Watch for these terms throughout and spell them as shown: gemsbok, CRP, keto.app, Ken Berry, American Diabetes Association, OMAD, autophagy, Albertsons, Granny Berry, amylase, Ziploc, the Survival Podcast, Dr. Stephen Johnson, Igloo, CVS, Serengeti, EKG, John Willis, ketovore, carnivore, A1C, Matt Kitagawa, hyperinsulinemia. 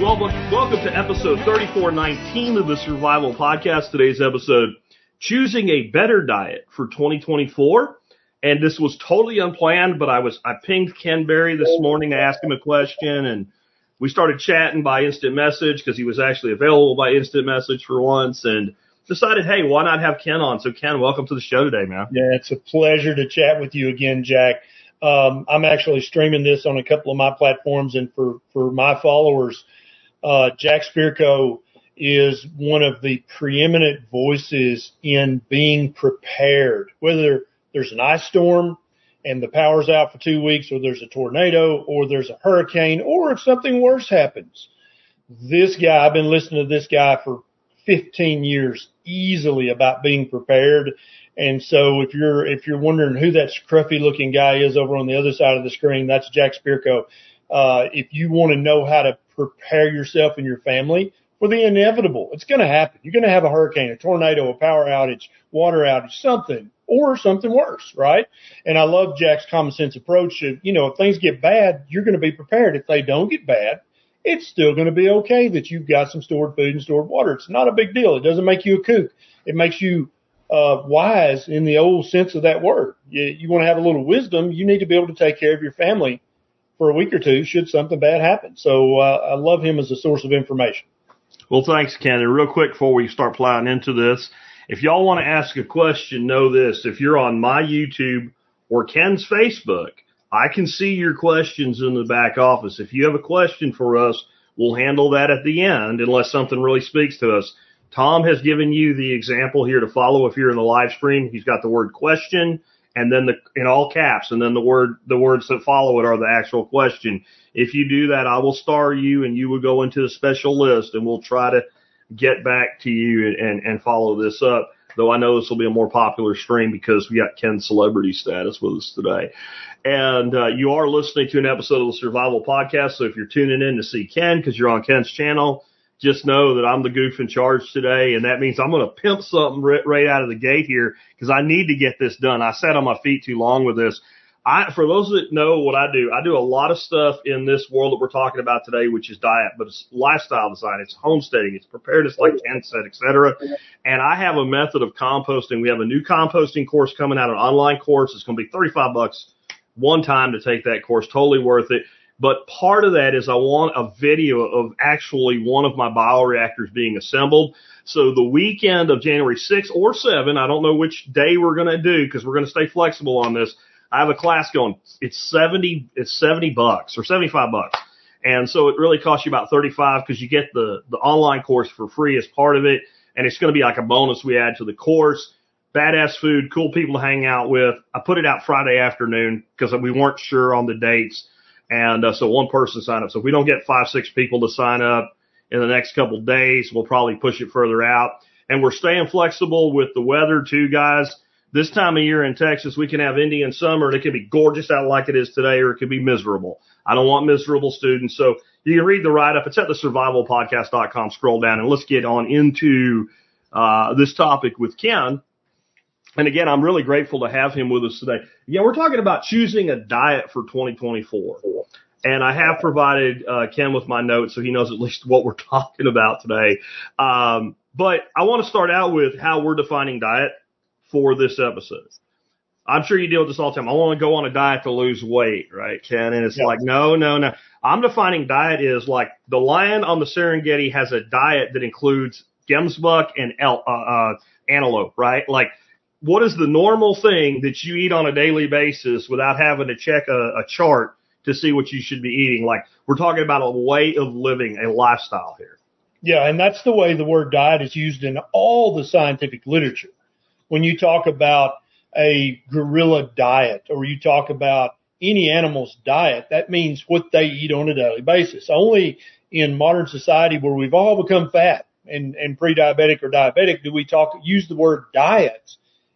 folks. Welcome to episode 3419 of the Survival Podcast. Today's episode, choosing a better diet for 2024. And this was totally unplanned, but I pinged Ken Berry this morning to ask him a question, and we started chatting by instant message because he was actually available by instant message for once, and decided, hey, why not have Ken on? So, Ken, welcome to the show today, man. Yeah, it's a pleasure to chat with you again, Jack. I'm actually streaming this on a couple of my platforms, and for my followers, Jack Spirko is one of the preeminent voices in being prepared, whether there's an ice storm and the power's out for 2 weeks, or there's a tornado, or there's a hurricane, or if something worse happens. This guy, I've been listening to this guy for 15 years easily about being prepared. And so if you're wondering who that scruffy looking guy is over on the other side of the screen, that's Jack Spirko. If you want to know how to prepare yourself and your family for the inevitable, it's going to happen. You're going to have a hurricane, a tornado, a power outage, water outage, something, or something worse, right? And I love Jack's common sense approach of, if things get bad, you're going to be prepared. If they don't get bad, it's still going to be okay that you've got some stored food and stored water. It's not a big deal. It doesn't make you a kook. It makes you wise in the old sense of that word. You want to have a little wisdom. You need to be able to take care of your family for a week or two should something bad happen. So I love him as a source of information. Well, thanks, Ken. And real quick before we start plowing into this, if y'all want to ask a question, know this. If you're on my YouTube or Ken's Facebook, I can see your questions in the back office. If you have a question for us, we'll handle that at the end unless something really speaks to us. Tom has given you the example here to follow if you're in the live stream. He's got the word question and then in all caps, and then the words that follow it are the actual question. If you do that, I will star you and you will go into a special list, and we'll try to get back to you and follow this up. Though I know this will be a more popular stream because we got Ken's celebrity status with us today. And you are listening to an episode of the Survival Podcast, so if you're tuning in to see Ken because you're on Ken's channel, just know that I'm the goof in charge today, and that means I'm going to pimp something right out of the gate here because I need to get this done. I sat on my feet too long with this. For those that know what I do a lot of stuff in this world that we're talking about today, which is diet, but it's lifestyle design, it's homesteading, it's preparedness, like Ken said, et cetera. And I have a method of composting. We have a new composting course coming out, an online course. It's going to be $35 one time to take that course. Totally worth it. But part of that is I want a video of actually one of my bioreactors being assembled. So the weekend of January 6th or 7th, I don't know which day we're going to do because we're going to stay flexible on this. I have a class going. It's $70 or $75. And so it really costs you about $35 because you get the online course for free as part of it. And it's going to be like a bonus we add to the course. Badass food, cool people to hang out with. I put it out Friday afternoon because we weren't sure on the dates. And so one person signed up. So if we don't get 5-6 people to sign up in the next couple of days, we'll probably push it further out. And we're staying flexible with the weather too, guys. This time of year in Texas, we can have Indian summer, and it could be gorgeous out like it is today, or it could be miserable. I don't want miserable students. So you can read the write-up. It's at thesurvivalpodcast.com. Scroll down, and let's get on into this topic with Ken. And, again, I'm really grateful to have him with us today. Yeah, we're talking about choosing a diet for 2024. And I have provided Ken with my notes, so he knows at least what we're talking about today. But I want to start out with how we're defining diet for this episode. I'm sure you deal with this all the time. I want to go on a diet to lose weight, right, Ken? And it's like, no. I'm defining diet is like the lion on the Serengeti has a diet that includes gemsbok and antelope, right? Like, what is the normal thing that you eat on a daily basis without having to check a chart to see what you should be eating? Like, we're talking about a way of living, a lifestyle here. Yeah, and that's the way the word diet is used in all the scientific literature. When you talk about a gorilla diet or you talk about any animal's diet, that means what they eat on a daily basis. Only in modern society where we've all become fat and pre-diabetic or diabetic do we use the word diet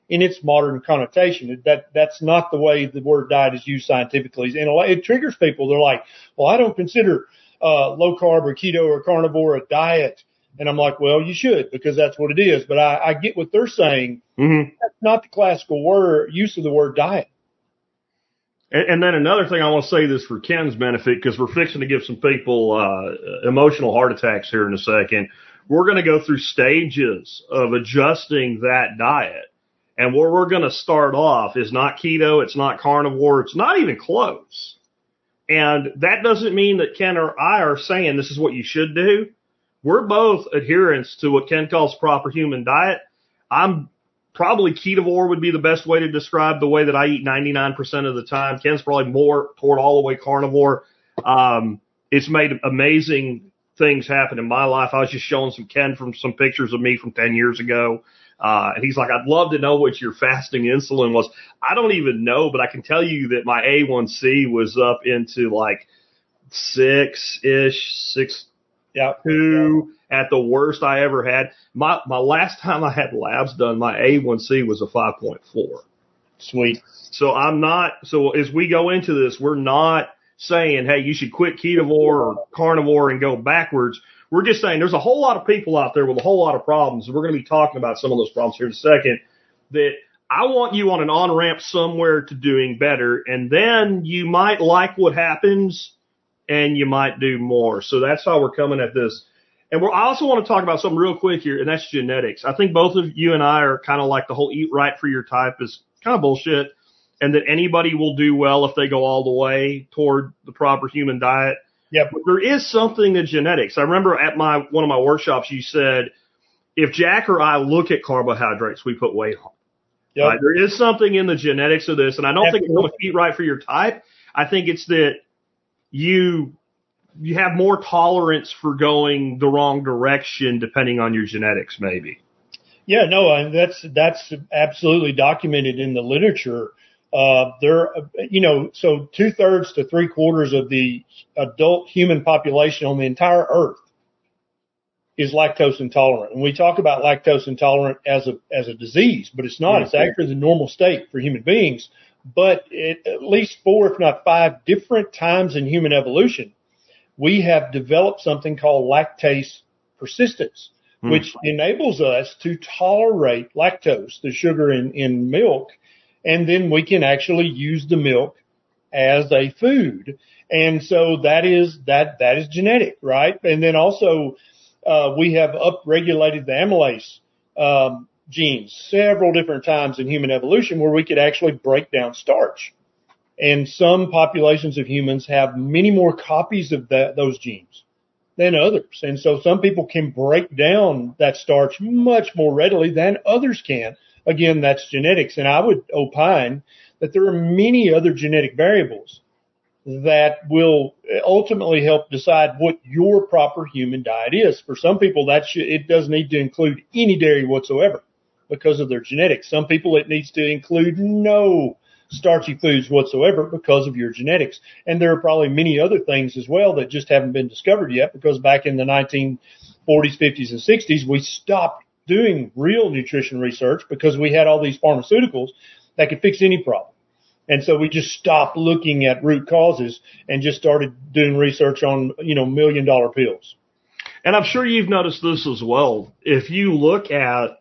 in its modern connotation. That's not the way the word diet is used scientifically. And it triggers people. They're like, well, I don't consider low-carb or keto or carnivore a diet. And I'm like, well, you should, because that's what it is. But I get what they're saying. Mm-hmm. That's not the classical use of the word diet. And then another thing, I want to say this for Ken's benefit, because we're fixing to give some people emotional heart attacks here in a second. We're going to go through stages of adjusting that diet. And where we're going to start off is not keto, it's not carnivore, it's not even close. And that doesn't mean that Ken or I are saying this is what you should do. We're both adherents to what Ken calls proper human diet. I'm probably ketovore would be the best way to describe the way that I eat 99% of the time. Ken's probably more toward all the way carnivore. It's made amazing things happen in my life. I was just showing Ken some pictures of me from 10 years ago. And he's like, I'd love to know what your fasting insulin was. I don't even know, but I can tell you that my A1C was up into like 6-ish, 6.2 at the worst I ever had. My last time I had labs done, my A1C was a 5.4. Sweet. So as we go into this, we're not saying, hey, you should quit ketovore or carnivore and go backwards. We're just saying there's a whole lot of people out there with a whole lot of problems, and we're going to be talking about some of those problems here in a second, that I want you on an on-ramp somewhere to doing better, and then you might like what happens, and you might do more. So that's how we're coming at this. And I also want to talk about something real quick here, and that's genetics. I think both of you and I are kind of like the whole eat right for your type is kind of bullshit, and that anybody will do well if they go all the way toward the proper human diet. Yeah, but there is something to genetics. I remember at one of my workshops, you said, if Jack or I look at carbohydrates, we put weight on. Yep. Right? There is something in the genetics of this, and I don't think it's going to eat right for your type. I think it's that you have more tolerance for going the wrong direction depending on your genetics, maybe. Yeah, no, and that's absolutely documented in the literature. So 2/3 to 3/4 of the adult human population on the entire earth is lactose intolerant. And we talk about lactose intolerant as a disease, but it's not. Mm-hmm. It's actually the normal state for human beings. But at least 4, if not 5 different times in human evolution, we have developed something called lactase persistence, mm-hmm. which enables us to tolerate lactose, the sugar in milk. And then we can actually use the milk as a food. And so that is genetic, right? And then also, we have upregulated the amylase, genes several different times in human evolution where we could actually break down starch. And some populations of humans have many more copies of those genes than others. And so some people can break down that starch much more readily than others can. Again, that's genetics, and I would opine that there are many other genetic variables that will ultimately help decide what your proper human diet is. For some people, it doesn't need to include any dairy whatsoever because of their genetics. Some people, it needs to include no starchy foods whatsoever because of your genetics. And there are probably many other things as well that just haven't been discovered yet because back in the 1940s, 50s, and 60s, we stopped doing real nutrition research because we had all these pharmaceuticals that could fix any problem. And so we just stopped looking at root causes and just started doing research on, $1 million pills. And I'm sure you've noticed this as well. If you look at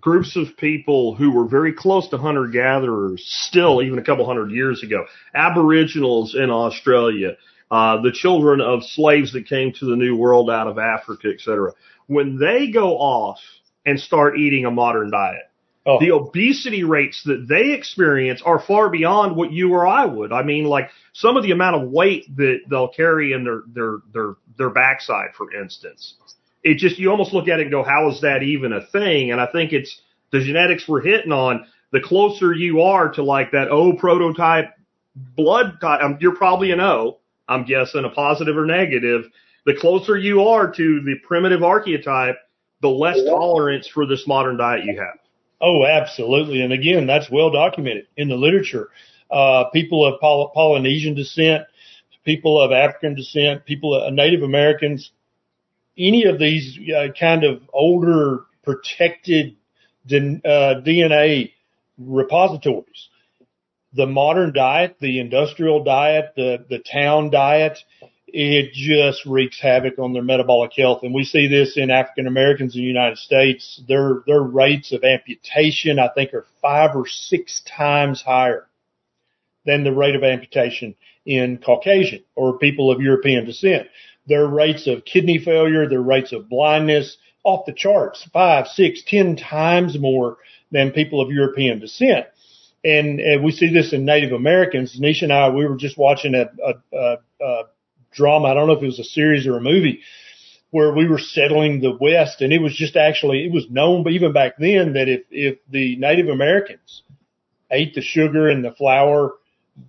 groups of people who were very close to hunter-gatherers still even a couple hundred years ago, Aboriginals in Australia, the children of slaves that came to the New World out of Africa, et cetera, when they go off and start eating a modern diet, the obesity rates that they experience are far beyond what you or I would. I mean, like some of the amount of weight that they'll carry in their backside, for instance, it just, you almost look at it and go, how is that even a thing? And I think it's the genetics we're hitting on. The closer you are to like that O prototype blood type, you're probably an O, I'm guessing, a positive or negative. The closer you are to the primitive archetype, the less tolerance for this modern diet you have. Oh, absolutely. And again, that's well documented in the literature. People of Polynesian descent, people of African descent, people of Native Americans, any of these kind of older protected DNA repositories. The modern diet, the industrial diet, the town diet, it just wreaks havoc on their metabolic health. And we see this in African Americans in the United States. Their rates of amputation, I think, are 5 or 6 times higher than the rate of amputation in Caucasian or people of European descent. Their rates of kidney failure, their rates of blindness, off the charts, 5, 6, 10 times more than people of European descent. And we see this in Native Americans. Nisha and I, we were just watching a drama. I don't know if it was a series or a movie where we were settling the West. And it was just actually, it was known even back then that if the Native Americans ate the sugar and the flour,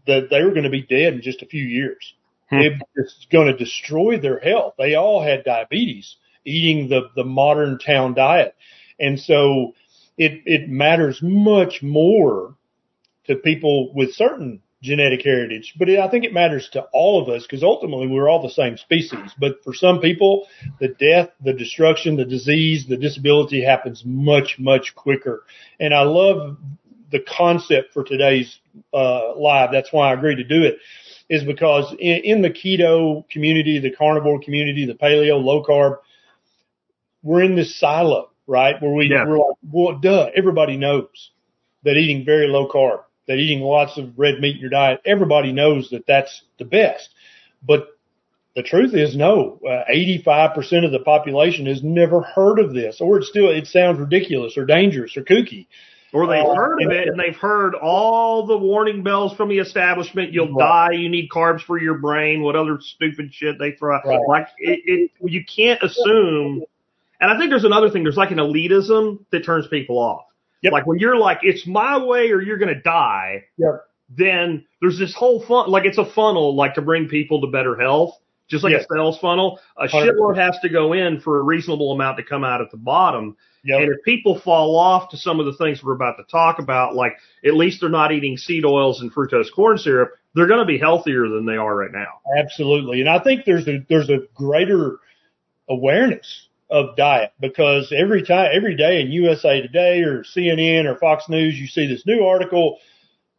that they were going to be dead in just a few years. It was going to destroy their health. They all had diabetes eating the modern town diet. And so it matters much more to people with certain genetic heritage, but I think it matters to all of us because ultimately we're all the same species. But for some people, the death, the destruction, the disease, the disability happens much, much quicker. And I love the concept for today's live. That's why I agreed to do it, is because in the keto community, the carnivore community, the paleo, low carb, we're in this silo, right? Where we're like, well, duh, everybody knows that eating very low carb, that eating lots of red meat in your diet, everybody knows that that's the best. But the truth is, no, 85% of the population has never heard of this, or it sounds ridiculous or dangerous or kooky. Or they've heard of it and they've heard all the warning bells from the establishment. You'll die. You need carbs for your brain. What other stupid shit they throw out. Right. Like you can't assume. And I think there's another thing. There's like an elitism that turns people off. Yep. Like when you're like, it's my way or you're going to die. Yep. Then there's this whole it's a funnel, like to bring people to better health, just like a sales funnel. A 100%. Shitload has to go in for a reasonable amount to come out at the bottom. Yep. And if people fall off to some of the things we're about to talk about, like at least they're not eating seed oils and fructose corn syrup, they're going to be healthier than they are right now. Absolutely. And I think there's a greater awareness of diet, because every day in USA Today or CNN or Fox News, you see this new article,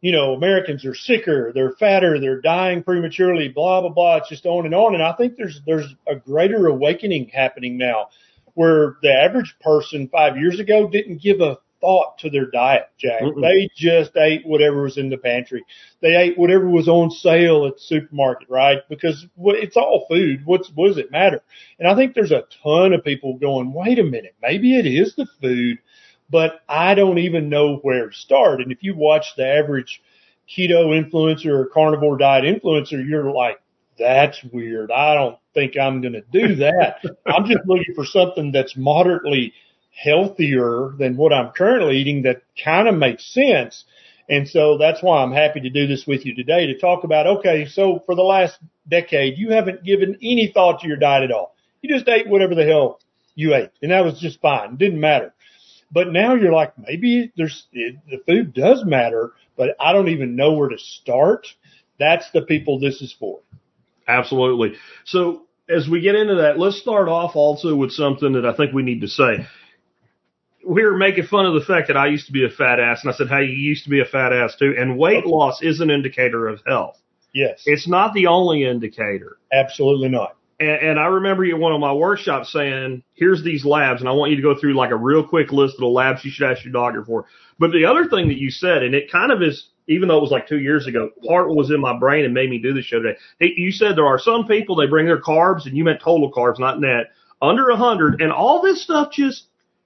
Americans are sicker, they're fatter, they're dying prematurely, blah, blah, blah. It's just on and on. And I think there's a greater awakening happening now, where the average person 5 years ago didn't give a thought to their diet, Jack. Mm-mm. They just ate whatever was in the pantry. They ate whatever was on sale at the supermarket, right? Because it's all food. What does it matter? And I think there's a ton of people going, wait a minute, maybe it is the food, but I don't even know where to start. And if you watch the average keto influencer or carnivore diet influencer, you're like, that's weird. I don't think I'm going to do that. I'm just looking for something that's moderately healthier than what I'm currently eating that kind of makes sense. And so that's why I'm happy to do this with you today, to talk about, okay, so for the last decade, you haven't given any thought to your diet at all. You just ate whatever the hell you ate, and that was just fine. It didn't matter. But now you're like, maybe the food does matter, but I don't even know where to start. That's the people this is for. Absolutely. So as we get into that, let's start off also with something that I think we need to say. We were making fun of the fact that I used to be a fat ass, and I said, hey, you used to be a fat ass too. And weight loss is an indicator of health. Yes. It's not the only indicator. Absolutely not. And I remember you at one of my workshops saying, here's these labs, and I want you to go through like a real quick list of the labs you should ask your doctor for. But the other thing that you said, and it kind of is, even though it was like 2 years ago, part was in my brain and made me do this show today. You said there are some people, they bring their carbs, and you meant total carbs, not net, under 100. And all this stuff just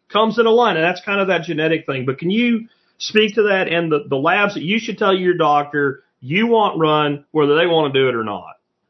comes in a line, and that's kind of that genetic thing. But can you speak to that and the labs that you should tell your doctor you want run, whether they want to do it or not?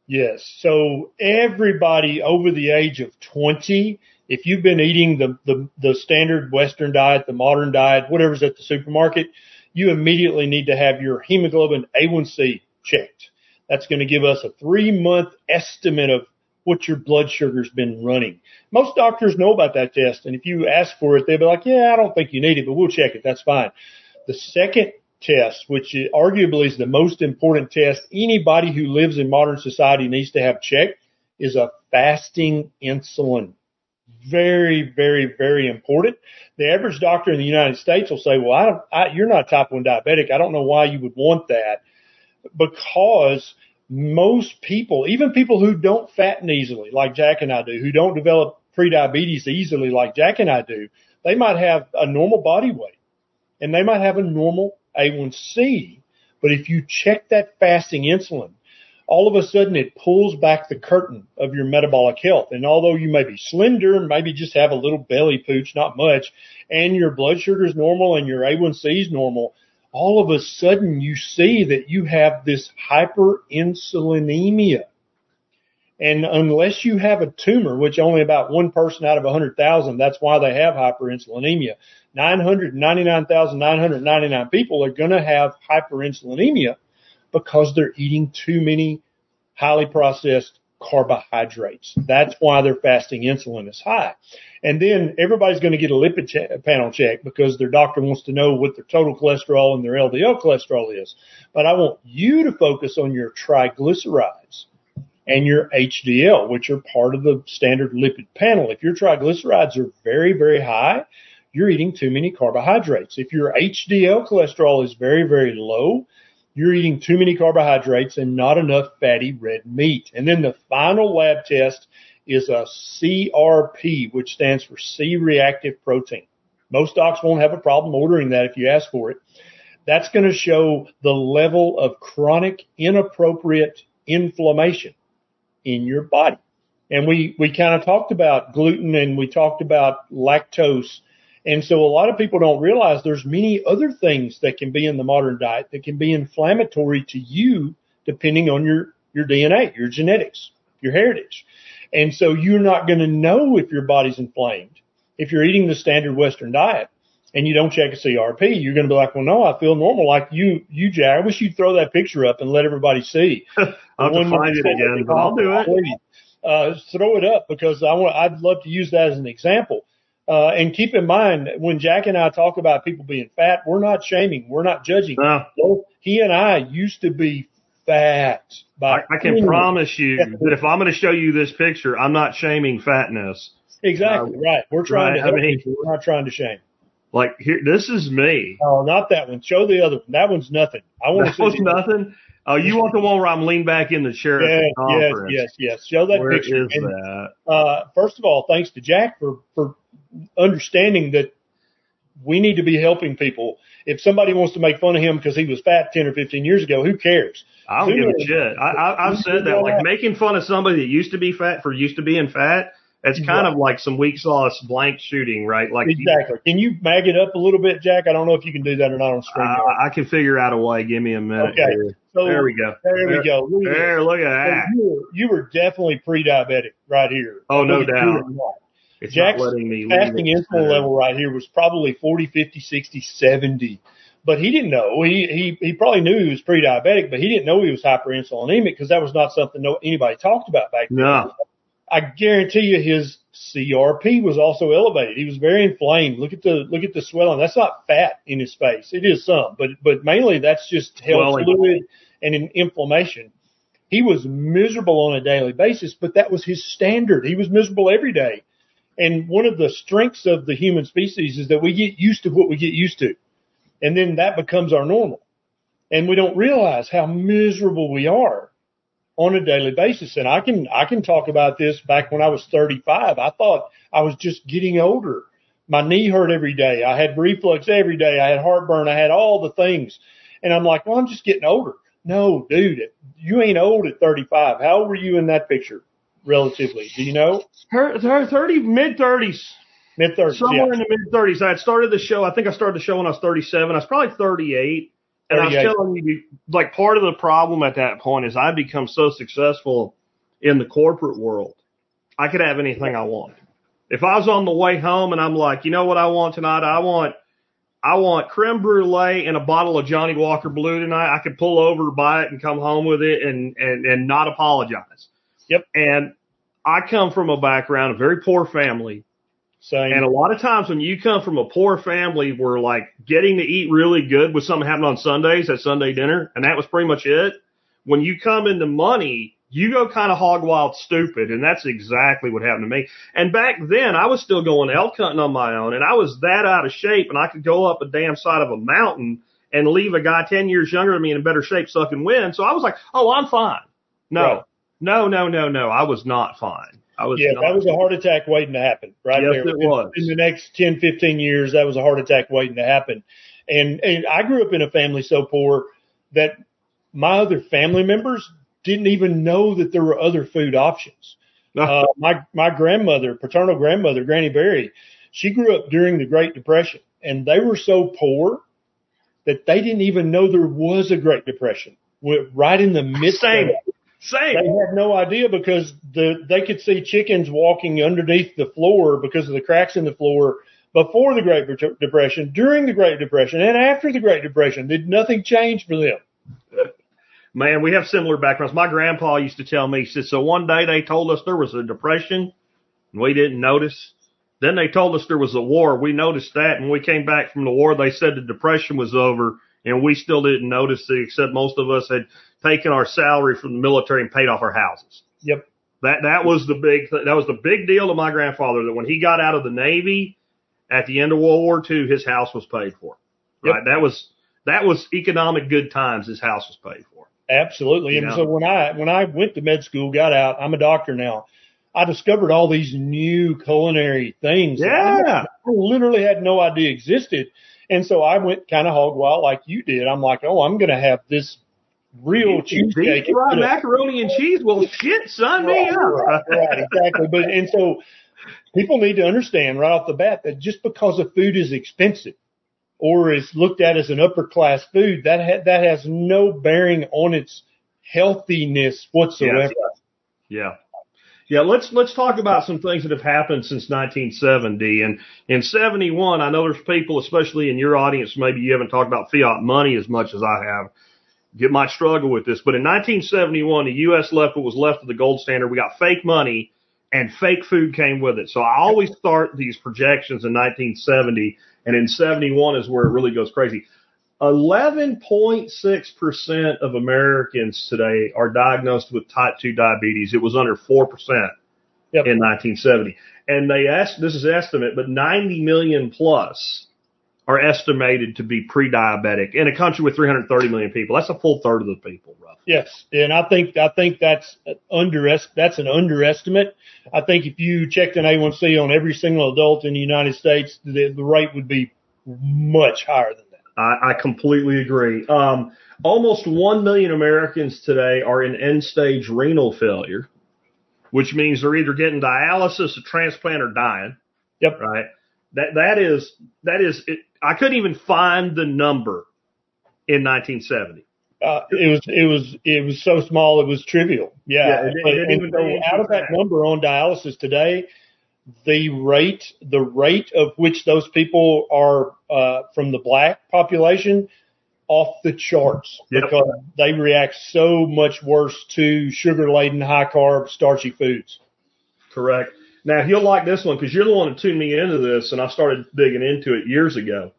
Yes. So everybody over the age of 20, if you've been eating the standard Western diet, the modern diet, whatever's at the supermarket, you immediately need to have your hemoglobin A1C checked. That's going to give us a 3-month estimate of what your blood sugar's been running. Most doctors know about that test, and if you ask for it, they'll be like, yeah, I don't think you need it, but we'll check it. That's fine. The second test, which arguably is the most important test anybody who lives in modern society needs to have checked, is a fasting insulin. Very, very, very important. The average doctor in the United States will say, well, you're not type 1 diabetic. I don't know why you would want that, because most people, even people who don't fatten easily like Jack and I do, who don't develop prediabetes easily like Jack and I do, they might have a normal body weight and they might have a normal A1C. But if you check that fasting insulin, all of a sudden it pulls back the curtain of your metabolic health. And although you may be slender, maybe just have a little belly pooch, not much, and your blood sugar is normal and your A1C is normal, all of a sudden you see that you have this hyperinsulinemia. And unless you have a tumor, which only about one person out of 100,000, that's why they have hyperinsulinemia. 999,999 people are going to have hyperinsulinemia because they're eating too many highly processed carbohydrates. That's why their fasting insulin is high. And then everybody's going to get a lipid panel check because their doctor wants to know what their total cholesterol and their LDL cholesterol is. But I want you to focus on your triglycerides and your HDL, which are part of the standard lipid panel. If your triglycerides are very, very high, you're eating too many carbohydrates. If your HDL cholesterol is very, very low, you're eating too many carbohydrates and not enough fatty red meat. And then the final lab test is a CRP, which stands for C-reactive protein. Most docs won't have a problem ordering that if you ask for it. That's going to show the level of chronic inappropriate inflammation in your body. And we kind of talked about gluten and we talked about lactose. And so a lot of people don't realize there's many other things that can be in the modern diet that can be inflammatory to you, depending on your DNA, your genetics, your heritage. And so you're not going to know if your body's inflamed. If you're eating the standard Western diet and you don't check a CRP, you're going to be like, well, no, I feel normal. Like you, Jack, I wish you'd throw that picture up and let everybody see. I'll find it again, but I'll do it. Throw it up because I'd love to use that as an example. And keep in mind, when Jack and I talk about people being fat, we're not shaming. We're not judging. No. He and I used to be fat. I can promise you that if I'm going to show you this picture, I'm not shaming fatness. Exactly. Right. We're trying to help people. We're not trying to shame. Like, here, this is me. Oh, not that one. Show the other one. That one's nothing. I want to see nothing. Oh, you want the one where I'm leaned back in the chair at the conference. Yes. Show that picture. Where is that? First of all, thanks to Jack for understanding that we need to be helping people. If somebody wants to make fun of him because he was fat 10 or 15 years ago, who cares? I don't give a shit. I've said that. Like, making fun of somebody that used to be fat for used to being fat, it's kind of like some weak sauce blank shooting, right? Like, exactly. Can you mag it up a little bit, Jack? I don't know if you can do that or not on screen. I can figure out a way. Give me a minute. Okay. Here. So there we go. There we go. There, look at that. So you were definitely pre-diabetic right here. Oh, no doubt. It's Jack's fasting insulin level right here was probably 40, 50, 60, 70. But he didn't know. He probably knew he was pre-diabetic, but he didn't know he was hyperinsulinemic because that was not something anybody talked about back then. No. I guarantee you his CRP was also elevated. He was very inflamed. Look at the swelling. That's not fat in his face. It is some, but mainly that's just health fluid and inflammation. He was miserable on a daily basis, but that was his standard. He was miserable every day. And one of the strengths of the human species is that we get used to what we get used to. And then that becomes our normal. And we don't realize how miserable we are on a daily basis. And I can talk about this. Back when I was 35, I thought I was just getting older. My knee hurt every day. I had reflux every day. I had heartburn. I had all the things. And I'm like, well, I'm just getting older. No, dude, you ain't old at 35. How old were you in that picture relatively? Do you know? Mid-30s. Mid-30s. Somewhere in the mid-30s. I had started the show. I think I started the show when I was 37. I was probably 38. And I'm telling you, like, part of the problem at that point is I've become so successful in the corporate world. I could have anything I want. If I was on the way home and I'm like, you know what I want tonight? I want creme brulee and a bottle of Johnny Walker Blue tonight. I could pull over, buy it, and come home with it and not apologize. Yep. And I come from a background, a very poor family. Same. And a lot of times when you come from a poor family where, like, getting to eat really good was something happened on Sundays at Sunday dinner, and that was pretty much it. When you come into money, you go kind of hog wild stupid, and that's exactly what happened to me. And back then, I was still going elk hunting on my own, and I was that out of shape, and I could go up a damn side of a mountain and leave a guy 10 years younger than me in better shape sucking wind. So I was like, oh, I'm fine. No, right. No, I was not fine. That was a heart attack waiting to happen right there. Yes, it was. In the next 10, 15 years, that was a heart attack waiting to happen. And I grew up in a family so poor that my other family members didn't even know that there were other food options. My grandmother, paternal grandmother, Granny Berry, she grew up during the Great Depression, and they were so poor that they didn't even know there was a Great Depression. We're right in the midst of it. Same. They had no idea because they could see chickens walking underneath the floor because of the cracks in the floor before the Great Depression, during the Great Depression, and after the Great Depression. Did nothing change for them? Man, we have similar backgrounds. My grandpa used to tell me, he said, so one day they told us there was a depression and we didn't notice. Then they told us there was a war. We noticed that. When we came back from the war, they said the depression was over. And we still didn't notice it, except most of us had taken our salary from the military and paid off our houses. Yep. That was the big deal to my grandfather, that when he got out of the Navy at the end of World War II, his house was paid for. Yep. Right. That was economic good times. His house was paid for. Absolutely. You know? So when I went to med school, got out, I'm a doctor now, I discovered all these new culinary things. Yeah. That I literally had no idea existed. And so I went kind of hog wild like you did. I'm like, oh, I'm going to have this real cheesecake. Right, macaroni and cheese. Well, shit, son, man. Right, exactly. And so people need to understand right off the bat that just because a food is expensive or is looked at as an upper class food, that has no bearing on its healthiness whatsoever. Yeah. Yeah, let's talk about some things that have happened since 1970. And in 71, I know there's people, especially in your audience, maybe you haven't talked about fiat money as much as I have. You might struggle with this. But in 1971, the U.S. left what was left of the gold standard. We got fake money, and fake food came with it. So I always start these projections in 1970, and in 71 is where it really goes crazy. 11.6% of Americans today are diagnosed with type 2 diabetes. It was under 4% in 1970. And they asked, this is estimate, but 90 million plus are estimated to be pre-diabetic in a country with 330 million people. That's a full third of the people, roughly. Yes, and I think that's an underestimate. I think if you checked an A1C on every single adult in the United States, the rate would be much higher than that. I completely agree. Almost 1 million Americans today are in end-stage renal failure, which means they're either getting dialysis, a transplant, or dying. Yep. Right. That is. I couldn't even find the number in 1970. It was so small it was trivial. Yeah. Out of that number on dialysis today, the rate of which those people are from the black population off the charts because they react so much worse to sugar-laden, high-carb, starchy foods. Correct. Now, you'll like this one because you're the one that tuned me into this, and I started digging into it years ago.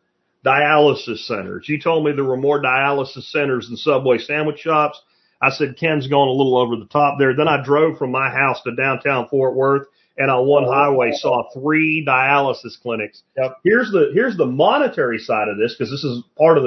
Dialysis centers. You told me there were more dialysis centers than Subway sandwich shops. I said, Ken's going a little over the top there. Then I drove from my house to downtown Fort Worth, and on one highway saw 3 dialysis clinics. Yep. Here's the monetary side of this, because this is part of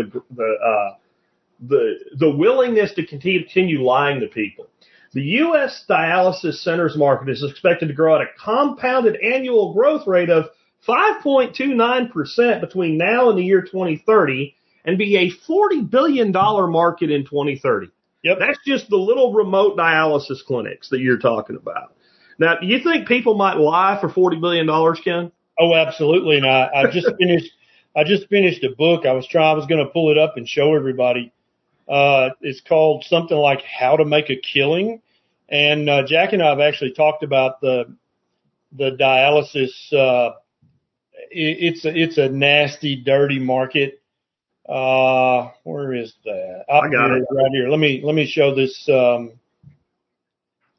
the willingness to continue lying to people. The U.S. dialysis centers market is expected to grow at a compounded annual growth rate of 5.29% between now and the year 2030 and be a $40 billion market in 2030. Yep. That's just the little remote dialysis clinics that you're talking about. Now, do you think people might lie for $40 billion, Ken? Oh, absolutely. And I just finished a book. I was going to pull it up and show everybody. It's called something like How to Make a Killing. And Jack and I have actually talked about the dialysis. It's a nasty, dirty market. Where is that? I got it right here. Let me show this.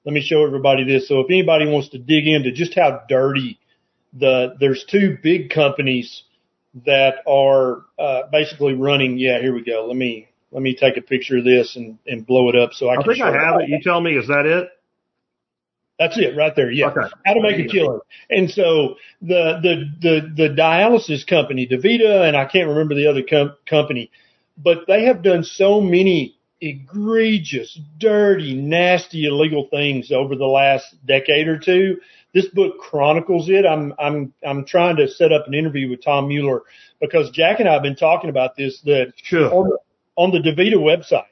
Let me show everybody this. So if anybody wants to dig into just how dirty there's 2 big companies that are basically running. Yeah, here we go. Let me take a picture of this and blow it up so I can. I think I have it. You tell me, is that it? That's it right there. Yeah. Okay. How to make a killing. And so the dialysis company, DaVita, and I can't remember the other company, but they have done so many egregious, dirty, nasty, illegal things over the last decade or two. This book chronicles it. I'm trying to set up an interview with Tom Mueller because Jack and I have been talking about this. That on the DaVita website,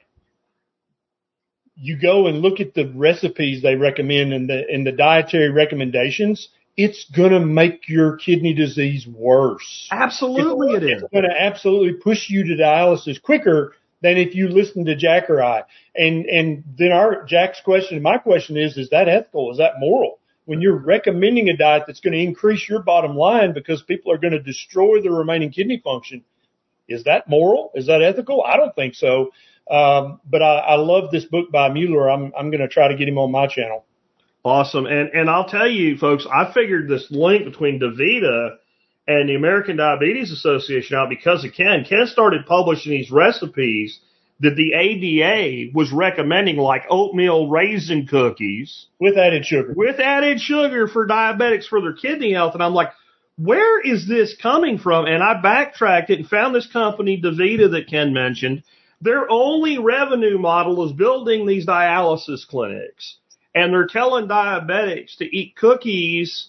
you go and look at the recipes they recommend and the dietary recommendations, it's going to make your kidney disease worse. Absolutely it is. It's going to absolutely push you to dialysis quicker than if you listen to Jack or I. And then Jack's question, my question is that ethical? Is that moral? When you're recommending a diet that's going to increase your bottom line because people are going to destroy the remaining kidney function, is that moral? Is that ethical? I don't think so. But I love this book by Mueller. I'm going to try to get him on my channel. Awesome. And I'll tell you, folks, I figured this link between DaVita and the American Diabetes Association out because of Ken. Ken started publishing these recipes that the ADA was recommending, like oatmeal raisin cookies. With added sugar for diabetics for their kidney health. And I'm like, where is this coming from? And I backtracked it and found this company, DaVita, that Ken mentioned. Their only revenue model is building these dialysis clinics. And they're telling diabetics to eat cookies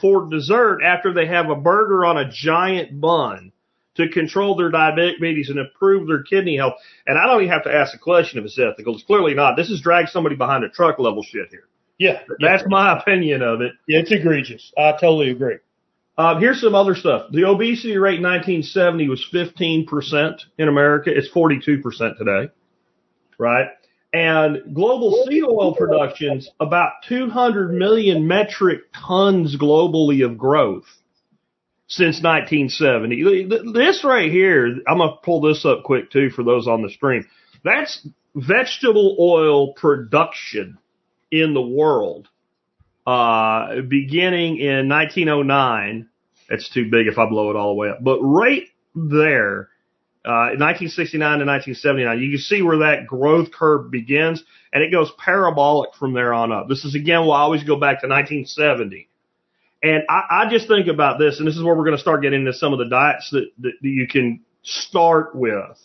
for dessert after they have a burger on a giant bun to control their diabetes and improve their kidney health. And I don't even have to ask the question if it's ethical. It's clearly not. This is drag somebody behind a truck level shit here. Yeah. That's my opinion of it. Yeah, it's egregious. I totally agree. Here's some other stuff. The obesity rate in 1970 was 15% in America. It's 42% today, right? And global seed oil production's about 200 million metric tons globally of growth since 1970. This right here, I'm going to pull this up quick, too, for those on the stream. That's vegetable oil production in the world. Beginning in 1909, that's too big if I blow it all the way up, but right there, 1969 to 1979, you can see where that growth curve begins, and it goes parabolic from there on up. This is, again, why I always go back to 1970. And I just think about this, and this is where we're going to start getting into some of the diets that you can start with.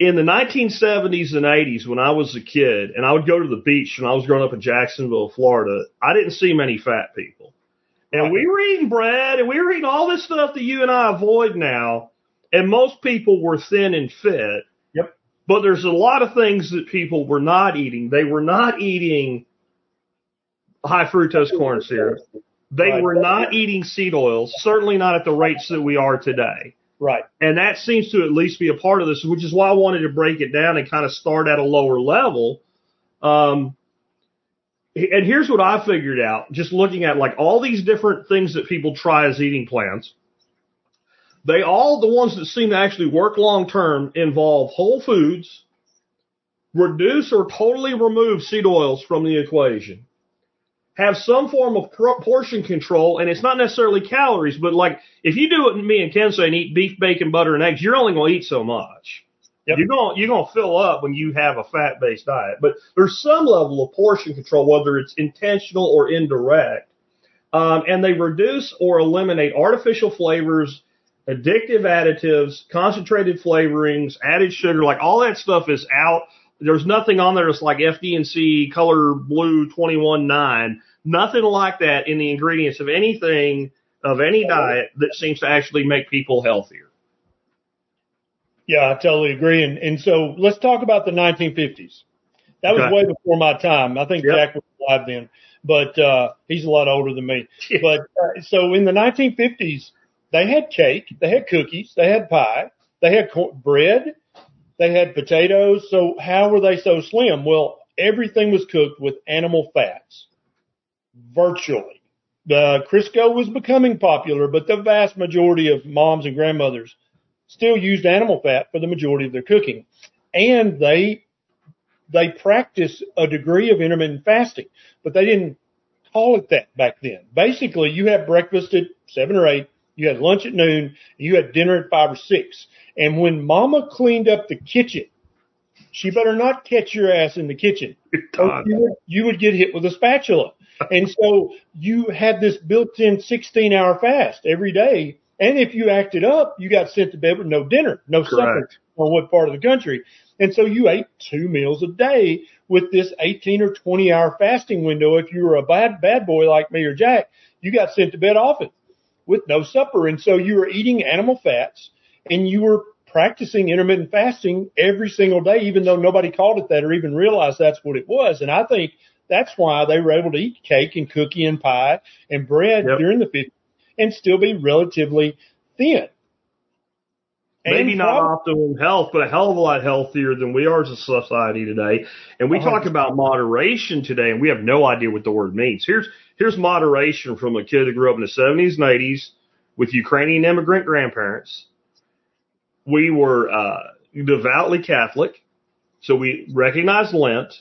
In the 1970s and 80s, when I was a kid, and I would go to the beach when I was growing up in Jacksonville, Florida, I didn't see many fat people. And we were eating bread, and we were eating all this stuff that you and I avoid now, and most people were thin and fit. Yep. But there's a lot of things that people were not eating. They were not eating high fructose corn syrup. They were not eating seed oils, certainly not at the rates that we are today. Right. And that seems to at least be a part of this, which is why I wanted to break it down and kind of start at a lower level. And here's what I figured out, just looking at like all these different things that people try as eating plans. The ones that seem to actually work long term involve whole foods, reduce or totally remove seed oils from the equation, have some form of portion control, and it's not necessarily calories, but like if you do what me and Ken say and eat beef, bacon, butter, and eggs, you're only going to eat so much. Yep. You're going to fill up when you have a fat-based diet. But there's some level of portion control, whether it's intentional or indirect, and they reduce or eliminate artificial flavors, addictive additives, concentrated flavorings, added sugar, like all that stuff is out. There's nothing on there that's like FD&C, color blue, 21.9, nothing like that in the ingredients of anything, of any diet that seems to actually make people healthier. Yeah, I totally agree. And so let's talk about the 1950s. That was way before my time. I think Jack was alive then, but he's a lot older than me. But so in the 1950s, they had cake, they had cookies, they had pie, they had bread. They had potatoes. So how were they so slim? Well, everything was cooked with animal fats, virtually. The Crisco was becoming popular, but the vast majority of moms and grandmothers still used animal fat for the majority of their cooking. And they practiced a degree of intermittent fasting, but they didn't call it that back then. Basically, you had breakfast at 7 or 8. You had lunch at noon, and you had dinner at 5 or 6. And when Mama cleaned up the kitchen, she better not catch your ass in the kitchen. You would get hit with a spatula. And so you had this built-in 16-hour fast every day. And if you acted up, you got sent to bed with no dinner, no supper on what part of the country. And so you ate 2 meals a day with this 18 or 20-hour fasting window. If you were a bad boy like me or Jack, you got sent to bed often with no supper. And so you were eating animal fats and you were practicing intermittent fasting every single day, even though nobody called it that or even realized that's what it was. And I think that's why they were able to eat cake and cookie and pie and bread during the 50s and still be relatively thin. Maybe not optimal health, but a hell of a lot healthier than we are as a society today. And we talk about moderation today, and we have no idea what the word means. Here's moderation from a kid that grew up in the 70s and 80s with Ukrainian immigrant grandparents. We were devoutly Catholic, so we recognized Lent.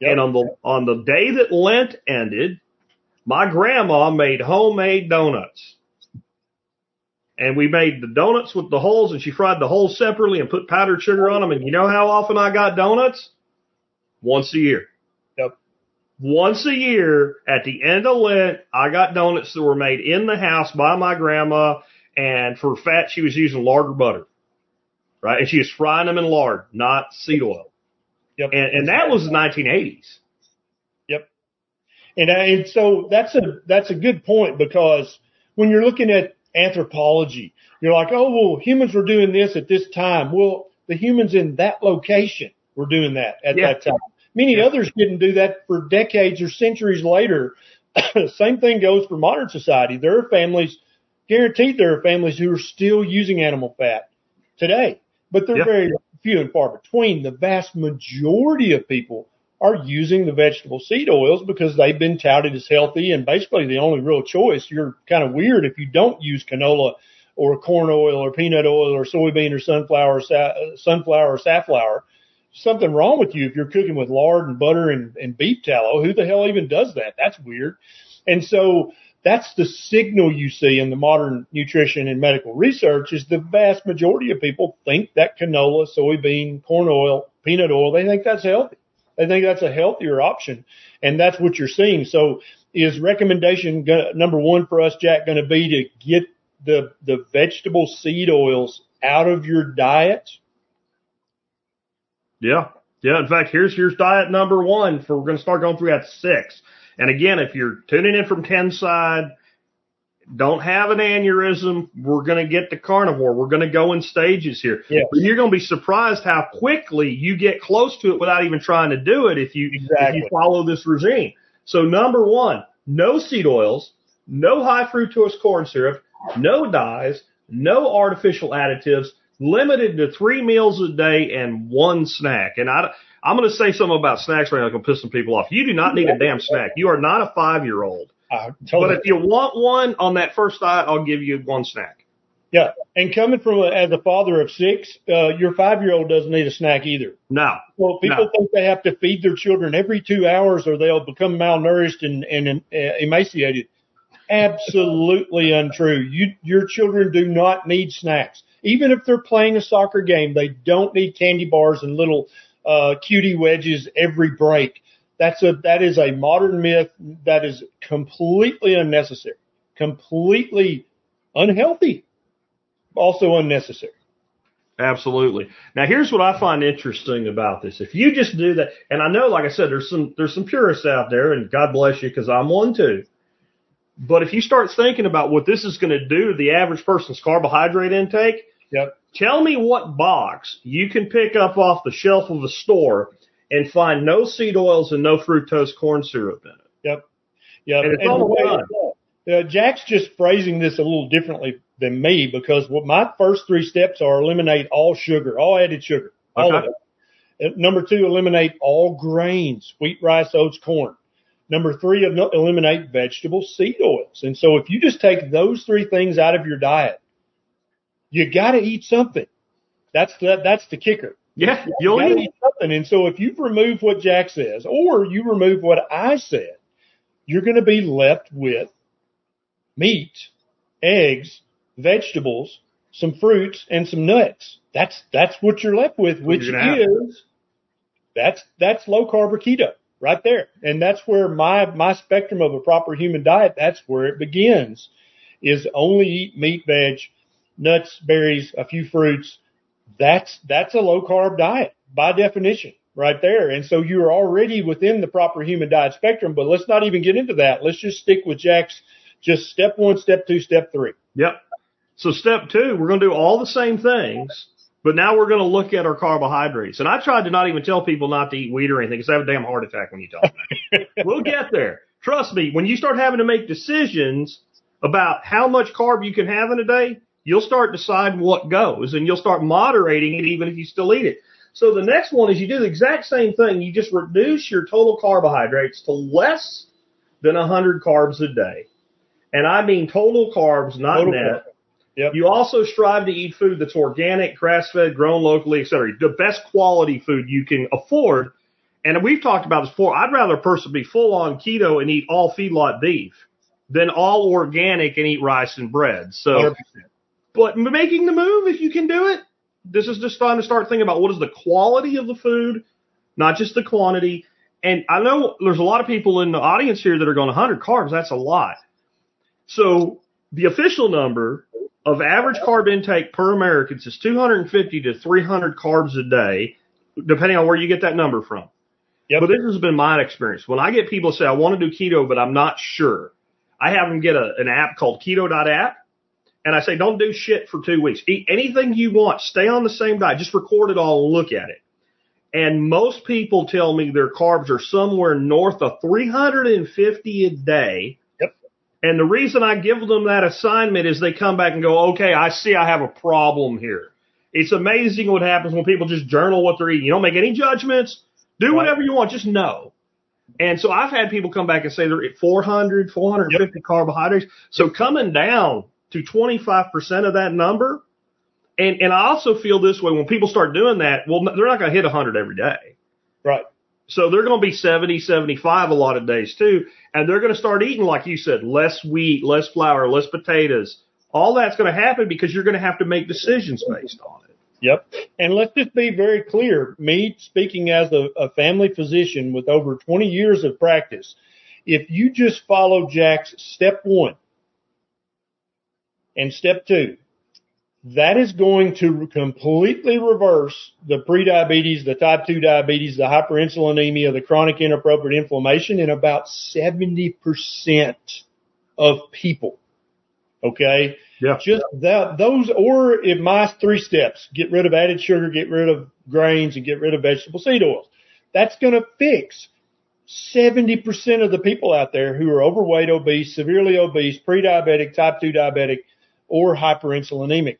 Yep. And on the day that Lent ended, my grandma made homemade donuts. And we made the donuts with the holes, and she fried the holes separately and put powdered sugar on them. And you know how often I got donuts? Once a year. Yep. Once a year, at the end of Lent, I got donuts that were made in the house by my grandma. And for fat, she was using lard or butter, right? And she was frying them in lard, not seed oil. Yep. And that was the 1980s. Yep. And so that's a good point, because when you're looking at anthropology, you're like, oh, well, humans were doing this at this time. Well, the humans in that location were doing that at that time. Many others didn't do that for decades or centuries later. Same thing goes for modern society. There are families, guaranteed there are families who are still using animal fat today, but they're very few and far between. The vast majority of people are using the vegetable seed oils because they've been touted as healthy and basically the only real choice. You're kind of weird if you don't use canola or corn oil or peanut oil or soybean or sunflower or safflower. Something wrong with you if you're cooking with lard and butter and beef tallow. Who the hell even does that? That's weird. And so that's the signal you see in the modern nutrition and medical research is the vast majority of people think that canola, soybean, corn oil, peanut oil, they think that's healthy. I think that's a healthier option, and that's what you're seeing. So is recommendation number one for us, Jack, going to be to get the vegetable seed oils out of your diet? Yeah. In fact, here's diet number one. We're going to start going through that 6. And, again, if you're tuning in from 10 side, don't have an aneurysm. We're going to get to carnivore. We're going to go in stages here. Yes. You're going to be surprised how quickly you get close to it without even trying to do it if you follow this regime. So, number one, no seed oils, no high fructose corn syrup, no dyes, no artificial additives, limited to 3 meals a day and 1 snack. And I'm going to say something about snacks right now that's going to piss some people off. You do not need a damn snack. You are not a 5-year-old. Totally. But if you want one on that first diet, I'll give you 1 snack. Yeah. And coming from as a father of 6, your 5-year-old doesn't need a snack either. No. Well, people think they have to feed their children every 2 hours or they'll become malnourished and emaciated. Absolutely untrue. Your children do not need snacks. Even if they're playing a soccer game, they don't need candy bars and little cutie wedges every break. That is a modern myth that is completely unnecessary, completely unhealthy, also unnecessary. Absolutely. Now, here's what I find interesting about this. If you just do that, and I know, like I said, there's some purists out there, and God bless you because I'm one too. But if you start thinking about what this is going to do to the average person's carbohydrate intake, tell me what box you can pick up off the shelf of a store and find no seed oils and no fructose corn syrup in it. Yep. And it's all done. Jack's just phrasing this a little differently than me because what my first 3 steps are: eliminate all sugar, all added sugar, all of it. Number 2, eliminate all grains, wheat, rice, oats, corn. Number 3, eliminate vegetable seed oils. And so if you just take those 3 things out of your diet, you got to eat something. That's the kicker. Yeah, you'll eat something. And so if you remove what Jack says or you remove what I said, you're going to be left with meat, eggs, vegetables, some fruits, and some nuts. That's what you're left with, which is that's low carb or keto right there. And that's where my spectrum of a proper human diet, that's where it begins, is only eat meat, veg, nuts, berries, a few fruits. That's a low-carb diet by definition right there. And so you're already within the proper human diet spectrum, but let's not even get into that. Let's just stick with Jack's just step 1, step 2, step 3. Yep. So step 2, we're going to do all the same things, But now we're going to look at our carbohydrates. And I tried to not even tell people not to eat wheat or anything because I have a damn heart attack when you tell them. We'll get there. Trust me, when you start having to make decisions about how much carb you can have in a day, you'll start deciding what goes, and you'll start moderating it even if you still eat it. So the next one is you do the exact same thing. You just reduce your total carbohydrates to less than 100 carbs a day. And I mean total carbs, not total net. Yep. You also strive to eat food that's organic, grass-fed, grown locally, et cetera, the best quality food you can afford. And we've talked about this before. I'd rather a person be full-on keto and eat all feedlot beef than all organic and eat rice and bread. So, 100%. But making the move, if you can do it, this is just time to start thinking about what is the quality of the food, not just the quantity. And I know there's a lot of people in the audience here that are going 100 carbs. That's a lot. So the official number of average carb intake per American is 250 to 300 carbs a day, depending on where you get that number from. Yep. But this has been my experience. When I get people say, I want to do keto, but I'm not sure, I have them get an app called keto.app. And I say, don't do shit for 2 weeks. Eat anything you want. Stay on the same diet. Just record it all and look at it. And most people tell me their carbs are somewhere north of 350 a day. Yep. And the reason I give them that assignment is they come back and go, okay, I see I have a problem here. It's amazing what happens when people just journal what they're eating. You don't make any judgments. Do whatever you want. Just know. And so I've had people come back and say they're at 400, 450 carbohydrates. So coming down to 25% of that number. And I also feel this way when people start doing that, well, they're not going to hit 100 every day. Right. So they're going to be 70, 75 a lot of days too. And they're going to start eating, like you said, less wheat, less flour, less potatoes. All that's going to happen because you're going to have to make decisions based on it. Yep. And let's just be very clear. Me speaking as a family physician with over 20 years of practice, if you just follow Jack's step one, and step two, that is going to completely reverse the prediabetes, the type 2 diabetes, the hyperinsulinemia, the chronic inappropriate inflammation in about 70% of people. Okay? Yeah. Just that, those, or if my three steps, get rid of added sugar, get rid of grains, and get rid of vegetable seed oils, that's going to fix 70% of the people out there who are overweight, obese, severely obese, pre-diabetic, type 2 diabetic, or hyperinsulinemic.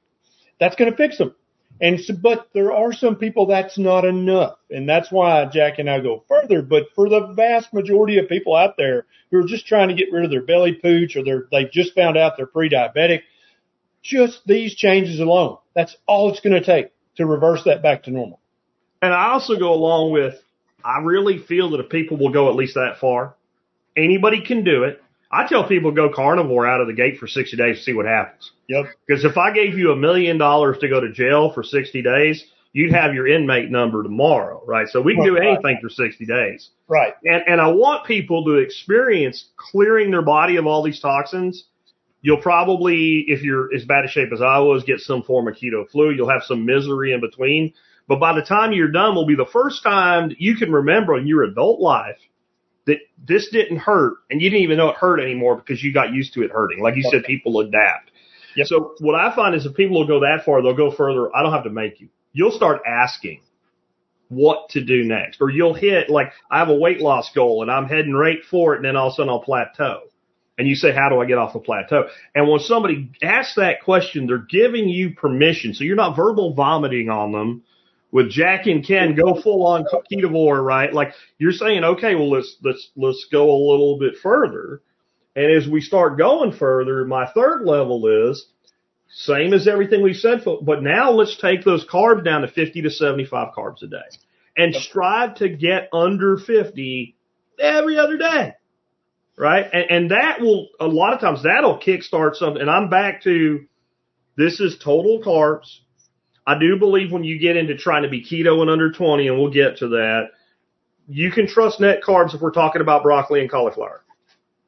That's going to fix them. And so, but there are some people that's not enough. And that's why Jack and I go further. But for the vast majority of people out there who are just trying to get rid of their belly pooch or they've just found out they're pre-diabetic, just these changes alone, that's all it's going to take to reverse that back to normal. And I also go along with, I really feel that if people will go at least that far, anybody can do it. I tell people go carnivore out of the gate for 60 days to see what happens. Yep. Because if I gave you $1 million to go to jail for 60 days, you'd have your inmate number tomorrow, right? So we can do anything for 60 days. Right. And I want people to experience clearing their body of all these toxins. You'll probably, if you're as bad a shape as I was, get some form of keto flu. You'll have some misery in between. But by the time you're done will be the first time you can remember in your adult life that this didn't hurt and you didn't even know it hurt anymore because you got used to it hurting. Like you said, people adapt. Yep. So what I find is if people will go that far, they'll go further. I don't have to make you. You'll start asking what to do next, or you'll hit like I have a weight loss goal and I'm heading right for it. And then all of a sudden I'll plateau and you say, how do I get off the plateau? And when somebody asks that question, they're giving you permission. So you're not verbal vomiting on them. With Jack and Ken, go full on ketovore, right? Like you're saying, okay, well let's go a little bit further. And as we start going further, my third level is same as everything we've said, but now let's take those carbs down to 50 to 75 carbs a day, and strive to get under 50 every other day, right? And that will a lot of times that'll kickstart something. And I'm back to this is total carbs. I do believe when you get into trying to be keto and under 20, and we'll get to that, you can trust net carbs if we're talking about broccoli and cauliflower,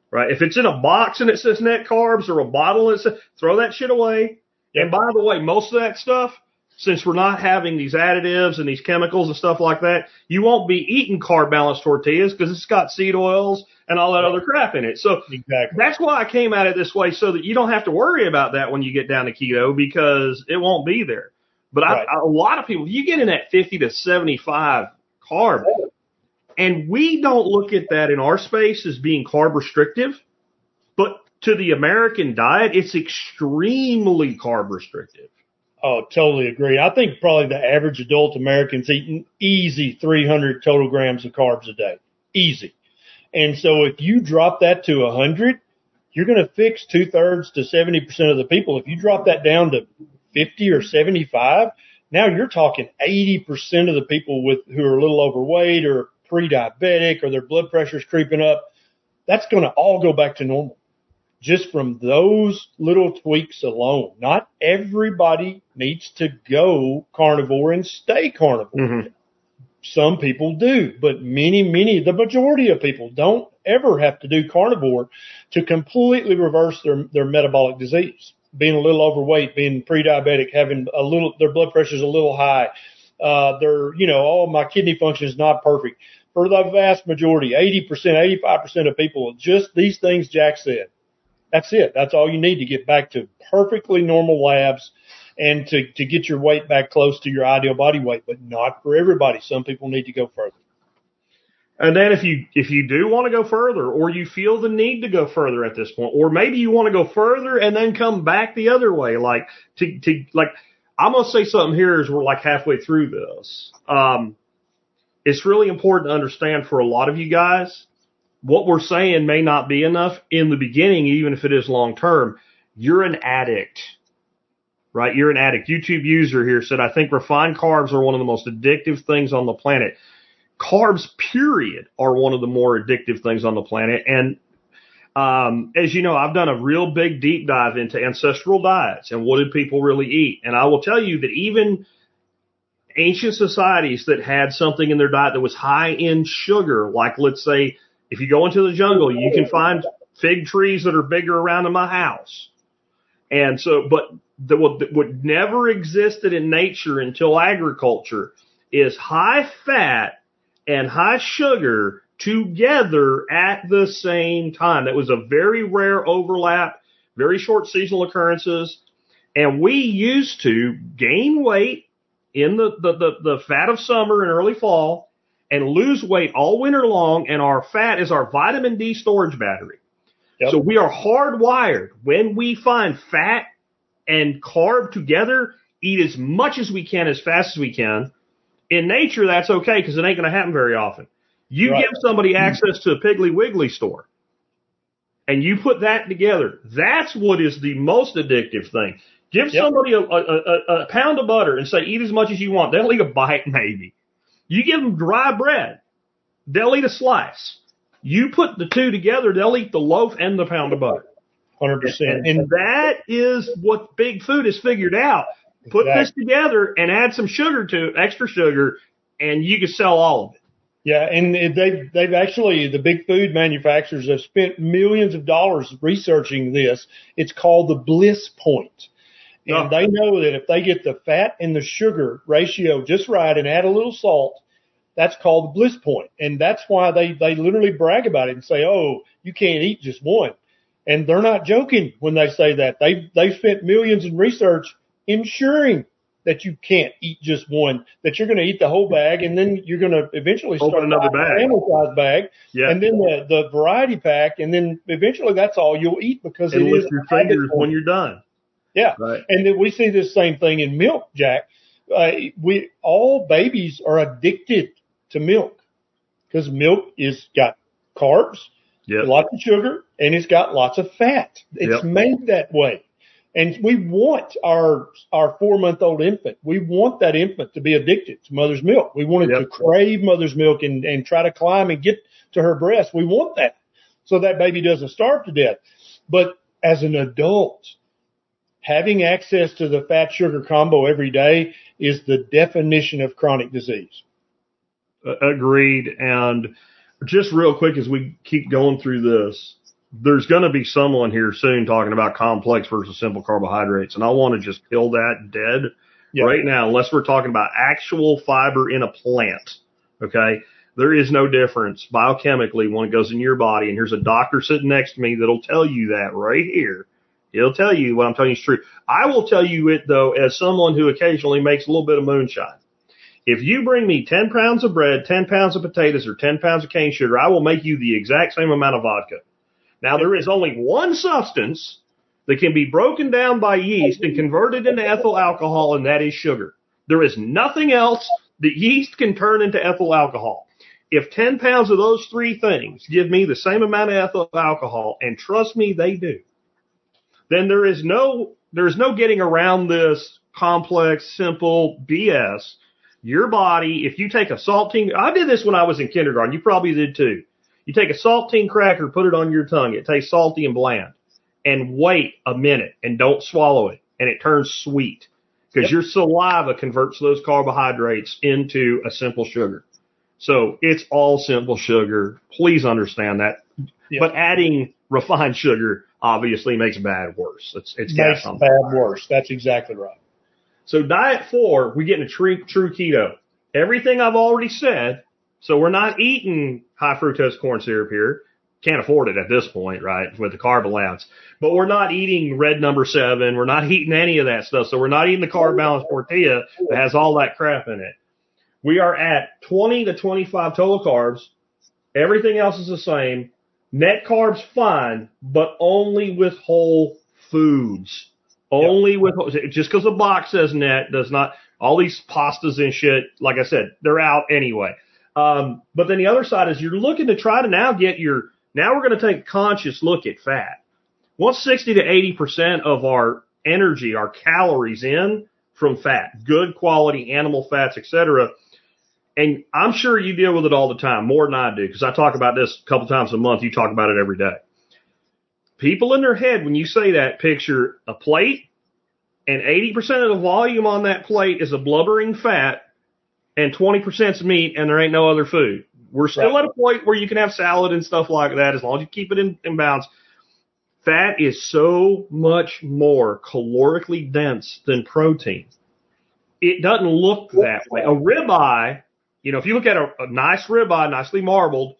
right? If it's in a box and it says net carbs or a bottle, it says, throw that shit away. Yep. And by the way, most of that stuff, since we're not having these additives and these chemicals and stuff like that, you won't be eating carb-balanced tortillas because it's got seed oils and all that other crap in it. So that's why I came at it this way, so that you don't have to worry about that when you get down to keto because it won't be there. But right. A lot of people, you get in that 50 to 75 carb, and we don't look at that in our space as being carb restrictive, but to the American diet, it's extremely carb restrictive. Oh, totally agree. I think probably the average adult American's eating easy 300 total grams of carbs a day. Easy. And so if you drop that to 100, you're going to fix 2/3 to 70% of the people. If you drop that down to 50 or 75, now you're talking 80% of the people who are a little overweight or pre-diabetic or their blood pressure's creeping up. That's going to all go back to normal just from those little tweaks alone. Not everybody needs to go carnivore and stay carnivore. Mm-hmm. Some people do, but the majority of people don't ever have to do carnivore to completely reverse their metabolic disease. Being a little overweight, being pre-diabetic, having their blood pressure's a little high. My kidney function is not perfect. For the vast majority, 80%, 85% of people, just these things Jack said. That's it. That's all you need to get back to perfectly normal labs and to get your weight back close to your ideal body weight, but not for everybody. Some people need to go further. And then if you do want to go further, or you feel the need to go further at this point, or maybe you want to go further and then come back the other way, like I'm going to say something here as we're like halfway through this. It's really important to understand for a lot of you guys, what we're saying may not be enough in the beginning, even if it is long term. You're an addict. Right, you're an addict. YouTube user here said, I think refined carbs are one of the most addictive things on the planet. Carbs, period, are one of the more addictive things on the planet. And as you know, I've done a real big deep dive into ancestral diets and what did people really eat. And I will tell you that even ancient societies that had something in their diet that was high in sugar, like let's say if you go into the jungle, you can find fig trees that are bigger around in my house. And so, but what never existed in nature until agriculture is high fat and high sugar together at the same time. That was a very rare overlap, very short seasonal occurrences. And we used to gain weight in the fat of summer and early fall and lose weight all winter long. And our fat is our vitamin D storage battery. Yep. So we are hardwired. When we find fat and carb together, eat as much as we can, as fast as we can. In nature, that's okay because it ain't going to happen very often. You right. Give somebody access to a Piggly Wiggly store and you put that together. That's what is the most addictive thing. Give yep. somebody a pound of butter and say, eat as much as you want. They'll eat a bite maybe. You give them dry bread. They'll eat a slice. You put the two together, they'll eat the loaf and the pound of butter. 100%. And that is what big food has figured out. Put exactly. this together and add some sugar to it, extra sugar, and you can sell all of it. Yeah, and they've actually, the big food manufacturers have spent millions of dollars researching this. It's called the bliss point. And They know that if they get the fat and the sugar ratio just right and add a little salt, that's called the bliss point. And that's why they literally brag about it and say, oh, you can't eat just one. And they're not joking when they say that. They spent millions in research ensuring that you can't eat just one, that you're going to eat the whole bag, and then you're going to eventually start another bag, family size bag, yeah. and then the variety pack, and then eventually that's all you'll eat because it is your fingers when you're done. Yeah, right. And then we see this same thing in milk, Jack. All babies are addicted to milk because milk is got carbs, yep. lots of sugar, and it's got lots of fat. It's yep. made that way. And we want our 4-month-old infant. We want that infant to be addicted to mother's milk. We want it yep. to crave mother's milk and try to climb and get to her breast. We want that so that baby doesn't starve to death. But as an adult, having access to the fat-sugar combo every day is the definition of chronic disease. Agreed. And just real quick as we keep going through this, there's going to be someone here soon talking about complex versus simple carbohydrates, and I want to just kill that dead yeah. right now unless we're talking about actual fiber in a plant, okay? There is no difference biochemically when it goes in your body, and here's a doctor sitting next to me that'll tell you that right here, He'll tell you what I'm telling you is true. I will tell you it, though, as someone who occasionally makes a little bit of moonshine. If you bring me 10 pounds of bread, 10 pounds of potatoes, or 10 pounds of cane sugar, I will make you the exact same amount of vodka. Now, there is only one substance that can be broken down by yeast and converted into ethyl alcohol, and that is sugar. There is nothing else that yeast can turn into ethyl alcohol. If 10 pounds of those three things give me the same amount of ethyl alcohol, and trust me, they do, then there is no getting around this complex, simple BS. Your body, if you take a saltine, I did this when I was in kindergarten. You probably did too. You take a saltine cracker, put it on your tongue. It tastes salty and bland. And wait a minute and don't swallow it. And it turns sweet because your saliva converts those carbohydrates into a simple sugar. So it's all simple sugar. Please understand that. Yep. But adding refined sugar obviously makes bad worse. It makes bad worse. That's exactly right. So diet 4, we get into true keto. Everything I've already said. So we're not eating high fructose corn syrup here. Can't afford it at this point, right, with the carb allowance. But we're not eating red number 7. We're not eating any of that stuff. So we're not eating the carb balanced tortilla that has all that crap in it. We are at 20 to 25 total carbs. Everything else is the same. Net carbs, fine, but only with whole foods. Only with, just because a box says net does not, all these pastas and shit, like I said, they're out anyway. But then the other side is you're looking to try to now get your, now we're going to take a conscious look at fat. Once 60 to 80% of our energy, our calories in from fat, good quality animal fats, etc. And I'm sure you deal with it all the time, more than I do, because I talk about this a couple times a month. You talk about it every day. People in their head, when you say that, picture a plate, and 80% of the volume on that plate is a blubbering fat, and 20% is meat, and there ain't no other food. We're still at a point where you can have salad and stuff like that as long as you keep it in bounds. Fat is so much more calorically dense than protein. It doesn't look that way. A ribeye, you know, if you look at a nice ribeye, nicely marbled,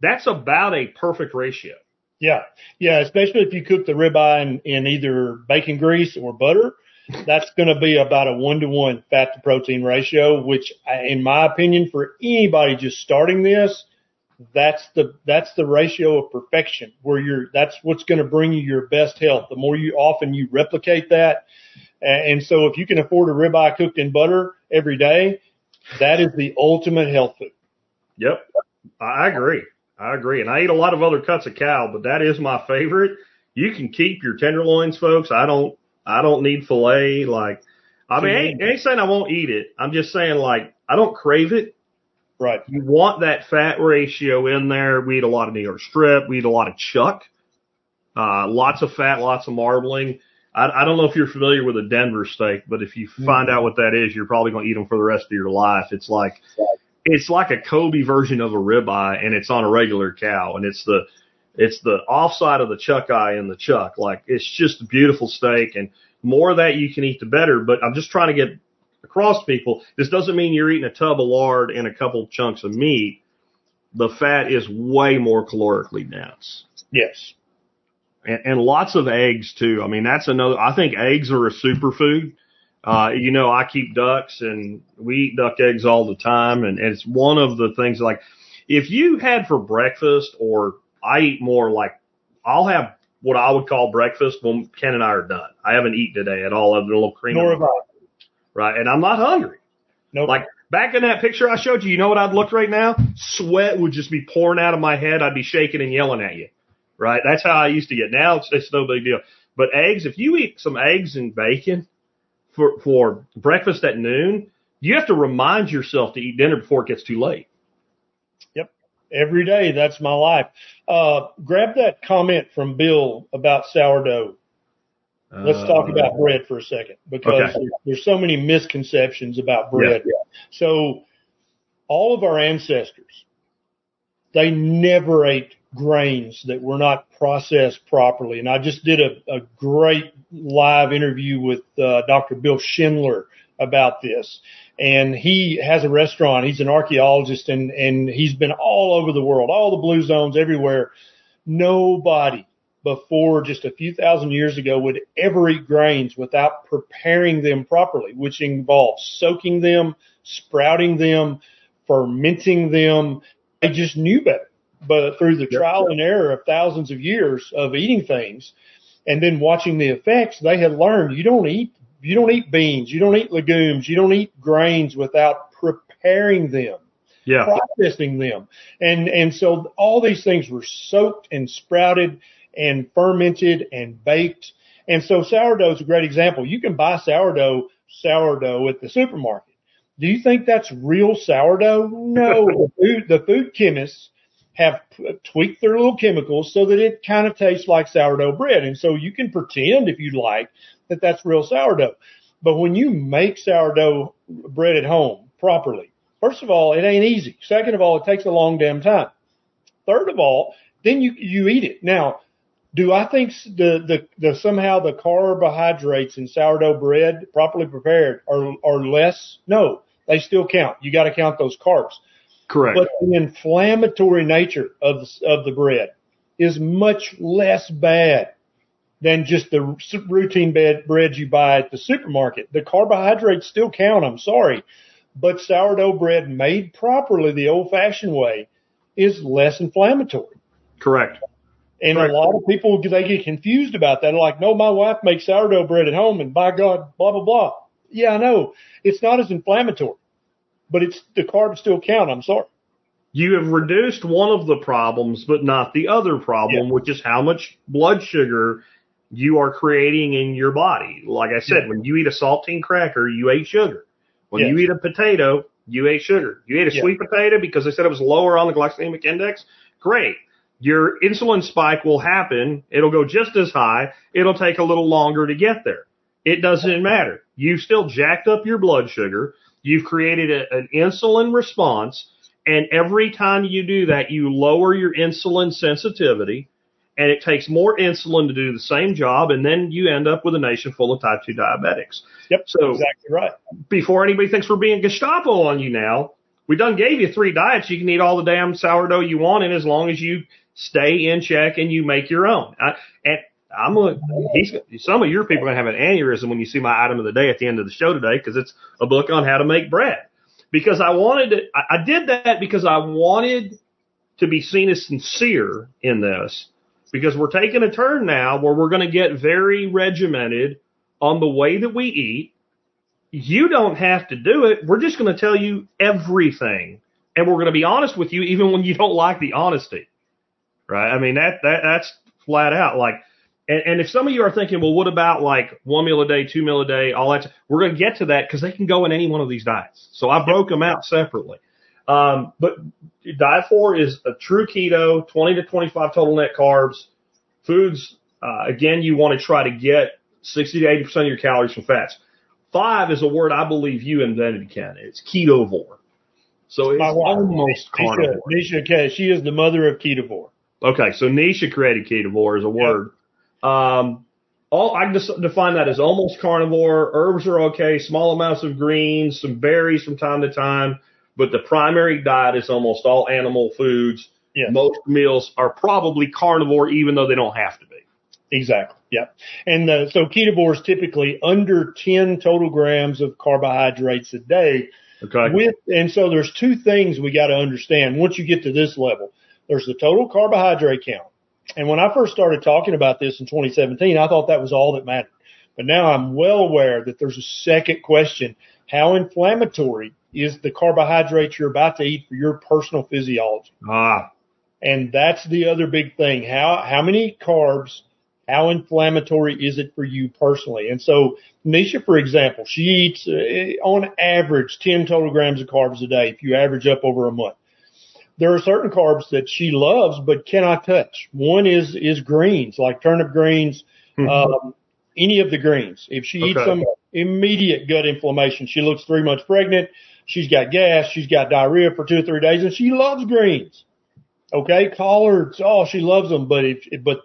that's about a perfect ratio. Yeah. Yeah. Especially if you cook the ribeye in either bacon grease or butter, that's going to be about a 1-to-1 fat to protein ratio, which in my opinion, for anybody just starting this, that's the ratio of perfection where that's what's going to bring you your best health. The more often you replicate that. And so if you can afford a ribeye cooked in butter every day, that is the ultimate health food. Yep. I agree. And I eat a lot of other cuts of cow, but that is my favorite. You can keep your tenderloins, folks. I don't need filet. Like, I mean, I ain't saying I won't eat it. I'm just saying, like, I don't crave it. Right. You want that fat ratio in there. We eat a lot of New York strip. We eat a lot of chuck. Lots of fat, lots of marbling. I don't know if you're familiar with a Denver steak, but if you find out what that is, you're probably going to eat them for the rest of your life. It's like a Kobe version of a ribeye, and it's on a regular cow, and it's the offside of the chuck eye in the chuck. Like, it's just a beautiful steak, and more of that you can eat, the better. But I'm just trying to get across to people, this doesn't mean you're eating a tub of lard and a couple chunks of meat. The fat is way more calorically dense. Yes. And lots of eggs, too. I mean, that's another – I think eggs are a superfood. You know, I keep ducks, and we eat duck eggs all the time. And it's one of the things, like, if you had for breakfast, or I eat more like, I'll have what I would call breakfast when Ken and I are done. I haven't eaten today at all, other than a little cream. Nor have I. Right. And I'm not hungry. No. Nope. Like back in that picture I showed you know what I'd look right now? Sweat would just be pouring out of my head. I'd be shaking and yelling at you. Right. That's how I used to get. Now it's no big deal. But eggs, if you eat some eggs and bacon for breakfast at noon, you have to remind yourself to eat dinner before it gets too late. Yep. Every day. That's my life. Grab that comment from Bill about sourdough. Let's talk about bread for a second, because there's so many misconceptions about bread. Yeah. So all of our ancestors, they never ate grains that were not processed properly. And I just did a great live interview with Dr. Bill Schindler about this. And he has a restaurant. He's an archaeologist, and he's been all over the world, all the blue zones, everywhere. Nobody before just a few thousand years ago would ever eat grains without preparing them properly, which involves soaking them, sprouting them, fermenting them. They just knew better. But through the trial and error of thousands of years of eating things and then watching the effects, they had learned you don't eat beans, you don't eat legumes, you don't eat grains without preparing them. Yeah. Processing them. And so all these things were soaked and sprouted and fermented and baked. And so sourdough is a great example. You can buy sourdough at the supermarket. Do you think that's real sourdough? No. The food chemists have tweaked their little chemicals so that it kind of tastes like sourdough bread. And so you can pretend, if you like, that that's real sourdough. But when you make sourdough bread at home properly, first of all, it ain't easy. Second of all, it takes a long damn time. Third of all, then you eat it. Now, do I think somehow the carbohydrates in sourdough bread properly prepared are less? No, they still count. You got to count those carbs. Correct. But the inflammatory nature of the bread is much less bad than just the routine bread you buy at the supermarket. The carbohydrates still count. I'm sorry. But sourdough bread made properly the old-fashioned way is less inflammatory. Correct. And a lot of people, they get confused about that. They're like, no, my wife makes sourdough bread at home, and by God, blah, blah, blah. Yeah, I know. It's not as inflammatory, but it's the carbs still count. I'm sorry. You have reduced one of the problems, but not the other problem, which is how much blood sugar you are creating in your body. Like I said, when you eat a saltine cracker, you ate sugar. When you eat a potato, you ate sugar. You ate a sweet potato because they said it was lower on the glycemic index. Great. Your insulin spike will happen. It'll go just as high. It'll take a little longer to get there. It doesn't matter. You've still jacked up your blood sugar. You've created an insulin response. And every time you do that, you lower your insulin sensitivity. And it takes more insulin to do the same job, and then you end up with a nation full of type 2 diabetics. Yep, so exactly right. Before anybody thinks we're being Gestapo on you now, we done gave you three diets. You can eat all the damn sourdough you want, and as long as you stay in check and you make your own. Some of your people are going to have an aneurysm when you see my item of the day at the end of the show today, because it's a book on how to make bread. Because I did that because I wanted to be seen as sincere in this. Because we're taking a turn now where we're going to get very regimented on the way that we eat. You don't have to do it. We're just going to tell you everything. And we're going to be honest with you even when you don't like the honesty. Right? I mean, that's flat out. Like, and if some of you are thinking, well, what about like one meal a day, two meal a day, all that? We're going to get to that because they can go in any one of these diets. So I broke them out separately. But diet 4 is a true keto, 20 to 25 total net carbs. Foods, again, you want to try to get 60 to 80% of your calories from fats. 5 is a word I believe you invented, Ken. It's ketovore. So it's almost carnivore. Nisha, she is the mother of ketovore. Okay, so Nisha created ketovore as a word. I just define that as almost carnivore. Herbs are okay, small amounts of greens, some berries from time to time. But the primary diet is almost all animal foods. Yes. Most meals are probably carnivore, even though they don't have to be. Exactly. Yeah. And so ketovore is typically under 10 total grams of carbohydrates a day. Okay. And so there's two things we got to understand once you get to this level. There's the total carbohydrate count. And when I first started talking about this in 2017, I thought that was all that mattered. But now I'm well aware that there's a second question. How inflammatory is the carbohydrates you're about to eat for your personal physiology? And that's the other big thing. How many carbs, how inflammatory is it for you personally? And so Nisha, for example, she eats on average 10 total grams of carbs a day if you average up over a month. There are certain carbs that she loves but cannot touch. One is greens, like turnip greens, any of the greens. If she eats some immediate gut inflammation, she looks 3 months pregnant. She's got gas. She's got diarrhea for 2 or 3 days, and she loves greens. Okay, collards. Oh, she loves them, but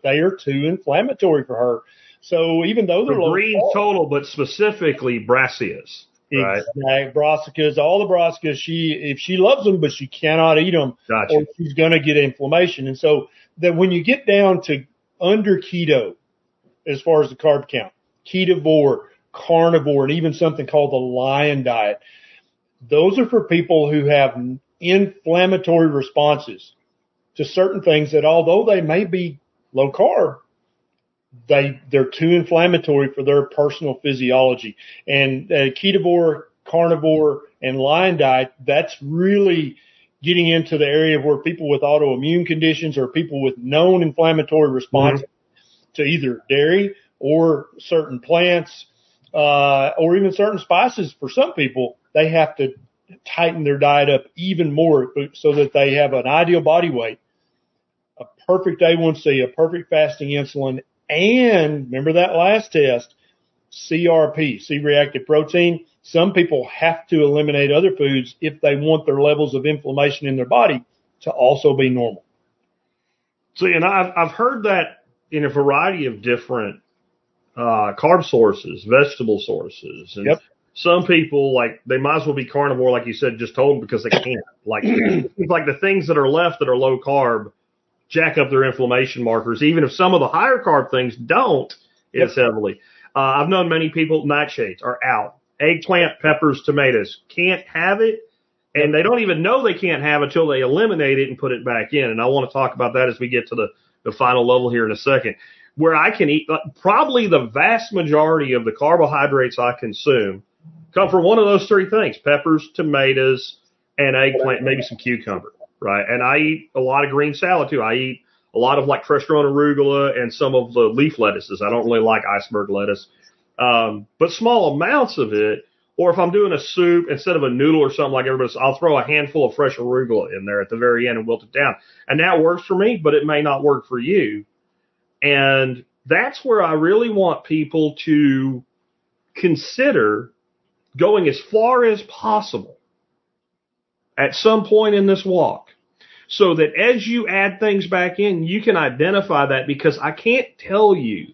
they are too inflammatory for her. So even though they're green total, but specifically brassicas, right? Exactly. Brassicas, all the brassicas. If she loves them, but she cannot eat them, or she's going to get inflammation. And so that when you get down to under keto as far as the carb count, ketovore, carnivore, and even something called the lion diet. Those are for people who have inflammatory responses to certain things that, although they may be low carb, they're too inflammatory for their personal physiology. And ketovore, carnivore, and lion diet, that's really getting into the area where people with autoimmune conditions or people with known inflammatory response to either dairy or certain plants, or even certain spices. For some people, they have to tighten their diet up even more so that they have an ideal body weight, a perfect A1C, a perfect fasting insulin, and remember that last test, CRP, C-reactive protein. Some people have to eliminate other foods if they want their levels of inflammation in their body to also be normal. So, and I've heard that in a variety of different carb sources, vegetable sources. And some people, like, they might as well be carnivore, like you said, just told them, because they can't. Like, it's like the things that are left that are low carb jack up their inflammation markers, even if some of the higher carb things don't as heavily. I've known many people, nightshades are out. Eggplant, peppers, tomatoes, can't have it. And they don't even know they can't have it until they eliminate it and put it back in. And I want to talk about that as we get to the final level here in a second, where I can eat probably the vast majority of the carbohydrates I consume come from one of those three things: peppers, tomatoes, and eggplant, maybe some cucumber. Right. And I eat a lot of green salad, too. I eat a lot of, like, fresh grown arugula and some of the leaf lettuces. I don't really like iceberg lettuce, but small amounts of it. Or if I'm doing a soup, instead of a noodle or something like everybody else, I'll throw a handful of fresh arugula in there at the very end and wilt it down. And that works for me, but it may not work for you. And that's where I really want people to consider going as far as possible at some point in this walk, so that as you add things back in, you can identify that, because I can't tell you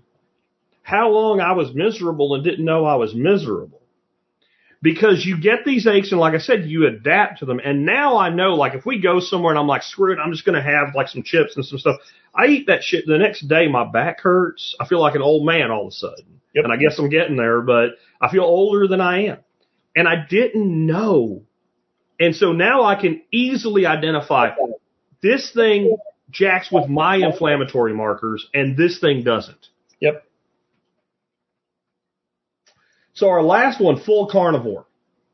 how long I was miserable and didn't know I was miserable, because you get these aches. And like I said, you adapt to them. And now I know, like, if we go somewhere and I'm like, screw it, I'm just going to have like some chips and some stuff, I eat that shit. The next day, my back hurts. I feel like an old man all of a sudden. Yep. And I guess I'm getting there, but I feel older than I am. And I didn't know. And so now I can easily identify, this thing jacks with my inflammatory markers and this thing doesn't. Yep. So our last one, full carnivore.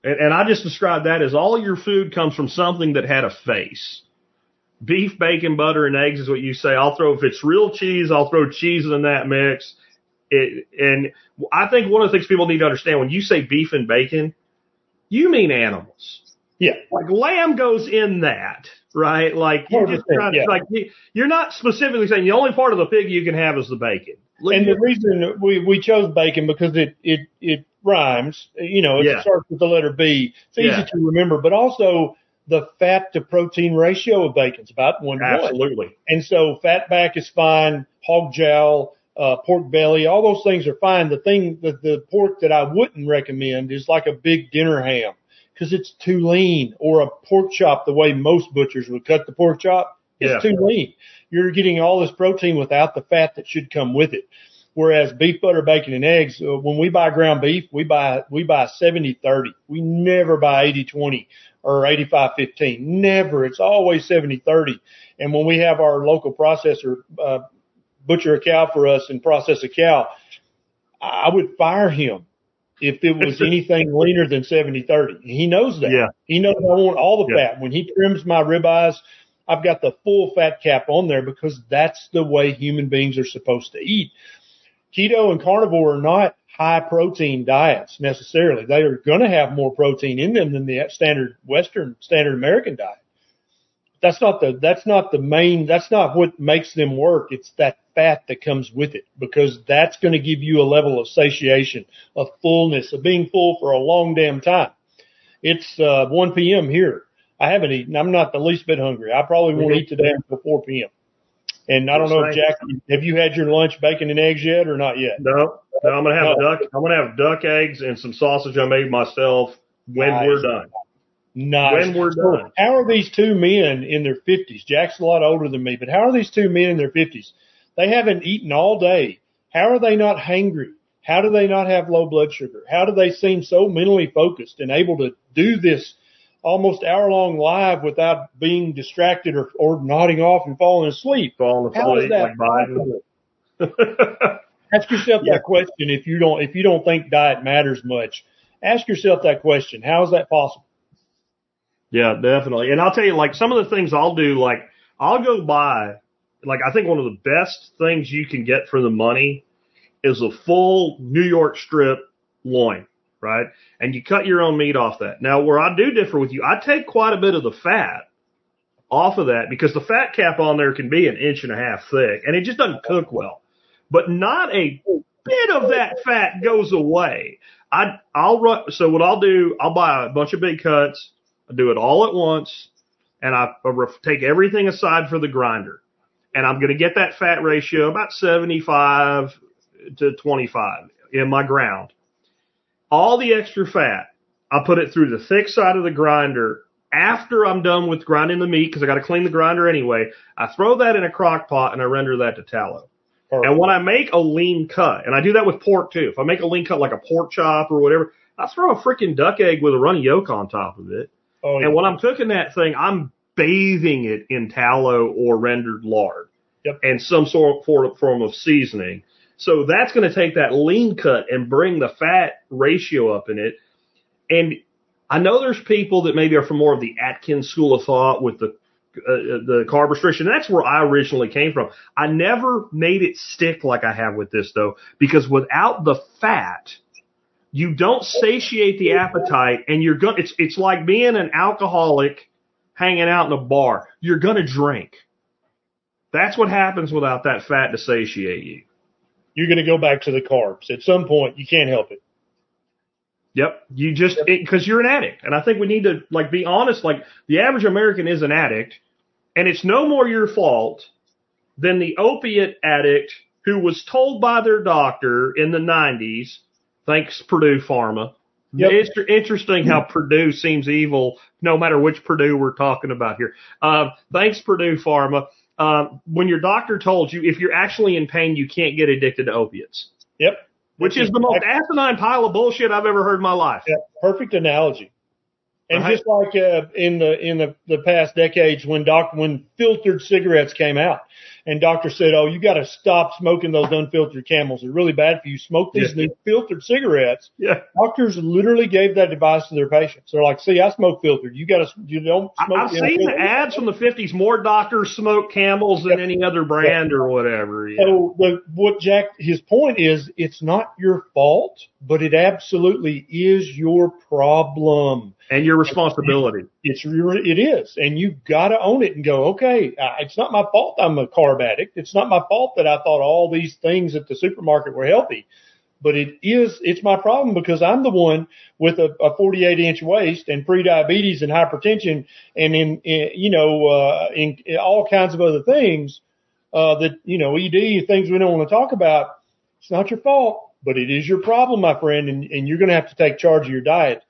And I just described that as all your food comes from something that had a face. Beef, bacon, butter, and eggs is what you say. I'll throw, if it's real cheese, I'll throw cheese in that mix. And I think one of the things people need to understand, when you say beef and bacon, you mean animals. Yeah. Like lamb goes in that, right? Like, you're just trying to, like, you're not specifically saying the only part of the pig you can have is the bacon. And the reason we chose bacon, because it rhymes, you know, it starts with the letter B. It's easy to remember, but also the fat to protein ratio of bacon is about 1:1. Absolutely. And so fat back is fine. Hog jowl, pork belly, all those things are fine. The thing that the pork that I wouldn't recommend is like a big dinner ham, because it's too lean, or a pork chop the way most butchers would cut the pork chop. It's too lean. You're getting all this protein without the fat that should come with it. Whereas beef, butter, bacon, and eggs, when we buy ground beef, we buy 70-30. We never buy 80-20 or 85-15. Never. It's always 70-30. And when we have our local processor butcher a cow for us and process a cow, I would fire him if it was anything leaner than 70-30. He knows that. Yeah. He knows I want all the fat. When he trims my ribeyes, I've got the full fat cap on there, because that's the way human beings are supposed to eat. Keto and carnivore are not high protein diets necessarily. They are going to have more protein in them than the standard Western, standard American diet. That's not what makes them work. It's that fat that comes with it, because that's going to give you a level of satiation, of fullness, of being full for a long damn time. It's 1 p.m. here. I haven't eaten. I'm not the least bit hungry. I probably won't eat today until 4 p.m. And I don't know, Jack, have you had your lunch, bacon and eggs yet, or not yet? No, I'm going to have duck. I'm going to have duck eggs and some sausage I made myself when we're done. Nice. When we're done. How are these two men in their 50s? Jack's a lot older than me, but how are these two men in their 50s? They haven't eaten all day. How are they not hangry? How do they not have low blood sugar? How do they seem so mentally focused and able to do this almost hour-long live without being distracted or nodding off and falling asleep? Falling asleep. How is that possible? Ask yourself that question if you don't think diet matters much. Ask yourself that question. How is that possible? Yeah, definitely. And I'll tell you, like, some of the things I'll do, like, I'll go buy, like, I think one of the best things you can get for the money is a full New York strip loin, right? And you cut your own meat off that. Now, where I do differ with you, I take quite a bit of the fat off of that because the fat cap on there can be 1.5 inches thick, and it just doesn't cook well. But not a bit of that fat goes away. So what I'll do, I'll buy a bunch of big cuts. I do it all at once, and I take everything aside for the grinder. And I'm going to get that fat ratio about 75 to 25 in my ground. All the extra fat, I put it through the thick side of the grinder after I'm done with grinding the meat because I got to clean the grinder anyway. I throw that in a crock pot, and I render that to tallow. Perfect. And when I make a lean cut, and I do that with pork too. If I make a lean cut like a pork chop or whatever, I throw a freaking duck egg with a runny yolk on top of it. Oh, yeah. And when I'm cooking that thing, I'm bathing it in tallow or rendered lard and some sort of form of seasoning. So that's going to take that lean cut and bring the fat ratio up in it. And I know there's people that maybe are from more of the Atkins school of thought with the carb restriction. That's where I originally came from. I never made it stick like I have with this, though, because without the fat, you don't satiate the appetite, and you're going. It's like being an alcoholic hanging out in a bar. You're gonna drink. That's what happens without that fat to satiate you. You're gonna go back to the carbs at some point. You can't help it. Yep. You just because you're an addict, and I think we need to be honest. Like the average American is an addict, and it's no more your fault than the opiate addict who was told by their doctor in the 90s. Thanks, Purdue Pharma. Yep. It's interesting how Purdue seems evil, no matter which Purdue we're talking about here. Thanks, Purdue Pharma. When your doctor told you if you're actually in pain, you can't get addicted to opiates. Yep. Which is the most asinine pile of bullshit I've ever heard in my life. Yep. Perfect analogy. And just like in the past decades when filtered cigarettes came out and doctors said, oh, you got to stop smoking those unfiltered Camels. They're really bad for you. Smoke these new filtered cigarettes. Yeah. Doctors literally gave that advice to their patients. They're like, see, I smoke filtered. You don't smoke. I've seen the ads from the 50s. More doctors smoke Camels than any other brand or whatever. Yeah. So his point is it's not your fault, but it absolutely is your problem. And your responsibility. It is. And you've got to own it and go, okay, it's not my fault I'm a carb addict. It's not my fault that I thought all these things at the supermarket were healthy. But it's my problem because I'm the one with a 48-inch waist and prediabetes and hypertension and in all kinds of other things that ED, things we don't want to talk about. It's not your fault, but it is your problem, my friend. And you're going to have to take charge of your diet.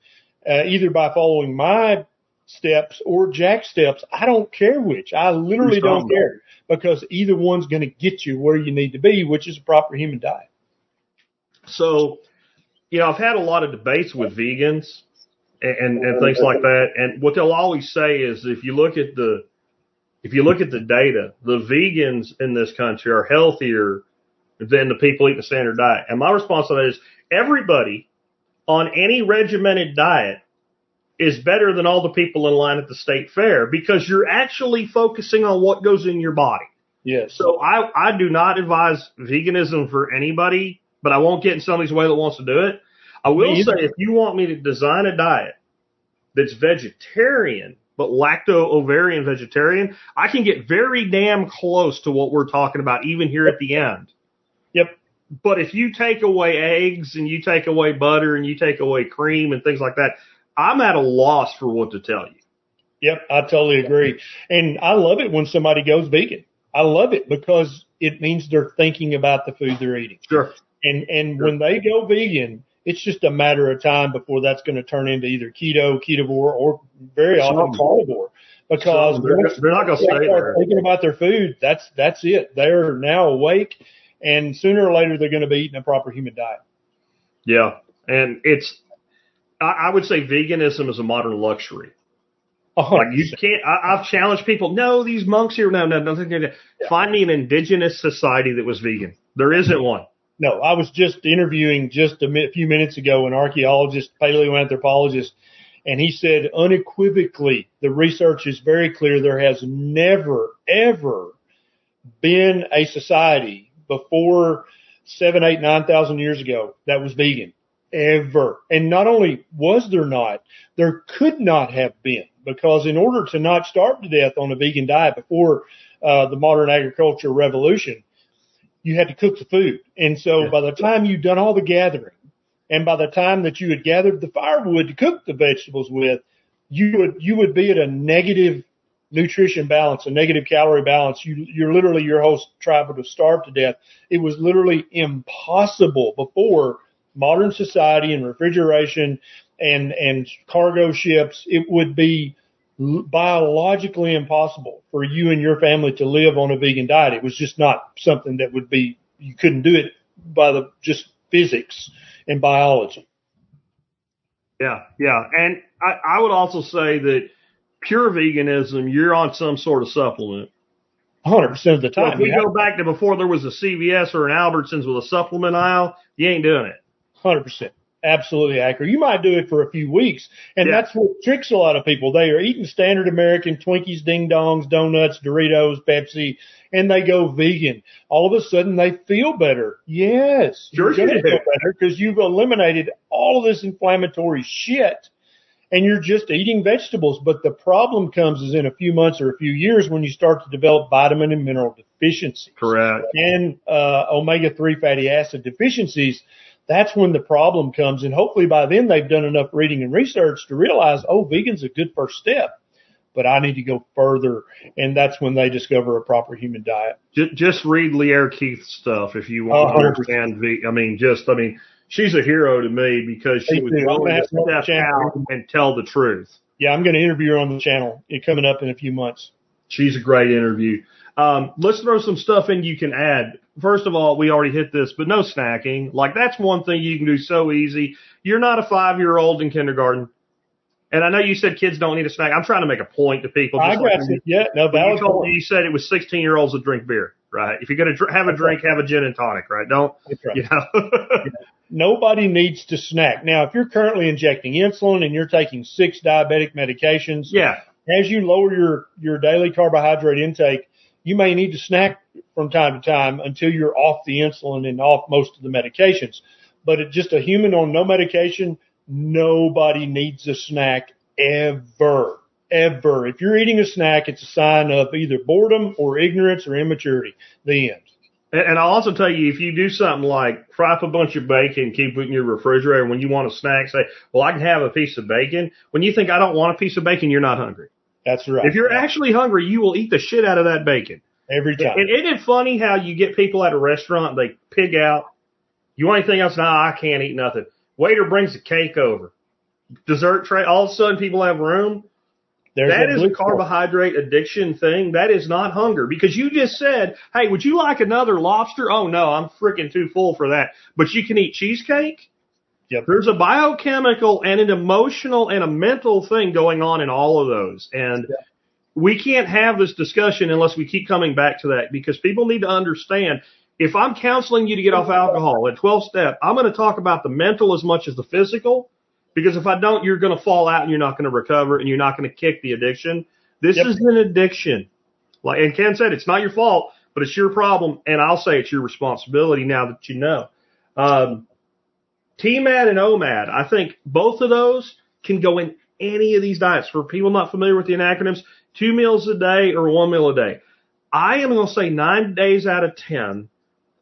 Either by following my steps or Jack's steps. I don't care which. I literally don't care because either one's going to get you where you need to be, which is a proper human diet. So, I've had a lot of debates with vegans and things like that. And what they'll always say is if you look at the data, the vegans in this country are healthier than the people eating the standard diet. And my response to that is everybody on any regimented diet is better than all the people in line at the state fair because you're actually focusing on what goes in your body. Yes. So I do not advise veganism for anybody, but I won't get in somebody's way that wants to do it. I will say if you want me to design a diet that's vegetarian, but lacto-ovarian vegetarian, I can get very damn close to what we're talking about even here at the end. Yep. But if you take away eggs and you take away butter and you take away cream and things like that, I'm at a loss for what to tell you. Yep, I totally agree. And I love it when somebody goes vegan. I love it because it means they're thinking about the food they're eating. Sure. And when they go vegan, it's just a matter of time before that's going to turn into either keto, ketivore, or very often carnivore. Because so they're not going to stay there. Thinking about their food, that's it. They're now awake, and sooner or later they're going to be eating a proper human diet. Yeah, and I would say veganism is a modern luxury. Like you can't. I've challenged people. No, these monks here. No. Find me an indigenous society that was vegan. There isn't one. No, I was just interviewing just a few minutes ago an archaeologist, paleoanthropologist, and he said unequivocally the research is very clear. There has never ever been a society before 7, 8, 9,000 years ago that was vegan ever. And not only was there not, there could not have been. Because in order to not starve to death on a vegan diet before the modern agriculture revolution, you had to cook the food. And so by the time you'd done all the gathering and by the time that you had gathered the firewood to cook the vegetables with, you would be at a negative nutrition balance, a negative calorie balance. You're literally, your whole tribe would have starved to death. It was literally impossible before modern society and refrigeration and cargo ships. It would be biologically impossible for you and your family to live on a vegan diet. It was just not something that would be, you couldn't do it by the just physics and biology. Yeah. And I would also say that pure veganism, you're on some sort of supplement. 100% of the time. So if we go back to before there was a CVS or an Albertsons with a supplement aisle, you ain't doing it. 100%. Absolutely accurate. You might do it for a few weeks, and that's what tricks a lot of people. They are eating standard American Twinkies, Ding Dongs, donuts, Doritos, Pepsi, and they go vegan. All of a sudden, they feel better. Yes, sure you're going to feel better because you've eliminated all of this inflammatory shit, and you're just eating vegetables. But the problem comes is in a few months or a few years when you start to develop vitamin and mineral deficiencies. Correct. And omega-3 fatty acid deficiencies. That's when the problem comes, and hopefully by then they've done enough reading and research to realize, oh, vegan's a good first step, but I need to go further, and that's when they discover a proper human diet. Just read Lier Keith's stuff if you want to understand. She's a hero to me because she was willing to step out and tell the truth. Yeah, I'm going to interview her on the channel coming up in a few months. She's a great interview. Let's throw some stuff in you can add. First of all, we already hit this, but no snacking. Like, that's one thing you can do so easy. You're not a 5-year-old in kindergarten. And I know you said kids don't need a snack. I'm trying to make a point to people. I got it. Yeah, no, but you said it was 16-year-olds that drink beer, right? If you're going to have a drink, have a gin and tonic, right? Don't, right. You know. Nobody needs to snack. Now, if you're currently injecting insulin and you're taking 6 diabetic medications, as you lower your daily carbohydrate intake, you may need to snack from time to time until you're off the insulin and off most of the medications. But it's just a human on no medication, nobody needs a snack ever, ever. If you're eating a snack, it's a sign of either boredom or ignorance or immaturity, the end. And I'll also tell you, if you do something like fry up a bunch of bacon, keep it in your refrigerator, when you want a snack, say, well, I can have a piece of bacon. When you think I don't want a piece of bacon, you're not hungry. That's right. If you're actually hungry, you will eat the shit out of that bacon. Every time. And isn't it funny how you get people at a restaurant, they pig out. You want anything else? No, I can't eat nothing. Waiter brings a cake over. Dessert tray. All of a sudden, people have room. That is a carbohydrate addiction thing. That is not hunger. Because you just said, hey, would you like another lobster? Oh, no, I'm freaking too full for that. But you can eat cheesecake? Yep. There's a biochemical and an emotional and a mental thing going on in all of those. And we can't have this discussion unless we keep coming back to that, because people need to understand, if I'm counseling you to get off alcohol at 12-step, I'm going to talk about the mental as much as the physical, because if I don't, you're going to fall out and you're not going to recover and you're not going to kick the addiction. This is an addiction. Like, and Ken said, it's not your fault, but it's your problem. And I'll say it's your responsibility now that you know. TMAD and OMAD, I think both of those can go in any of these diets. For people not familiar with the acronyms, 2 meals a day or 1 meal a day. I am going to say 9 days out of 10,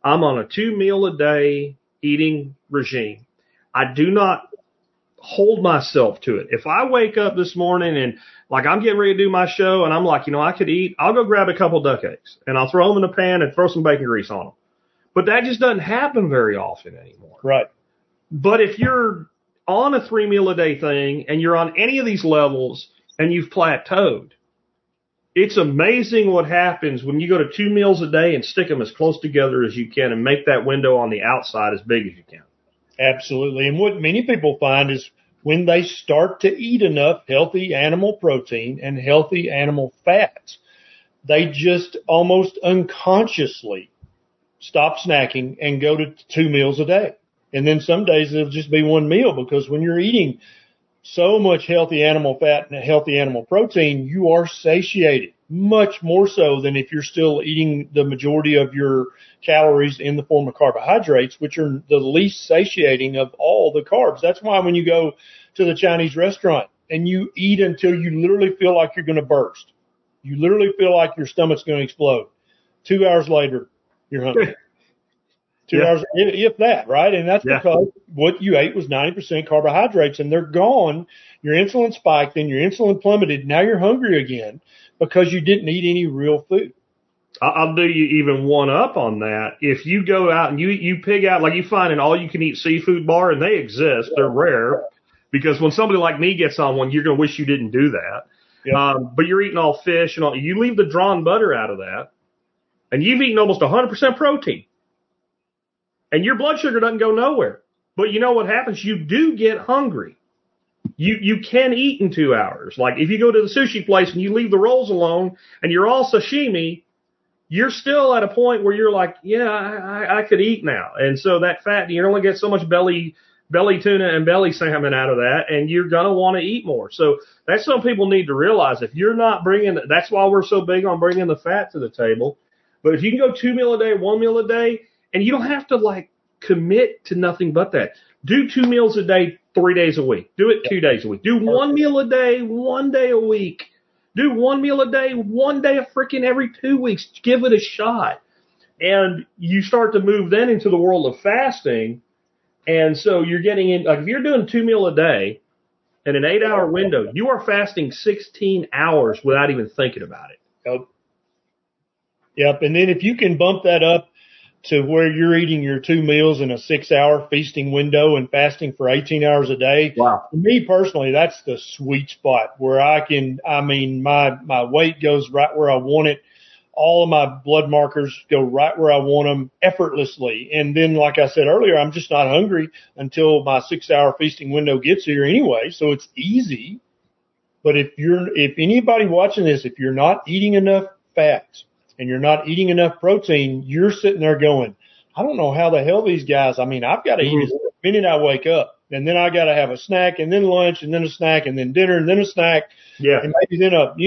I'm on a 2 meal a day eating regime. I do not hold myself to it. If I wake up this morning and like I'm getting ready to do my show and I'm like, you know, I could eat, I'll go grab a couple duck eggs and I'll throw them in the pan and throw some bacon grease on them. But that just doesn't happen very often anymore. Right. But if you're on a 3 meal a day thing and you're on any of these levels and you've plateaued, It's amazing what happens when you go to two meals a day and stick them as close together as you can and make that window on the outside as big as you can. Absolutely. And what many people find is when they start to eat enough healthy animal protein and healthy animal fats, they just almost unconsciously stop snacking and go to two meals a day. And then some days it'll just be one meal, because when you're eating so much healthy animal fat and healthy animal protein, you are satiated, much more so than if you're still eating the majority of your calories in the form of carbohydrates, which are the least satiating of all the carbs. That's why when you go to the Chinese restaurant and you eat until you literally feel like you're going to burst, you literally feel like your stomach's going to explode. 2 hours later, you're hungry. 2 hours, if that, right? And that's because what you ate was 90% carbohydrates, and they're gone. Your insulin spiked, then your insulin plummeted. Now you're hungry again because you didn't eat any real food. I'll do you even one up on that. If you go out and you pig out, like you find an all-you-can-eat seafood bar, and they exist. They're rare because when somebody like me gets on one, you're going to wish you didn't do that. Yeah. But you're eating all fish, and all, you leave the drawn butter out of that, and you've eaten almost 100% protein. And your blood sugar doesn't go nowhere. But you know what happens? You do get hungry. You can eat in 2 hours. Like if you go to the sushi place and you leave the rolls alone and you're all sashimi, you're still at a point where you're like, yeah, I could eat now. And so that fat, you only get so much belly tuna and belly salmon out of that, and you're going to want to eat more. So that's something people need to realize. If you're not bringing, that's why we're so big on bringing the fat to the table. But if you can go two meal a day, one meal a day, and you don't have to, like, commit to nothing but that. Do two meals a day, 3 days a week. Do it 2 days a week. Do one meal a day, 1 day a week. Do one meal a day, 1 day a freaking every 2 weeks. Give it a shot. And you start to move then into the world of fasting. And so you're getting in, like, if you're doing two meal a day in an 8-hour window, you are fasting 16 hours without even thinking about it. Yep. And then if you can bump that up to where you're eating your two meals in a 6-hour feasting window and fasting for 18 hours a day. Wow. For me personally, that's the sweet spot where I can, I mean, my weight goes right where I want it. All of my blood markers go right where I want them effortlessly. And then, like I said earlier, I'm just not hungry until my 6-hour feasting window gets here anyway. So it's easy. But if anybody watching this, if you're not eating enough fats, and you're not eating enough protein, you're sitting there going, I don't know how the hell these guys, I mean, I've got to eat the minute I wake up, and then I got to have a snack, and then lunch, and then a snack, and then dinner, and then a snack, and maybe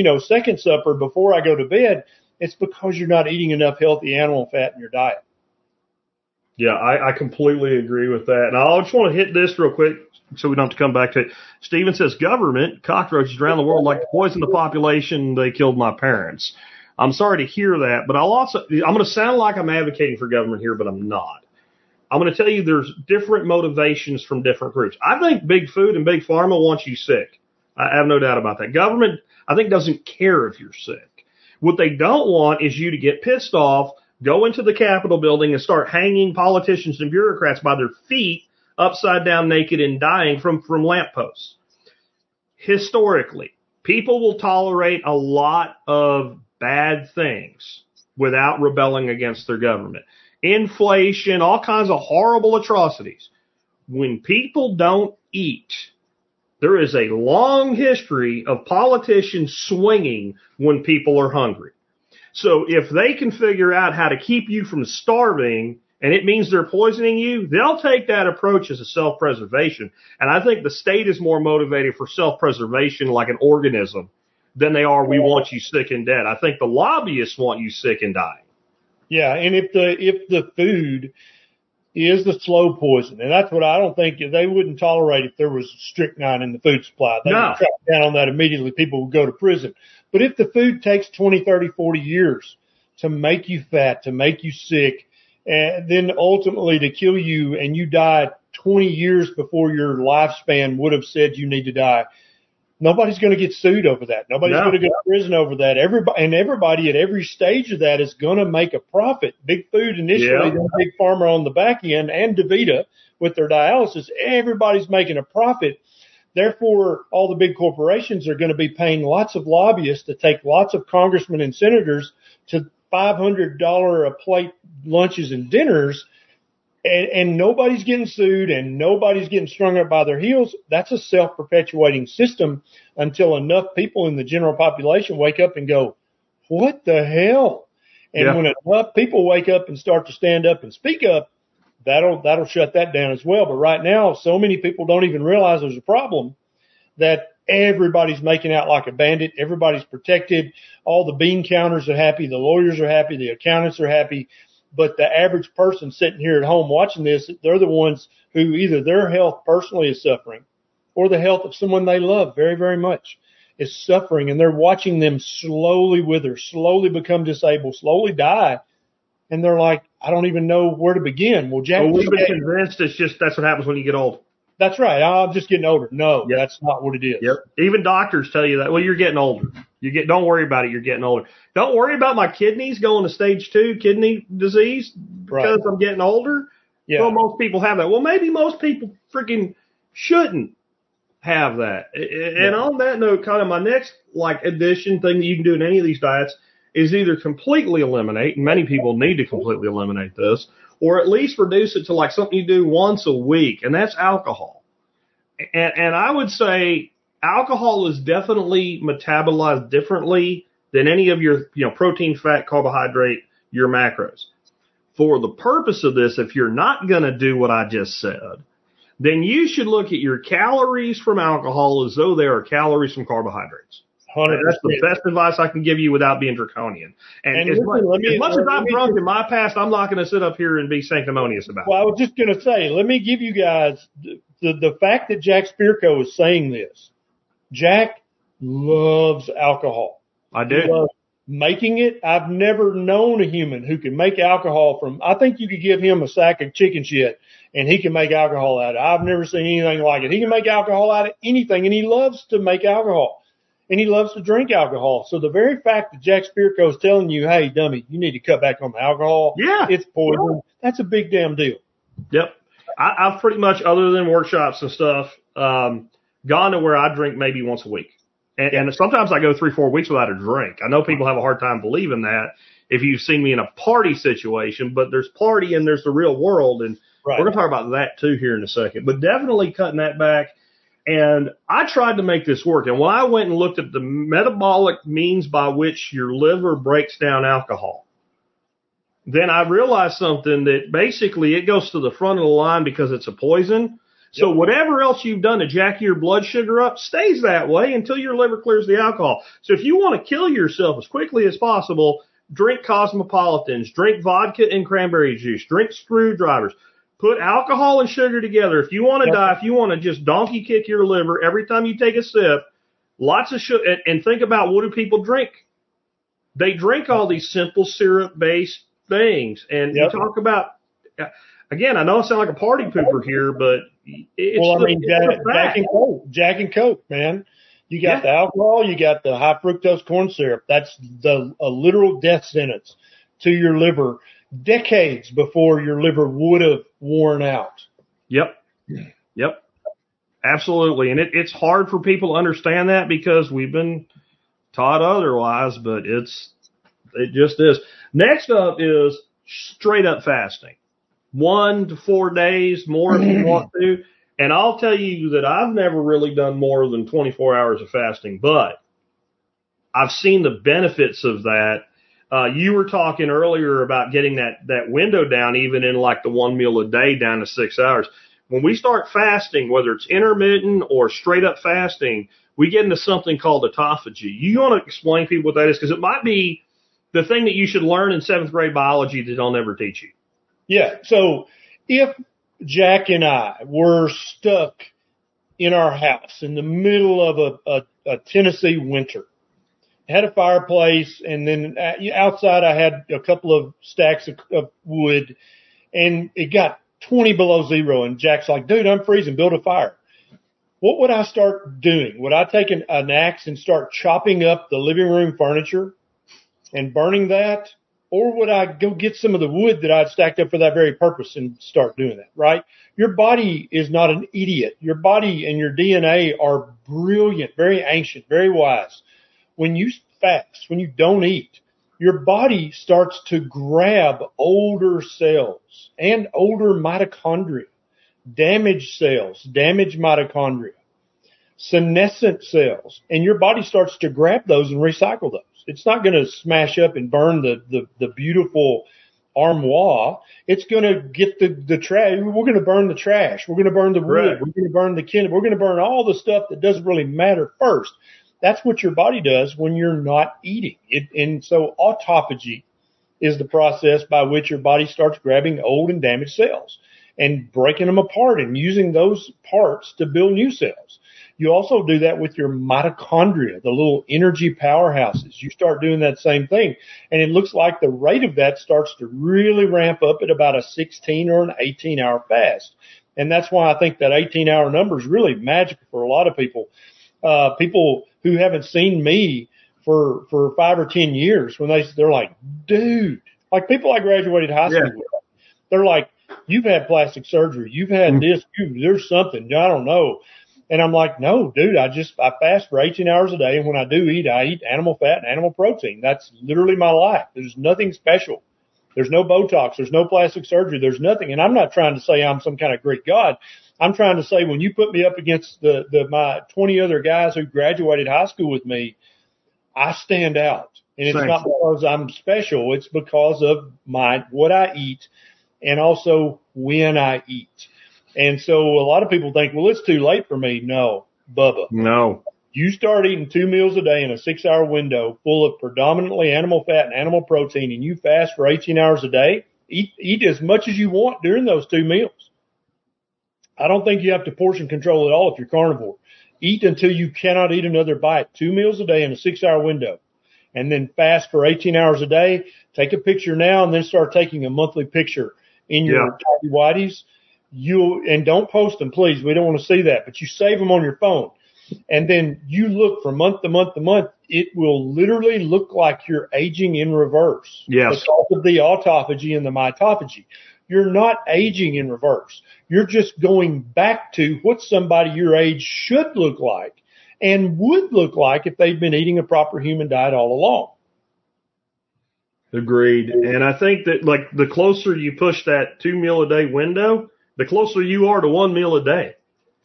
then a second supper before I go to bed. It's because you're not eating enough healthy animal fat in your diet. Yeah, I completely agree with that. And I just want to hit this real quick so we don't have to come back to it. Steven says, government, cockroaches around the world like to poison the population. They killed my parents. I'm sorry to hear that, but I'm going to sound like I'm advocating for government here, but I'm not. I'm going to tell you there's different motivations from different groups. I think big food and big pharma wants you sick. I have no doubt about that. Government, I think, doesn't care if you're sick. What they don't want is you to get pissed off, go into the Capitol building and start hanging politicians and bureaucrats by their feet upside down naked and dying from lampposts. Historically, people will tolerate a lot of bad things without rebelling against their government. Inflation, all kinds of horrible atrocities. When people don't eat, there is a long history of politicians swinging when people are hungry. So if they can figure out how to keep you from starving, and it means they're poisoning you, they'll take that approach as a self-preservation. And I think the state is more motivated for self-preservation like an organism than they are, we want you sick and dead. I think the lobbyists want you sick and dying. Yeah, and if the food is the slow poison, and that's what I don't think, they wouldn't tolerate if there was strychnine in the food supply. They would crack down on that immediately. People would go to prison. But if the food takes 20, 30, 40 years to make you fat, to make you sick, and then ultimately to kill you, and you die 20 years before your lifespan would have said you need to die, nobody's going to get sued over that. Nobody's going to go to prison over that. Everybody at every stage of that is going to make a profit. Big food initially, then big pharma on the back end, and DaVita with their dialysis. Everybody's making a profit. Therefore, all the big corporations are going to be paying lots of lobbyists to take lots of congressmen and senators to $500 a plate lunches and dinners, and nobody's getting sued and nobody's getting strung up by their heels. That's a self-perpetuating system until enough people in the general population wake up and go, what the hell? And yeah. When enough people wake up and start to stand up and speak up, that'll shut that down as well. But right now, so many people don't even realize there's a problem that everybody's making out like a bandit. Everybody's protected. All the bean counters are happy. The lawyers are happy. The accountants are happy. But the average person sitting here at home watching this, they're the ones who either their health personally is suffering or the health of someone they love very, very much is suffering. And they're watching them slowly wither, slowly become disabled, slowly die. And they're like, I don't even know where to begin. Well, Jack, we've been convinced it's just that's what happens when you get old. That's right. I'm just getting older. No, yep. That's not what it is. Yep. Even doctors tell you that. Well, you're getting older. Don't worry about it. You're getting older. Don't worry about my kidneys going to stage 2 kidney disease because I'm getting older. Yeah. Well, most people have that. Well, maybe most people freaking shouldn't have that. And on that note, kind of my next like addition thing that you can do in any of these diets is either completely eliminate, and many people need to completely eliminate this, or at least reduce it to like something you do once a week, and that's alcohol. And I would say alcohol is definitely metabolized differently than any of your protein, fat, carbohydrate, your macros. For the purpose of this, if you're not going to do what I just said, then you should look at your calories from alcohol as though they are calories from carbohydrates. 100%. That's the best advice I can give you without being draconian. And as much as I'm drunk in my past, I'm not going to sit up here and be sanctimonious about it. Well, I was just going to say, let me give you guys the fact that Jack Spirko is saying this. Jack loves alcohol. I do. He loves making it. I've never known a human who can make alcohol from, I think you could give him a sack of chicken shit and he can make alcohol out of it. I've never seen anything like it. He can make alcohol out of anything, and he loves to make alcohol. And he loves to drink alcohol. So the very fact that Jack Spirko is telling you, hey, dummy, you need to cut back on the alcohol. Yeah. It's poison. Yeah. That's a big damn deal. Yep. I've pretty much, other than workshops and stuff, gone to where I drink maybe once a week. And sometimes I go 3-4 weeks without a drink. I know people have a hard time believing that if you've seen me in a party situation, but there's party and there's the real world. And we're going to talk about that too here in a second. But definitely cutting that back. And I tried to make this work. And when I went and looked at the metabolic means by which your liver breaks down alcohol, then I realized something, that basically it goes to the front of the line because it's a poison. So whatever else you've done to jack your blood sugar up stays that way until your liver clears the alcohol. So if you want to kill yourself as quickly as possible, drink Cosmopolitans, drink vodka and cranberry juice, drink screwdrivers. Put alcohol and sugar together. If you want to die, if you want to just donkey kick your liver every time you take a sip, lots of sugar. And think about, what do people drink? They drink all these simple syrup-based things. And you talk about, again, I know I sound like a party pooper here, but it's Jack and Coke. Jack and Coke, man. You got the alcohol. You got the high fructose corn syrup. That's a literal death sentence to your liver. Decades before your liver would have worn out. Yep. Absolutely. And it's hard for people to understand that because we've been taught otherwise, but it just is. Next up is straight up fasting. 1 to 4 days, more if you want to. And I'll tell you that I've never really done more than 24 hours of fasting, but I've seen the benefits of that. You were talking earlier about getting that window down, even in like the one meal a day down to 6 hours. When we start fasting, whether it's intermittent or straight up fasting, we get into something called autophagy. You want to explain to people what that is, because it might be the thing that you should learn in 7th grade biology that they'll never teach you. Yeah. So if Jack and I were stuck in our house in the middle of a Tennessee winter, had a fireplace, and then outside I had a couple of stacks of wood, and it got 20 below zero, and Jack's like, dude, I'm freezing, build a fire. What would I start doing? Would I take an axe and start chopping up the living room furniture and burning that? Or would I go get some of the wood that I'd stacked up for that very purpose and start doing that, right? Your body is not an idiot. Your body and your DNA are brilliant, very ancient, very wise. When you fast, when you don't eat, your body starts to grab older cells and older mitochondria, damaged cells, damaged mitochondria, senescent cells, and your body starts to grab those and recycle those. It's not going to smash up and burn the beautiful armoire. It's going to get the trash. We're going to burn the trash. We're going to burn the wood. Right. We're going to burn the kindling. We're going to burn all the stuff that doesn't really matter first. That's what your body does when you're not eating. And so autophagy is the process by which your body starts grabbing old and damaged cells and breaking them apart and using those parts to build new cells. You also do that with your mitochondria, the little energy powerhouses. You start doing that same thing. And it looks like the rate of that starts to really ramp up at about a 16 or an 18-hour fast. And that's why I think that 18-hour number is really magical for a lot of people. People who haven't seen me for 5 or 10 years, when they're like, dude, like people I graduated high school with, they're like, you've had plastic surgery. You've had this. There's something. I don't know. And I'm like, no, dude, I fast for 18 hours a day. And when I do eat, I eat animal fat and animal protein. That's literally my life. There's nothing special. There's no Botox. There's no plastic surgery. There's nothing. And I'm not trying to say I'm some kind of Greek god. I'm trying to say when you put me up against my 20 other guys who graduated high school with me, I stand out. And it's not because I'm special. It's because of what I eat and also when I eat. And so a lot of people think, well, it's too late for me. No, Bubba. No. You start eating 2 meals a day in a 6-hour window full of predominantly animal fat and animal protein, and you fast for 18 hours a day, eat as much as you want during those 2 meals. I don't think you have to portion control at all if you're carnivore. Eat until you cannot eat another bite, 2 meals a day in a 6-hour window, and then fast for 18 hours a day. Take a picture now and then start taking a monthly picture in your tighty-whities. And don't post them, please. We don't want to see that, but you save them on your phone. And then you look from month to month to month. It will literally look like you're aging in reverse. Yes. Because of the autophagy and the mitophagy. You're not aging in reverse. You're just going back to what somebody your age should look like and would look like if they've been eating a proper human diet all along. Agreed. And I think that like the closer you push that 2-meal-a-day window, the closer you are to 1 meal a day.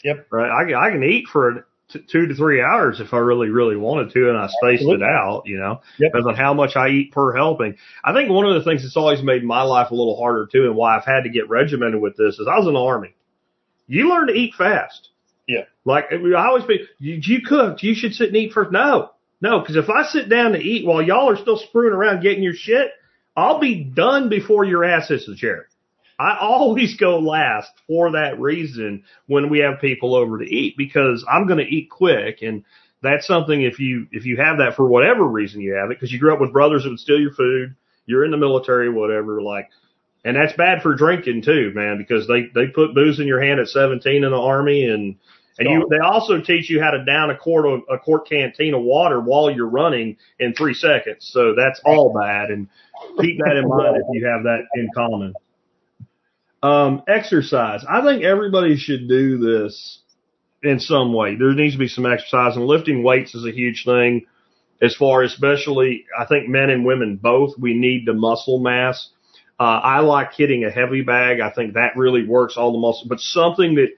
Yep. Right. I can eat for 2 to 3 hours if I really, really wanted to, and I spaced it out, depends on how much I eat per helping. I think one of the things that's always made my life a little harder, too, and why I've had to get regimented with this is I was in the Army. You learn to eat fast. Yeah. Like, I always be, you cooked. You should sit and eat first. No, because if I sit down to eat while y'all are still screwing around getting your shit, I'll be done before your ass hits the chair. I always go last for that reason when we have people over to eat, because I'm going to eat quick. And that's something, if you have that for whatever reason you have it, because you grew up with brothers that would steal your food, you're in the military, whatever, like, and that's bad for drinking too, man, because they put booze in your hand at 17 in the Army. And they also teach you how to down a quart canteen of water while you're running in 3 seconds. So that's all bad. And keep that in mind if you have that in common. Exercise. I think everybody should do this in some way. There needs to be some exercise, and lifting weights is a huge thing as far as, especially, I think men and women both, we need the muscle mass. I like hitting a heavy bag. I think that really works all the muscle, but something that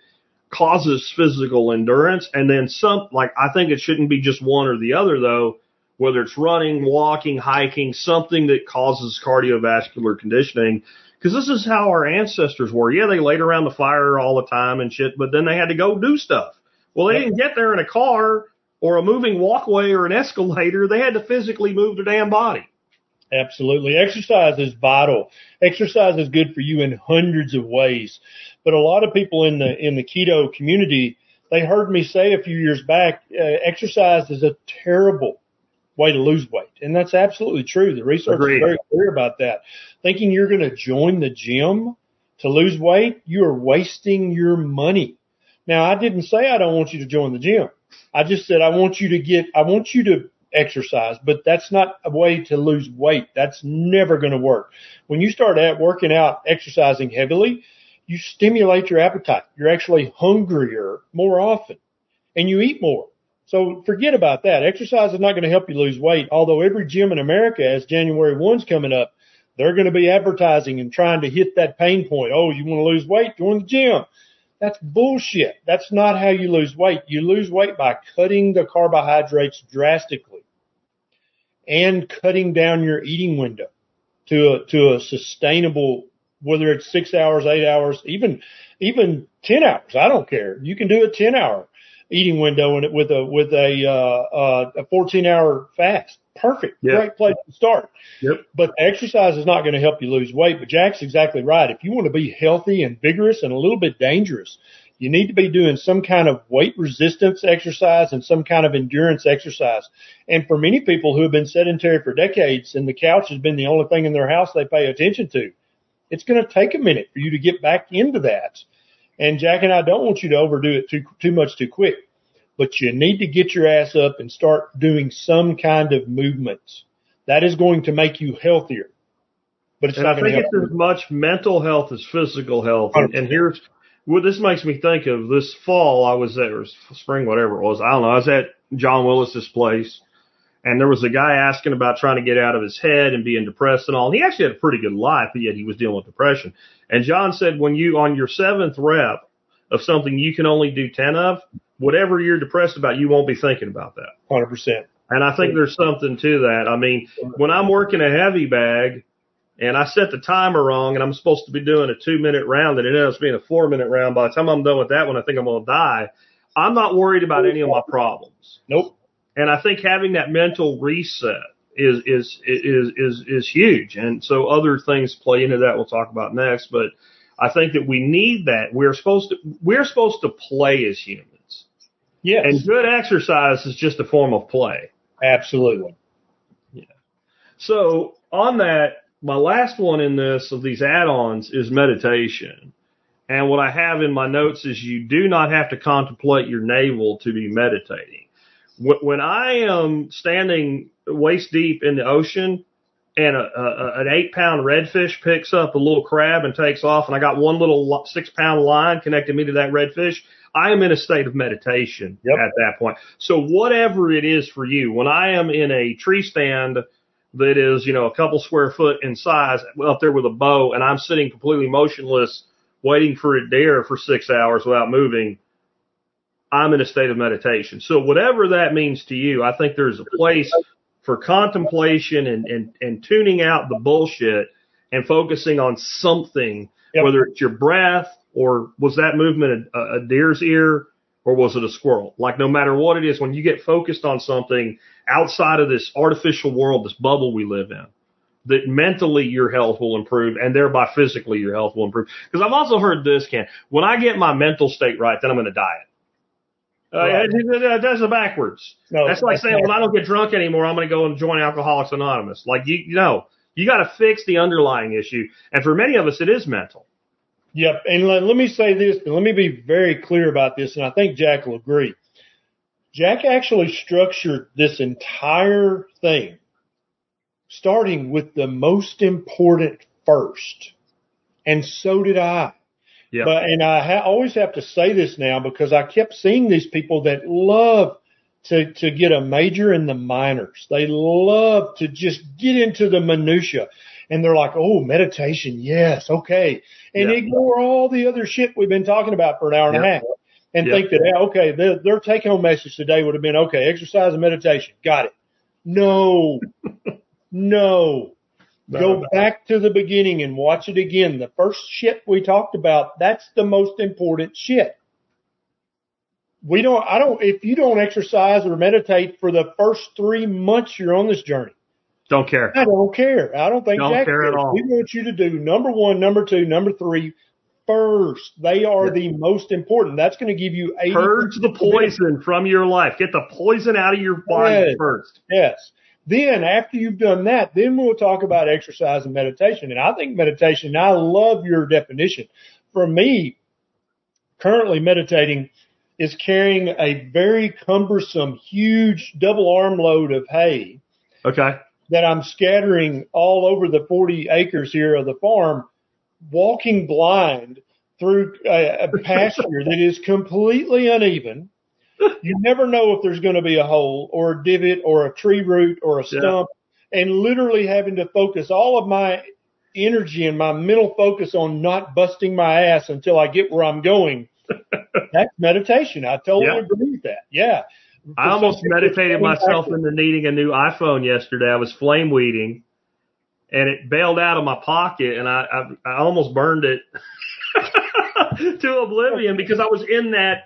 causes physical endurance. And then I think it shouldn't be just one or the other though, whether it's running, walking, hiking, something that causes cardiovascular conditioning. Because this is how our ancestors were. Yeah, they laid around the fire all the time and shit, but then they had to go do stuff. Well, they didn't get there in a car or a moving walkway or an escalator. They had to physically move their damn body. Absolutely. Exercise is vital. Exercise is good for you in hundreds of ways. But a lot of people in the keto community, they heard me say a few years back, exercise is a terrible way to lose weight. And that's absolutely true. The research is very clear about that. Thinking you're going to join the gym to lose weight, you are wasting your money. Now, I didn't say I don't want you to join the gym. I just said I want you to exercise, but that's not a way to lose weight. That's never going to work. When you start out working out, exercising heavily, you stimulate your appetite. You're actually hungrier more often and you eat more. So forget about that. Exercise is not going to help you lose weight. Although every gym in America, as January 1's coming up, they're going to be advertising and trying to hit that pain point. Oh, you want to lose weight? Join the gym. That's bullshit. That's not how you lose weight. You lose weight by cutting the carbohydrates drastically and cutting down your eating window to a sustainable, whether it's 6 hours, 8 hours, even 10 hours. I don't care. You can do a 10-hour eating window and with a 14-hour fast. Perfect. Yep. Great place to start. Yep. But exercise is not going to help you lose weight. But Jack's exactly right. If you want to be healthy and vigorous and a little bit dangerous, you need to be doing some kind of weight resistance exercise and some kind of endurance exercise. And for many people who have been sedentary for decades and the couch has been the only thing in their house they pay attention to, it's going to take a minute for you to get back into that. And Jack and I don't want you to overdo it too much too quick. But you need to get your ass up and start doing some kind of movements. That is going to make you healthier. But it's not going to help. I think it's as much mental health as physical health. And here's what this makes me think of. This fall I was at, or spring, whatever it was, I don't know, I was at John Willis's place, and there was a guy asking about trying to get out of his head and being depressed and all. And he actually had a pretty good life, but yet he was dealing with depression. And John said, when you, on your 7th rep of something you can only do 10 of, whatever you're depressed about, you won't be thinking about that. 100%. And I think there's something to that. I mean, when I'm working a heavy bag and I set the timer wrong and I'm supposed to be doing a 2-minute round and it ends up being a 4-minute round, by the time I'm done with that one, I think I'm going to die. I'm not worried about any of my problems. Nope. And I think having that mental reset is huge. And so other things play into that. We'll talk about next, but I think that we need that. We're supposed to play as humans. Yes. And good exercise is just a form of play. Absolutely. Yeah. So on that, my last one in this of these add-ons is meditation. And what I have in my notes is you do not have to contemplate your navel to be meditating. When I am standing waist deep in the ocean and an 8-pound redfish picks up a little crab and takes off, and I got one little 6-pound line connecting me to that redfish, I am in a state of meditation at that point. So whatever it is for you, when I am in a tree stand that is, a couple square foot in size up there with a bow, and I'm sitting completely motionless waiting for a deer for 6 hours without moving, I'm in a state of meditation. So whatever that means to you, I think there's a place for contemplation and tuning out the bullshit and focusing on something, whether it's your breath, or was that movement a deer's ear, or was it a squirrel? Like, no matter what it is, when you get focused on something outside of this artificial world, this bubble we live in, that mentally your health will improve and thereby physically your health will improve. Because I've also heard this, Ken. When I get my mental state right, then I'm going to diet. Right. That's backwards. No, that's like saying, when I don't get drunk anymore, I'm going to go and join Alcoholics Anonymous. Like, you got to fix the underlying issue. And for many of us, it is mental. Yep. And let me say this, and let me be very clear about this, and I think Jack will agree. Jack actually structured this entire thing, starting with the most important first. And so did I. Yep. And I always have to say this now, because I kept seeing these people that love to get a major in the minors. They love to just get into the minutia. And they're like, oh, meditation, yes, okay. And ignore all the other shit we've been talking about for an hour and a half and think that, okay, their take-home message today would have been, okay, exercise and meditation, got it. No, Go back to the beginning and watch it again. The first shit we talked about, that's the most important shit. If you don't exercise or meditate for the first 3 months you're on this journey, don't care. I don't care. I don't think Jack cares. We want you to do number one, number two, number three first. They are the most important. That's going to give you 80%. Purge the poison from your life. Get the poison out of your body first. Yes. Then after you've done that, then we'll talk about exercise and meditation. And I think meditation, I love your definition. For me, currently meditating is carrying a very cumbersome, huge double arm load of hay. Okay. That I'm scattering all over the 40 acres here of the farm, walking blind through a pasture that is completely uneven. You never know if there's going to be a hole or a divot or a tree root or a stump, and literally having to focus all of my energy and my mental focus on not busting my ass until I get where I'm going. That's meditation. I totally agree with that. Yeah. I almost meditated myself into needing a new iPhone yesterday. I was flame weeding, and it bailed out of my pocket, and I almost burned it to oblivion because I was in that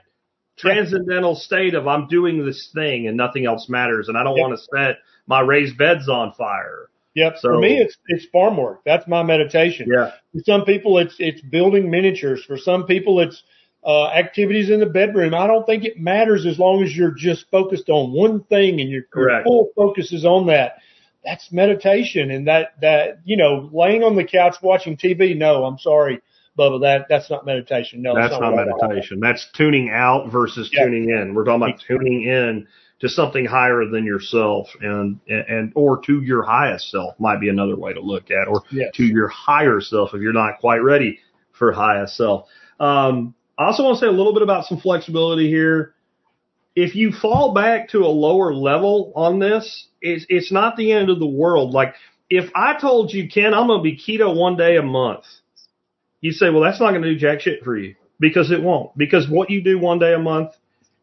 transcendental state of I'm doing this thing and nothing else matters, and I don't want to set my raised beds on fire. Yep. So, for me, it's farm work. That's my meditation. Yeah. For some people, it's building miniatures. For some people, it's activities in the bedroom. I don't think it matters as long as you're just focused on one thing and your full focus is on that. That's meditation. And that laying on the couch watching TV. No, I'm sorry, Bubba. That's not meditation. No, that's not meditation. That's tuning out versus tuning in. We're talking about tuning in to something higher than yourself and or to your highest self might be another way to look at, or to your higher self if you're not quite ready for highest self. I also want to say a little bit about some flexibility here. If you fall back to a lower level on this, it's not the end of the world. Like if I told you, Ken, I'm going to be keto one day a month, you'd say, well, that's not going to do jack shit for you, because it won't. Because what you do one day a month,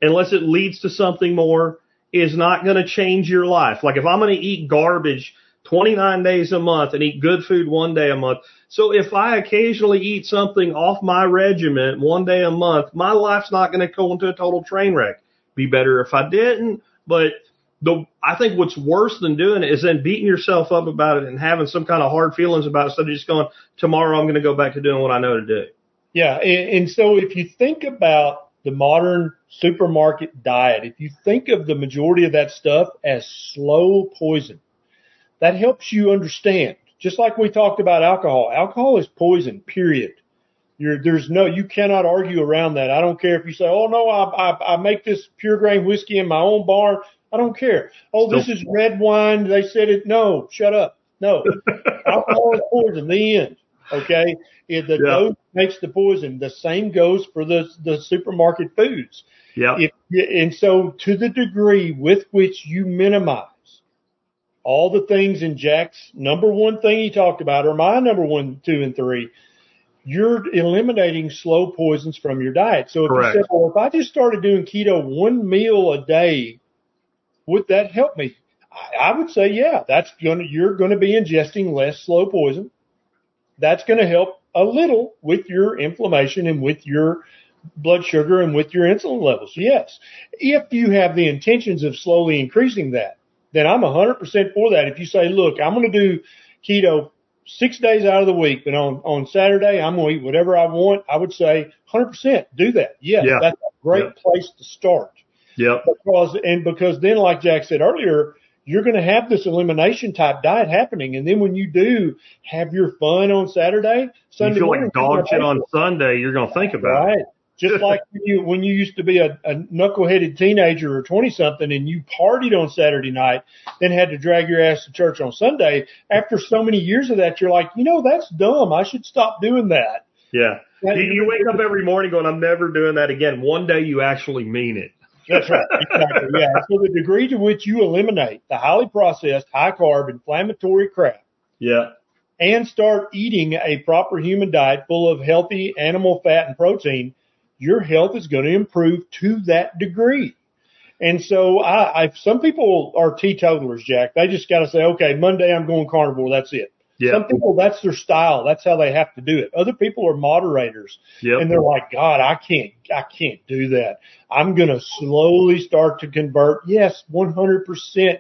unless it leads to something more, is not going to change your life. Like if I'm going to eat garbage 29 days a month and eat good food one day a month. So if I occasionally eat something off my regiment one day a month, my life's not going to go into a total train wreck. Be better if I didn't. But I think what's worse than doing it is then beating yourself up about it and having some kind of hard feelings about it, instead of just going, tomorrow I'm going to go back to doing what I know to do. Yeah. And so if you think about the modern supermarket diet, if you think of the majority of that stuff as slow poison, that helps you understand. Just like we talked about alcohol. Alcohol is poison, period. You cannot argue around that. I don't care if you say, oh, no, I make this pure grain whiskey in my own barn. I don't care. Oh, this is red wine. They said it. No, shut up. No. Alcohol is poison, the end. Okay? The dose makes the poison. The same goes for the supermarket foods. Yeah. And so to the degree with which you minimize all the things in Jack's number one thing he talked about, or my number one, two, and three, you're eliminating slow poisons from your diet. So if you said, well, if I just started doing keto one meal a day, would that help me? I would say, yeah, you're going to be ingesting less slow poison. That's going to help a little with your inflammation and with your blood sugar and with your insulin levels. Yes. If you have the intentions of slowly increasing that, then I'm 100% for that. If you say, look, I'm going to do keto 6 days out of the week, but on Saturday, I'm going to eat whatever I want, I would say 100% do that. Yeah. That's a great place to start. Yeah. Because then, like Jack said earlier, you're going to have this elimination type diet happening. And then when you do have your fun on Saturday, Sunday, you feel like dog shit on Sunday, you're going to think about it. Just like when you used to be a knuckleheaded teenager or 20-something and you partied on Saturday night, then had to drag your ass to church on Sunday. After so many years of that, you're like, that's dumb. I should stop doing that. Yeah. You wake up every morning going, I'm never doing that again. One day you actually mean it. That's right. Exactly. Yeah. So the degree to which you eliminate the highly processed, high-carb, inflammatory crap. Yeah. And start eating a proper human diet full of healthy animal fat and protein, your health is going to improve to that degree. And so some people are teetotalers, Jack. They just got to say, okay, Monday I'm going carnivore. That's it. Yep. Some people, that's their style. That's how they have to do it. Other people are moderators. Yep. And they're like, God, I can't do that. I'm going to slowly start to convert. Yes, 100%.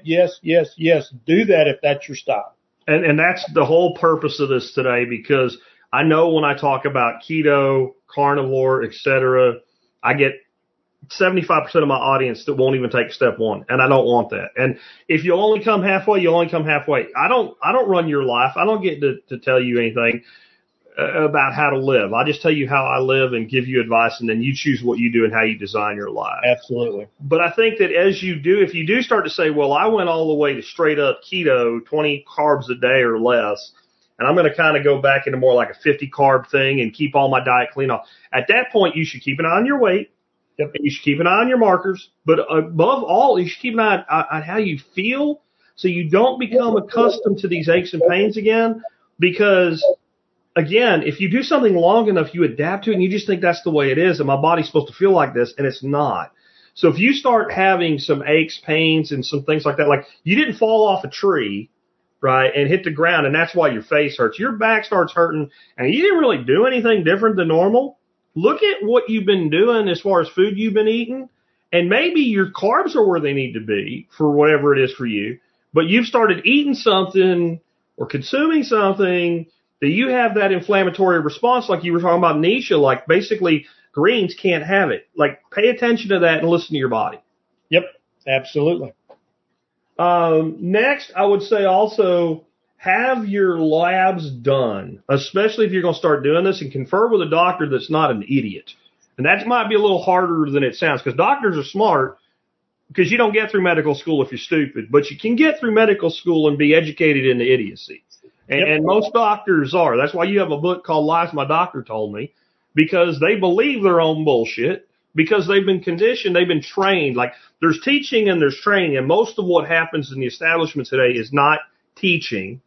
Yes. Do that if that's your style. And that's the whole purpose of this today, because I know when I talk about keto, carnivore, et cetera, I get 75% of my audience that won't even take step one. And I don't want that. And if you only come halfway, you only come halfway. I don't run your life. I don't get to tell you anything. about how to live. I'll just tell you how I live and give you advice, and then you choose what you do and how you design your life. Absolutely. But I think that as you do, if you do start to say, well, I went all the way to straight up keto, 20 carbs a day or less, and I'm going to kind of go back into more like a 50 carb thing and keep all my diet clean off. At that point, you should keep an eye on your weight. Yep. And you should keep an eye on your markers. But above all, you should keep an eye on how you feel, so you don't become accustomed to these aches and pains again. Because, again, if you do something long enough, you adapt to it and you just think that's the way it is and my body's supposed to feel like this, and it's not. So if you start having some aches, pains, and some things like that, like you didn't fall off a tree, right, and hit the ground, and that's why your face hurts. Your back starts hurting, and you didn't really do anything different than normal. Look at what you've been doing as far as food you've been eating, and maybe your carbs are where they need to be for whatever it is for you, but you've started eating something or consuming something that you have that inflammatory response like you were talking about, Nisha, like basically greens can't have it. Like pay attention to that and listen to your body. Yep, absolutely. Next, I would say also have your labs done, especially if you're going to start doing this, and confer with a doctor that's not an idiot. And that might be a little harder than it sounds because doctors are smart, because you don't get through medical school if you're stupid, but you can get through medical school and be educated into idiocy. And, and most doctors are. That's why you have a book called Lies My Doctor Told Me, because they believe their own bullshit. Because they've been conditioned, they've been trained. Like there's teaching and there's training, and most of what happens in the establishment today is not teaching,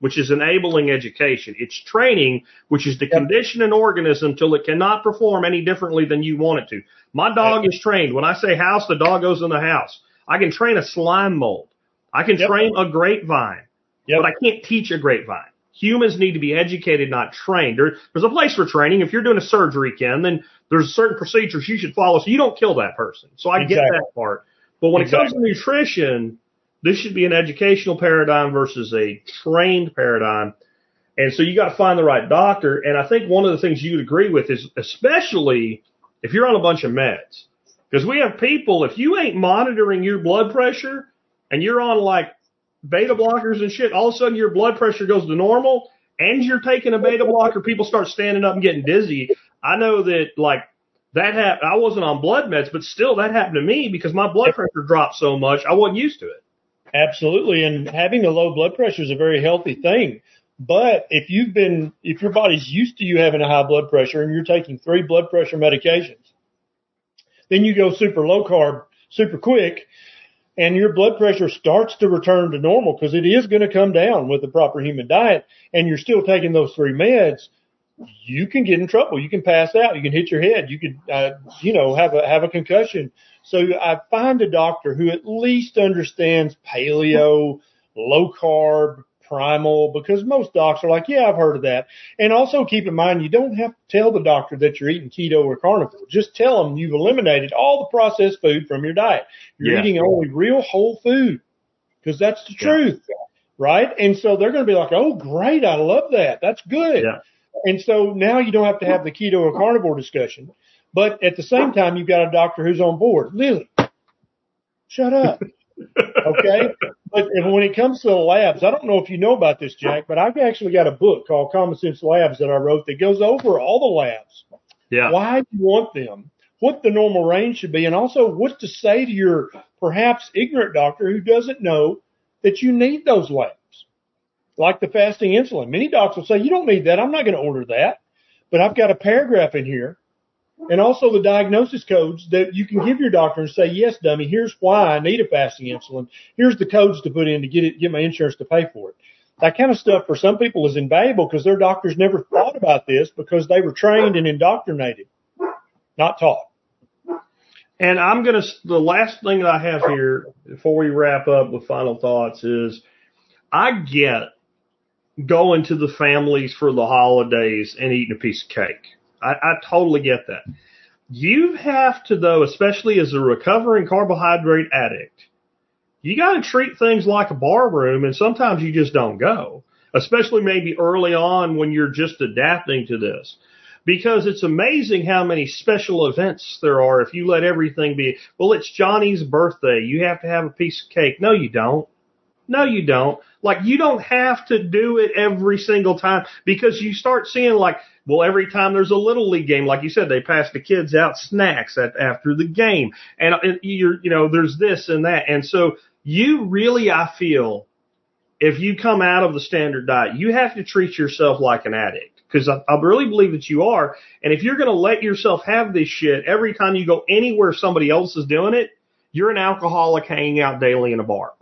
which is enabling education. It's training, which is to condition an organism till it cannot perform any differently than you want it to. My dog is trained. When I say house, the dog goes in the house. I can train a slime mold. I can train a grapevine, but I can't teach a grapevine. Humans need to be educated, not trained. There's a place for training. If you're doing a surgery, Ken, then there's certain procedures you should follow so you don't kill that person. So I get that part. But when it comes to nutrition, this should be an educational paradigm versus a trained paradigm. And so you got to find the right doctor. And I think one of the things you'd agree with is, especially if you're on a bunch of meds, because we have people, if you ain't monitoring your blood pressure and you're on like beta blockers and shit, all of a sudden your blood pressure goes to normal and you're taking a beta blocker, people start standing up and getting dizzy. I know that like that happened. I wasn't on blood meds, but still that happened to me because my blood pressure dropped so much. I wasn't used to it. Absolutely. And having a low blood pressure is a very healthy thing. But if your body's used to you having a high blood pressure and you're taking 3 blood pressure medications, then you go super low carb, super quick, and your blood pressure starts to return to normal because it is going to come down with the proper human diet, and you're still taking those 3 meds, you can get in trouble. You can pass out. You can hit your head. You could, have a concussion. So I find a doctor who at least understands paleo, low carb, primal, because most docs are like, yeah, I've heard of that. And also keep in mind, you don't have to tell the doctor that you're eating keto or carnivore. Just tell them you've eliminated all the processed food from your diet. You're eating only real whole food, because that's the truth, right? And so they're going to be like, oh, great. I love that. That's good. Yeah. And so now you don't have to have the keto or carnivore discussion. But at the same time, you've got a doctor who's on board. Lily, shut up. Okay? But when it comes to the labs, I don't know if you know about this, Jack, but I've actually got a book called Common Sense Labs that I wrote that goes over all the labs, why you want them, what the normal range should be, and also what to say to your perhaps ignorant doctor who doesn't know that you need those labs. Like the fasting insulin. Many docs will say, you don't need that. I'm not going to order that. But I've got a paragraph in here and also the diagnosis codes that you can give your doctor and say, yes, dummy, here's why I need a fasting insulin. Here's the codes to put in to get my insurance to pay for it. That kind of stuff for some people is invaluable because their doctors never thought about this because they were trained and indoctrinated, not taught. And the last thing that I have here before we wrap up with final thoughts is I get going to the families for the holidays and eating a piece of cake. I totally get that. You have to, though, especially as a recovering carbohydrate addict, you got to treat things like a bar room, and sometimes you just don't go, especially maybe early on when you're just adapting to this, because it's amazing how many special events there are if you let everything be, well, it's Johnny's birthday. You have to have a piece of cake. No, you don't. No, you don't. Like, you don't have to do it every single time, because you start seeing, like, well, every time there's a Little League game, like you said, they pass the kids out snacks after the game. And there's this and that. And so you really, I feel, if you come out of the standard diet, you have to treat yourself like an addict, because I really believe that you are. And if you're going to let yourself have this shit every time you go anywhere somebody else is doing it, you're an alcoholic hanging out daily in a bar.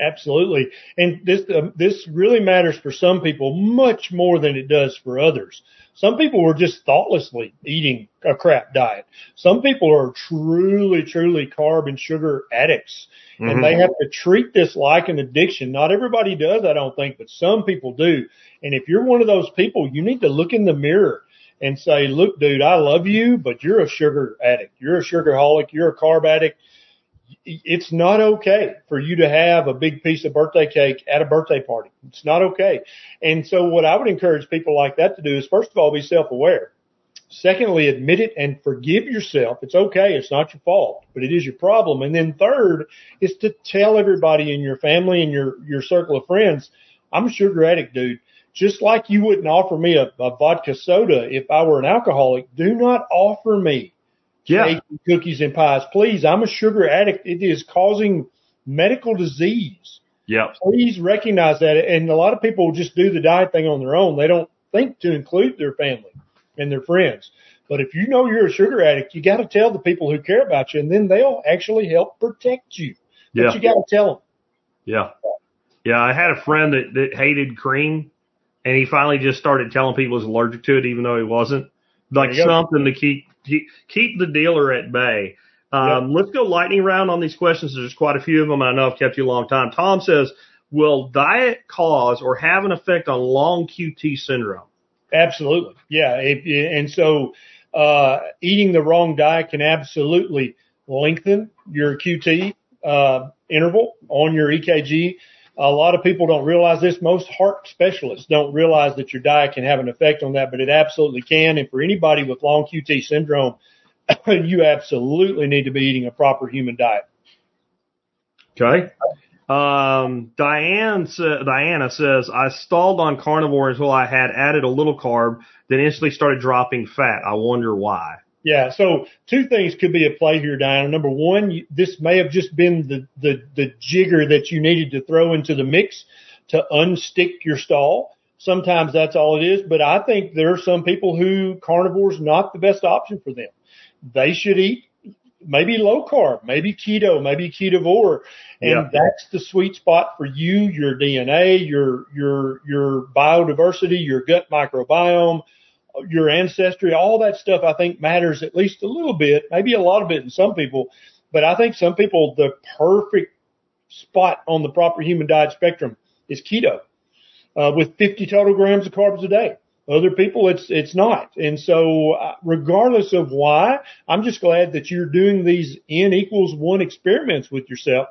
Absolutely. And this really matters for some people much more than it does for others. Some people were just thoughtlessly eating a crap diet. Some people are truly, truly carb and sugar addicts, and mm-hmm. they have to treat this like an addiction. Not everybody does, I don't think, but some people do. And if you're one of those people, you need to look in the mirror and say, look, dude, I love you, but you're a sugar addict. You're a sugarholic. You're a carb addict. It's not okay for you to have a big piece of birthday cake at a birthday party. It's not okay. And so what I would encourage people like that to do is, first of all, be self-aware. Secondly, admit it and forgive yourself. It's okay. It's not your fault, but it is your problem. And then third is to tell everybody in your family and your circle of friends, I'm a sugar addict, dude. Just like you wouldn't offer me a vodka soda if I were an alcoholic, do not offer me cake and cookies and pies. Please, I'm a sugar addict. It is causing medical disease. Yeah. Please recognize that. And a lot of people just do the diet thing on their own. They don't think to include their family and their friends. But if you know you're a sugar addict, you got to tell the people who care about you, and then they'll actually help protect you. But you got to tell them. Yeah. Yeah, I had a friend that hated cream, and he finally just started telling people he's allergic to it, even though he wasn't. Like something to keep the dealer at bay. Let's go lightning round on these questions. There's quite a few of them. I know I've kept you a long time. Tom says, will diet cause or have an effect on long QT syndrome? Absolutely. Yeah. So eating the wrong diet can absolutely lengthen your QT interval on your EKG. A lot of people don't realize this. Most heart specialists don't realize that your diet can have an effect on that, but it absolutely can. And for anybody with long QT syndrome, you absolutely need to be eating a proper human diet. Okay. Diana says, I stalled on carnivore until I had added a little carb, then instantly started dropping fat. I wonder why. Yeah, so two things could be at play here, Diana. Number one, this may have just been the jigger that you needed to throw into the mix to unstick your stall. Sometimes that's all it is, but I think there are some people who carnivore's not the best option for them. They should eat maybe low carb, maybe keto, maybe ketivore, and that's the sweet spot for you, your DNA, your biodiversity, your gut microbiome, your ancestry, all that stuff, I think, matters at least a little bit, maybe a lot of it in some people. But I think some people, the perfect spot on the proper human diet spectrum is keto with 50 total grams of carbs a day. Other people, it's not. And so regardless of why, I'm just glad that you're doing these N=1 experiments with yourself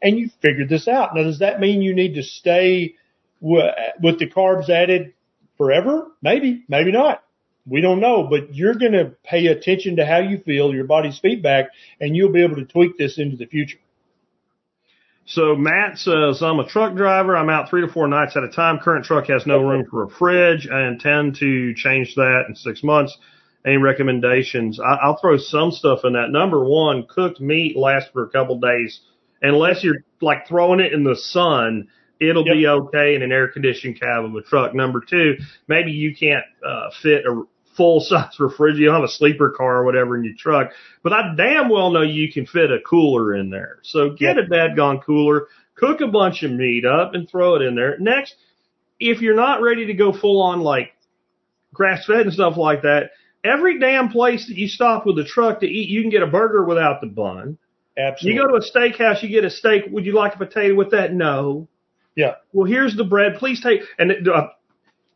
and you figured this out. Now, does that mean you need to stay with the carbs added forever? Maybe, maybe not. We don't know, but you're going to pay attention to how you feel, your body's feedback, and you'll be able to tweak this into the future. So Matt says, I'm a truck driver. I'm out 3 to 4 nights at a time. Current truck has no room for a fridge. I intend to change that in 6 months. Any recommendations? I'll throw some stuff in that. Number one, cooked meat lasts for a couple days. Unless you're like throwing it in the sun, it'll be okay in an air-conditioned cab of a truck. Number two, maybe you can't fit a full-size refrigerator. You don't have a sleeper car or whatever in your truck. But I damn well know you can fit a cooler in there. So get a dadgone cooler, cook a bunch of meat up, and throw it in there. Next, if you're not ready to go full-on, like, grass-fed and stuff like that, every damn place that you stop with a truck to eat, you can get a burger without the bun. Absolutely. You go to a steakhouse, you get a steak. Would you like a potato with that? No. Yeah. Well, here's the bread. Please take – and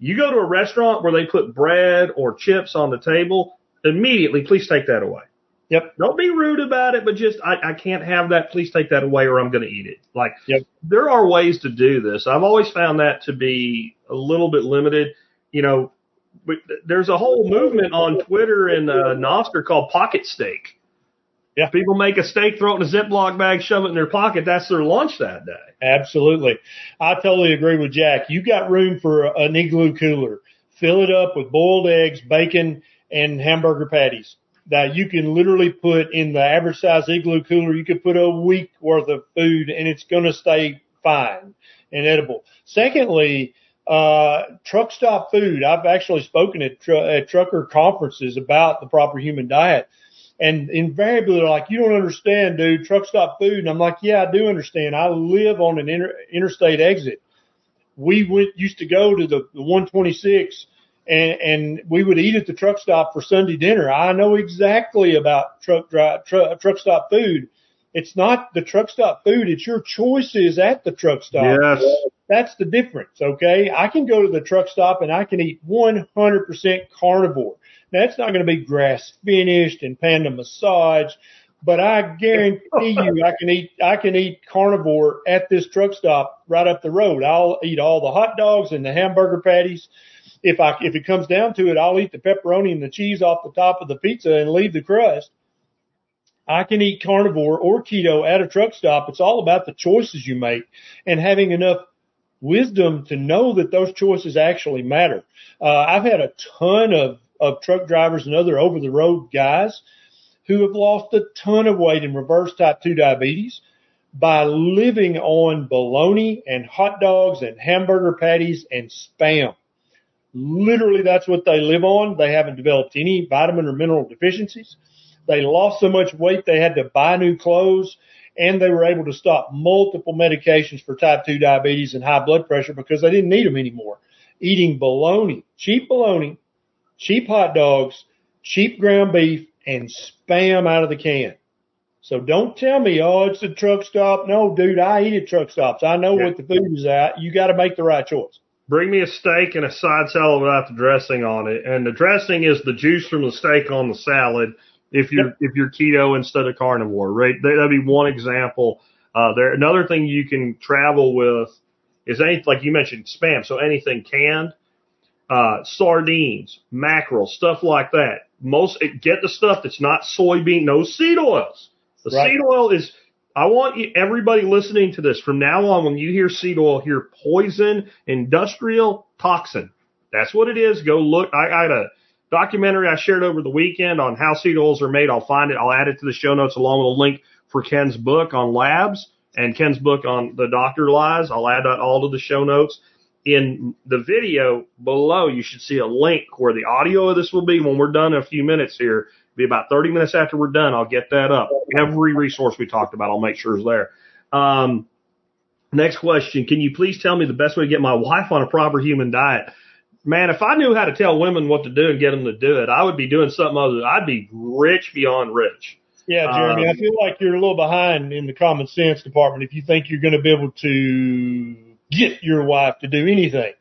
you go to a restaurant where they put bread or chips on the table, immediately, please take that away. Yep. Don't be rude about it, but just I can't have that. Please take that away or I'm going to eat it. Like there are ways to do this. I've always found that to be a little bit limited. You know, but there's a whole movement on Twitter and Nostr called Pocket Steak. Yeah. People make a steak, throw it in a Ziploc bag, shove it in their pocket. That's their lunch that day. Absolutely. I totally agree with Jack. You got room for an Igloo cooler. Fill it up with boiled eggs, bacon, and hamburger patties. That you can literally put in the average size Igloo cooler. You could put a week worth of food and it's going to stay fine and edible. Secondly, truck stop food. I've actually spoken at trucker conferences about the proper human diet. And invariably they're like, you don't understand, dude, truck stop food. And I'm like, yeah, I do understand. I live on an interstate exit. We used to go to the 126 and we would eat at the truck stop for Sunday dinner. I know exactly about truck stop food. It's not the truck stop food. It's your choices at the truck stop. Yes. That's the difference, okay? I can go to the truck stop and I can eat 100% carnivore. Now, it's not going to be grass-finished and Panda massage, but I guarantee you I can eat carnivore at this truck stop right up the road. I'll eat all the hot dogs and the hamburger patties. If it comes down to it, I'll eat the pepperoni and the cheese off the top of the pizza and leave the crust. I can eat carnivore or keto at a truck stop. It's all about the choices you make and having enough wisdom to know that those choices actually matter. I've had a ton of truck drivers and other over-the-road guys who have lost a ton of weight and reverse type 2 diabetes by living on bologna and hot dogs and hamburger patties and Spam. Literally, that's what they live on. They haven't developed any vitamin or mineral deficiencies. They lost so much weight they had to buy new clothes, and they were able to stop multiple medications for type 2 diabetes and high blood pressure because they didn't need them anymore. Eating bologna, cheap hot dogs, cheap ground beef, and Spam out of the can. So don't tell me, oh, it's a truck stop. No, dude, I eat at truck stops. I know what the food is at. You got to make the right choice. Bring me a steak and a side salad without the dressing on it. And the dressing is the juice from the steak on the salad. If you're keto instead of carnivore, right? That'd be one example. Another thing you can travel with is anything like you mentioned, Spam. So anything canned, sardines, mackerel, stuff like that. Get the stuff that's not soybean, no seed oils. The seed oil is. I want everybody listening to this from now on. When you hear seed oil, hear poison, industrial toxin. That's what it is. Go look. I had a documentary I shared over the weekend on how seed oils are made. I'll find it. I'll add it to the show notes along with a link for Ken's book on labs and Ken's book on the doctor lies. I'll add that all to the show notes. In the video below, you should see a link where the audio of this will be when we're done in a few minutes here. It'll be about 30 minutes after we're done. I'll get that up. Every resource we talked about, I'll make sure is there. Next question. Can you please tell me the best way to get my wife on a proper human diet? Man, if I knew how to tell women what to do and get them to do it, I would be doing something other than I'd be rich beyond rich. Yeah, Jeremy, I feel like you're a little behind in the common sense department if you think you're going to be able to get your wife to do anything.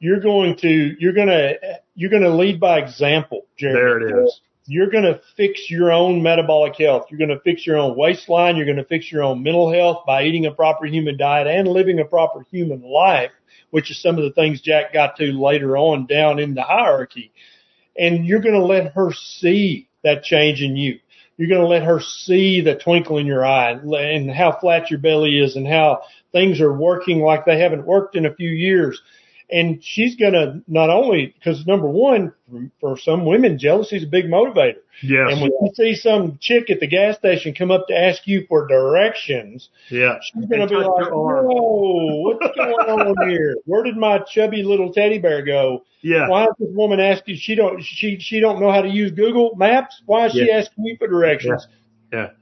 You're going to lead by example, Jeremy. There it is. You're going to fix your own metabolic health. You're going to fix your own waistline. You're going to fix your own mental health by eating a proper human diet and living a proper human life, which is some of the things Jack got to later on down in the hierarchy. And you're going to let her see that change in you. You're going to let her see the twinkle in your eye and how flat your belly is and how things are working like they haven't worked in a few years. And she's going to not only, because number one, for some women, jealousy is a big motivator. Yes. And when you see some chick at the gas station come up to ask you for directions, she's going to be like, whoa, what's going on here? Where did my chubby little teddy bear go? Yeah. Why is this woman asking? She don't know how to use Google Maps. Why is she asking you for directions? Yeah.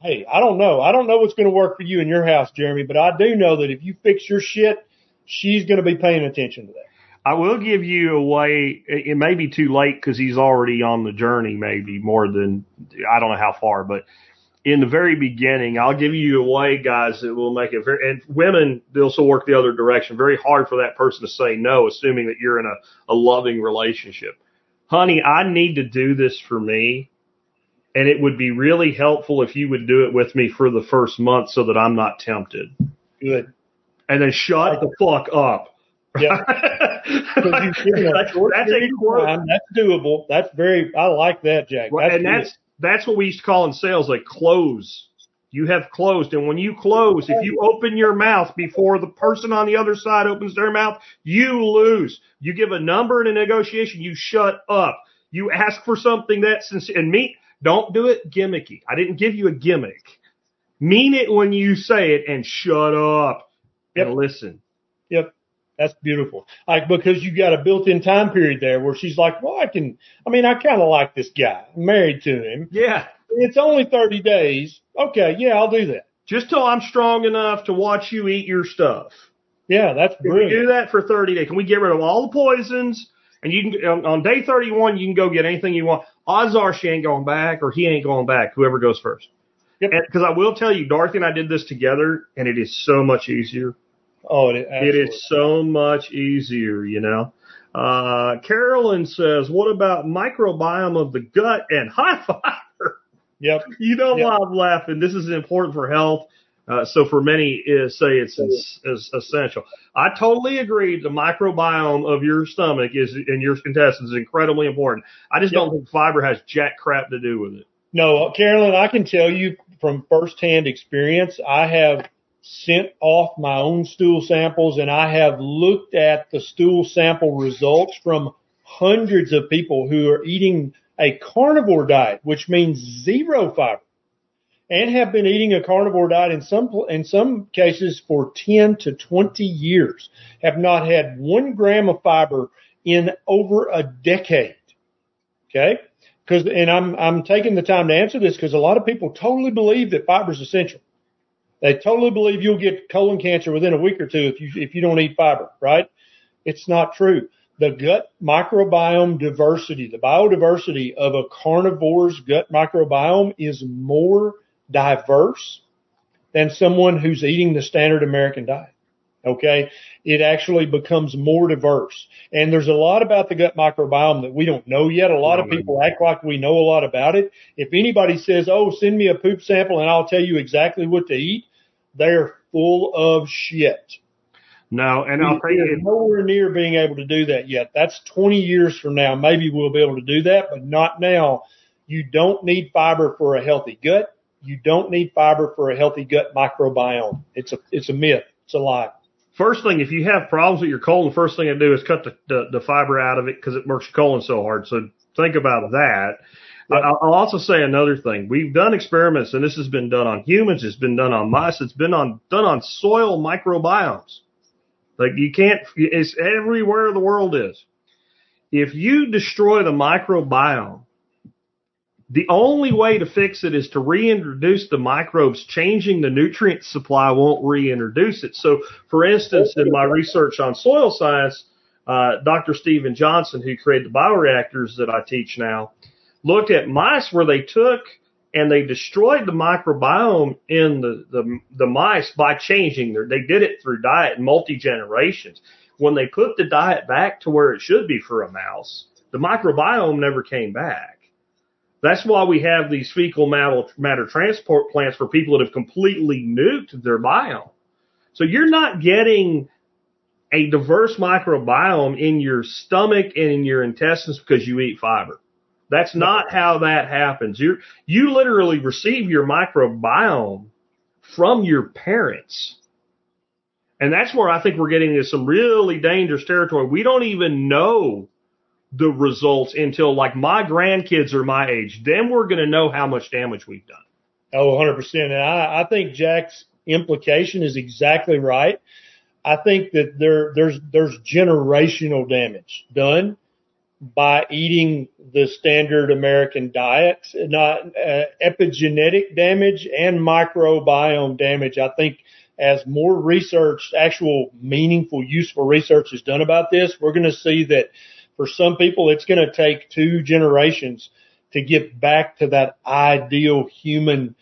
Hey, I don't know. I don't know what's going to work for you in your house, Jeremy, but I do know that if you fix your shit, she's going to be paying attention to that. I will give you a way. It may be too late because he's already on the journey, maybe more than I don't know how far. But in the very beginning, I'll give you a way, guys, that will make it very. And women, they also work the other direction. Very hard for that person to say no, assuming that you're in a loving relationship. Honey, I need to do this for me. And it would be really helpful if you would do it with me for the first month so that I'm not tempted. Good. And then shut the fuck up. Yeah. That's doable. That's very, I like that, Jack. That's that's what we used to call in sales, like close. You have closed. And when you close, if you open your mouth before the person on the other side opens their mouth, you lose. You give a number in a negotiation, you shut up. You ask for something that's sincere. And don't do it gimmicky. I didn't give you a gimmick. Mean it when you say it and shut up and listen. Yep. That's beautiful. Like, because you got a built-in time period there where she's like, well, I kind of like this guy. I'm married to him. Yeah. It's only 30 days. Okay, yeah, I'll do that. Just till I'm strong enough to watch you eat your stuff. Yeah, that's brilliant. If we do that for 30 days, can we get rid of all the poisons? And you can, on day 31, you can go get anything you want. Odds are she ain't going back or he ain't going back, whoever goes first. Because I will tell you, Dorothy and I did this together, and it is so much easier. Oh, it is so much easier, you know. Carolyn says, what about microbiome of the gut and high fiber? Yep. You know why I'm laughing. This is important for health. So for many, say it's essential. I totally agree. The microbiome of your stomach and your intestines is incredibly important. I just don't think fiber has jack crap to do with it. No, Carolyn, I can tell you from firsthand experience, I have sent off my own stool samples, and I have looked at the stool sample results from hundreds of people who are eating a carnivore diet, which means zero fiber, and have been eating a carnivore diet in some cases for 10 to 20 years, have not had 1 gram of fiber in over a decade. Okay? I'm taking the time to answer this because a lot of people totally believe that fiber is essential. They totally believe you'll get colon cancer within a week or two if you don't eat fiber, right? It's not true. The gut microbiome diversity, the biodiversity of a carnivore's gut microbiome is more diverse than someone who's eating the standard American diet, okay? It actually becomes more diverse. And there's a lot about the gut microbiome that we don't know yet. A lot of people act like we know a lot about it. If anybody says, oh, send me a poop sample and I'll tell you exactly what to eat, they're full of shit. No, and I'll tell you, we're nowhere near being able to do that yet. That's 20 years from now. Maybe we'll be able to do that, but not now. You don't need fiber for a healthy gut. You don't need fiber for a healthy gut microbiome. It's a myth. It's a lie. First thing, if you have problems with your colon, the first thing to do is cut the fiber out of it because it works your colon so hard. So think about that. I'll also say another thing. We've done experiments, and this has been done on humans. It's been done on mice. It's been done on soil microbiomes. Like it's everywhere the world is. If you destroy the microbiome, the only way to fix it is to reintroduce the microbes. Changing the nutrient supply won't reintroduce it. So, for instance, in my research on soil science, Dr. Stephen Johnson, who created the bioreactors that I teach now, looked at mice where they took and they destroyed the microbiome in the mice by changing they did it through diet and multi-generations. When they put the diet back to where it should be for a mouse, the microbiome never came back. That's why we have these fecal matter transport plants for people that have completely nuked their biome. So you're not getting a diverse microbiome in your stomach and in your intestines because you eat fiber. That's not how that happens. You literally receive your microbiome from your parents. And that's where I think we're getting into some really dangerous territory. We don't even know the results until, like, my grandkids are my age. Then we're going to know how much damage we've done. Oh, 100%. And I think Jack's implication is exactly right. I think that there's generational damage done by eating the standard American diet, not epigenetic damage and microbiome damage. I think as more research, actual meaningful, useful research is done about this, we're going to see that for some people, it's going to take 2 generations to get back to that ideal human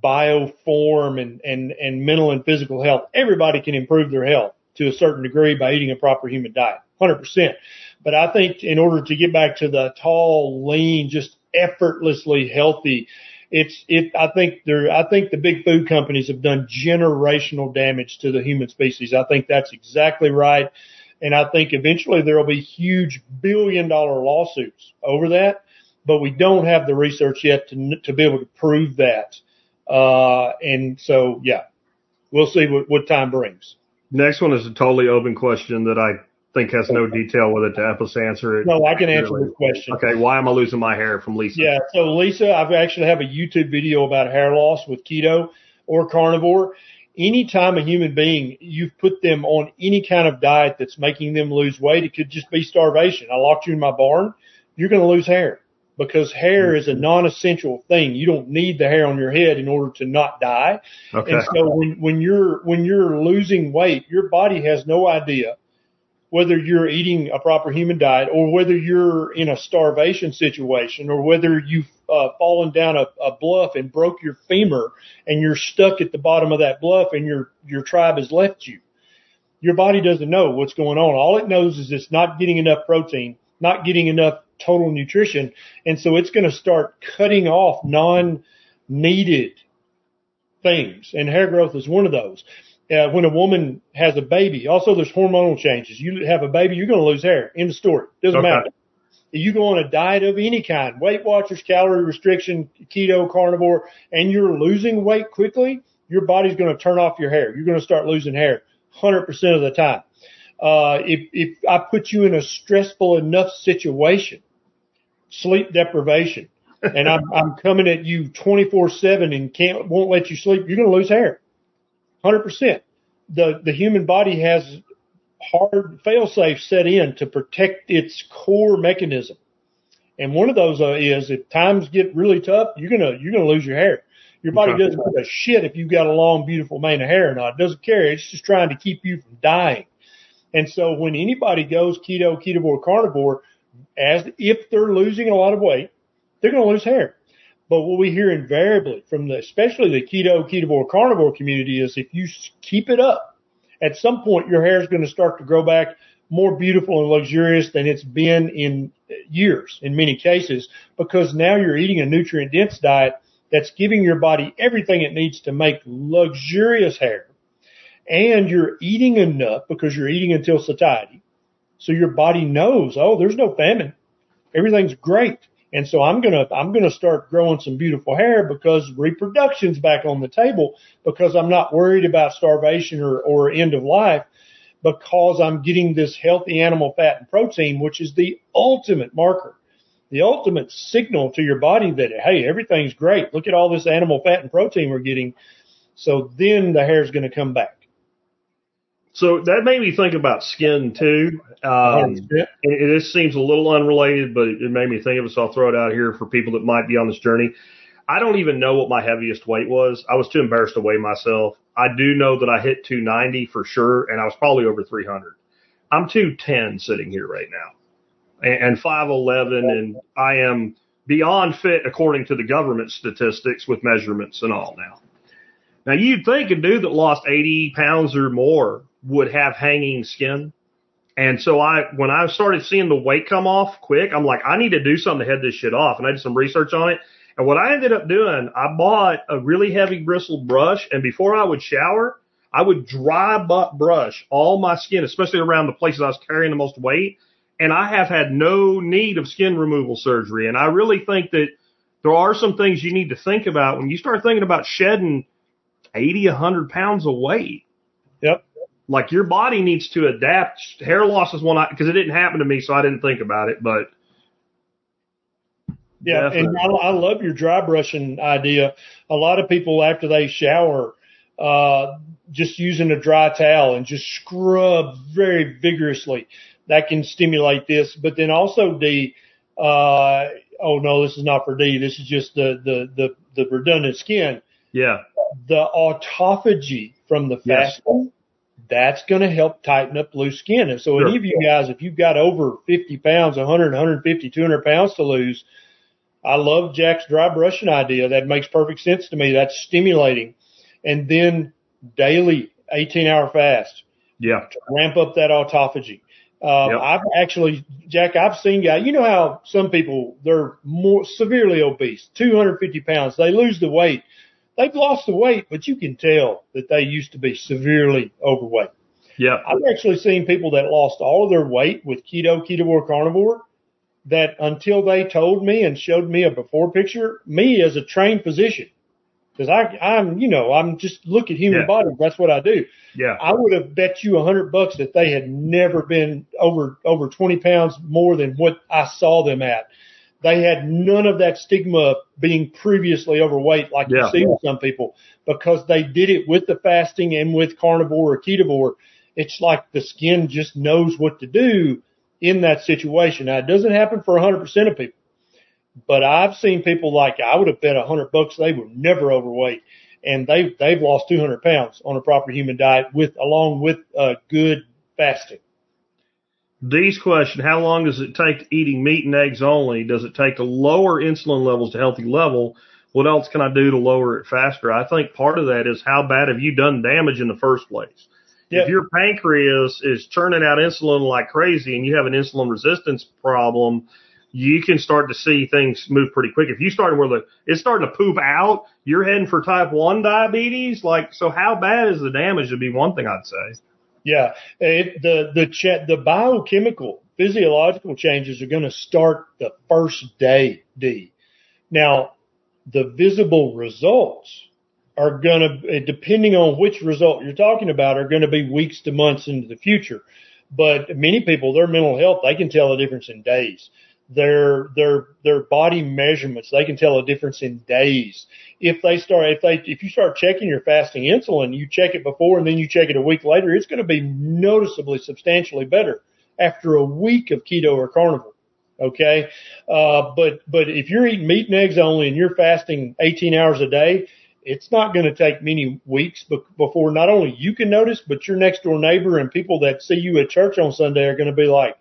bioform and mental and physical health. Everybody can improve their health to a certain degree by eating a proper human diet, 100%. But I think in order to get back to the tall, lean, just effortlessly healthy, I think the big food companies have done generational damage to the human species. I think that's exactly right. And I think eventually there will be huge billion-dollar lawsuits over that but we don't have the research yet to be able to prove that. And so, yeah, we'll see what time brings. Next one is a totally open question that I think has no detail with it to help us answer it. No, I can answer this question. Okay, why am I losing my hair from Lisa? Yeah, so Lisa, I actually have a YouTube video about hair loss with keto or carnivore. Anytime a human being, you've put them on any kind of diet that's making them lose weight, it could just be starvation. I locked you in my barn, you're going to lose hair because hair is a non-essential thing. You don't need the hair on your head in order to not die. Okay. And so when you're losing weight, your body has no idea whether you're eating a proper human diet or whether you're in a starvation situation or whether you've fallen down a bluff and broke your femur and you're stuck at the bottom of that bluff and your tribe has left you. Your body doesn't know what's going on. All it knows is it's not getting enough protein, not getting enough total nutrition. And so it's going to start cutting off non-needed things. And hair growth is one of those. When a woman has a baby, also there's hormonal changes. You have a baby, you're going to lose hair. End of story. Doesn't matter. You go on a diet of any kind, Weight Watchers, calorie restriction, keto, carnivore, and you're losing weight quickly, your body's going to turn off your hair. You're going to start losing hair 100% of the time. If I put you in a stressful enough situation, sleep deprivation, and I'm coming at you 24/7 and won't let you sleep, you're going to lose hair. 100%. The human body has hard fail-safe set in to protect its core mechanism. And one of those is if times get really tough, you're going to lose your hair. Your body doesn't give a shit if you've got a long, beautiful mane of hair or not. It doesn't care. It's just trying to keep you from dying. And so when anybody goes keto, ketovore, carnivore, if they're losing a lot of weight, they're going to lose hair. But what we hear invariably from especially the keto, ketovore, carnivore community is if you keep it up, at some point your hair is going to start to grow back more beautiful and luxurious than it's been in years in many cases, because now you're eating a nutrient-dense diet that's giving your body everything it needs to make luxurious hair. And you're eating enough because you're eating until satiety. So your body knows, oh, there's no famine. Everything's great. And so I'm going to start growing some beautiful hair because reproduction's back on the table because I'm not worried about starvation or end of life because I'm getting this healthy animal fat and protein, which is the ultimate marker, the ultimate signal to your body that, hey, everything's great. Look at all this animal fat and protein we're getting. So then the hair's going to come back. So that made me think about skin, too. This seems a little unrelated, but it made me think of it, so I'll throw it out here for people that might be on this journey. I don't even know what my heaviest weight was. I was too embarrassed to weigh myself. I do know that I hit 290 for sure, and I was probably over 300. I'm 210 sitting here right now and 5'11, and I am beyond fit according to the government statistics with measurements and all now. Now, you'd think a dude that lost 80 pounds or more would have hanging skin. And so when I started seeing the weight come off quick, I'm like, I need to do something to head this shit off. And I did some research on it. And what I ended up doing, I bought a really heavy bristled brush. And before I would shower, I would dry brush all my skin, especially around the places I was carrying the most weight. And I have had no need of skin removal surgery. And I really think that there are some things you need to think about when you start thinking about shedding 80, 100 pounds of weight. Yep. Like your body needs to adapt. Hair loss is one because it didn't happen to me, so I didn't think about it. But yeah, definitely. And I love your dry brushing idea. A lot of people after they shower, just using a dry towel and just scrub very vigorously. That can stimulate this. But then also oh no, this is not for D. This is just the redundant skin. Yeah, the autophagy from the fasting. Yes. That's going to help tighten up loose skin. And so any of you guys, if you've got over 50 pounds, 100, 150, 200 pounds to lose, I love Jack's dry brushing idea. That makes perfect sense to me. That's stimulating. And then daily 18-hour fast. Yeah. To ramp up that autophagy. I've seen guys, you know how some people, they're more severely obese, 250 pounds. They lose the weight. They've lost the weight, but you can tell that they used to be severely overweight. Yeah. I've actually seen people that lost all of their weight with keto, ketovore, carnivore. that until they told me and showed me a before picture, me as a trained physician, because I'm just look at human bodies. That's what I do. Yeah. I would have bet you $100 that they had never been over 20 pounds more than what I saw them at. They had none of that stigma of being previously overweight like you see with some people, because they did it with the fasting and with carnivore or ketovore. It's like the skin just knows what to do in that situation. Now, it doesn't happen for 100% of people, but I've seen people like I would have bet $100 they were never overweight, and they've lost 200 pounds on a proper human diet along with good fasting. Dee's question, how long does it take eating meat and eggs only? Does it take to lower insulin levels to healthy level? What else can I do to lower it faster? I think part of that is how bad have you done damage in the first place? Yep. If your pancreas is churning out insulin like crazy and you have an insulin resistance problem, you can start to see things move pretty quick. If you started where it's starting to poop out, you're heading for type 1 diabetes. So how bad is the damage would be one thing I'd say. Yeah, the biochemical, physiological changes are going to start the first day, D. Now, the visible results are going to, depending on which result you're talking about, are going to be weeks to months into the future. But many people, their mental health, they can tell a difference in days. Their body measurements, they can tell a difference in days. If you start checking your fasting insulin, you check it before and then you check it a week later, it's going to be noticeably, substantially better after a week of keto or carnivore. Okay. But if you're eating meat and eggs only and you're fasting 18 hours a day, it's not going to take many weeks before not only you can notice, but your next door neighbor and people that see you at church on Sunday are going to be like,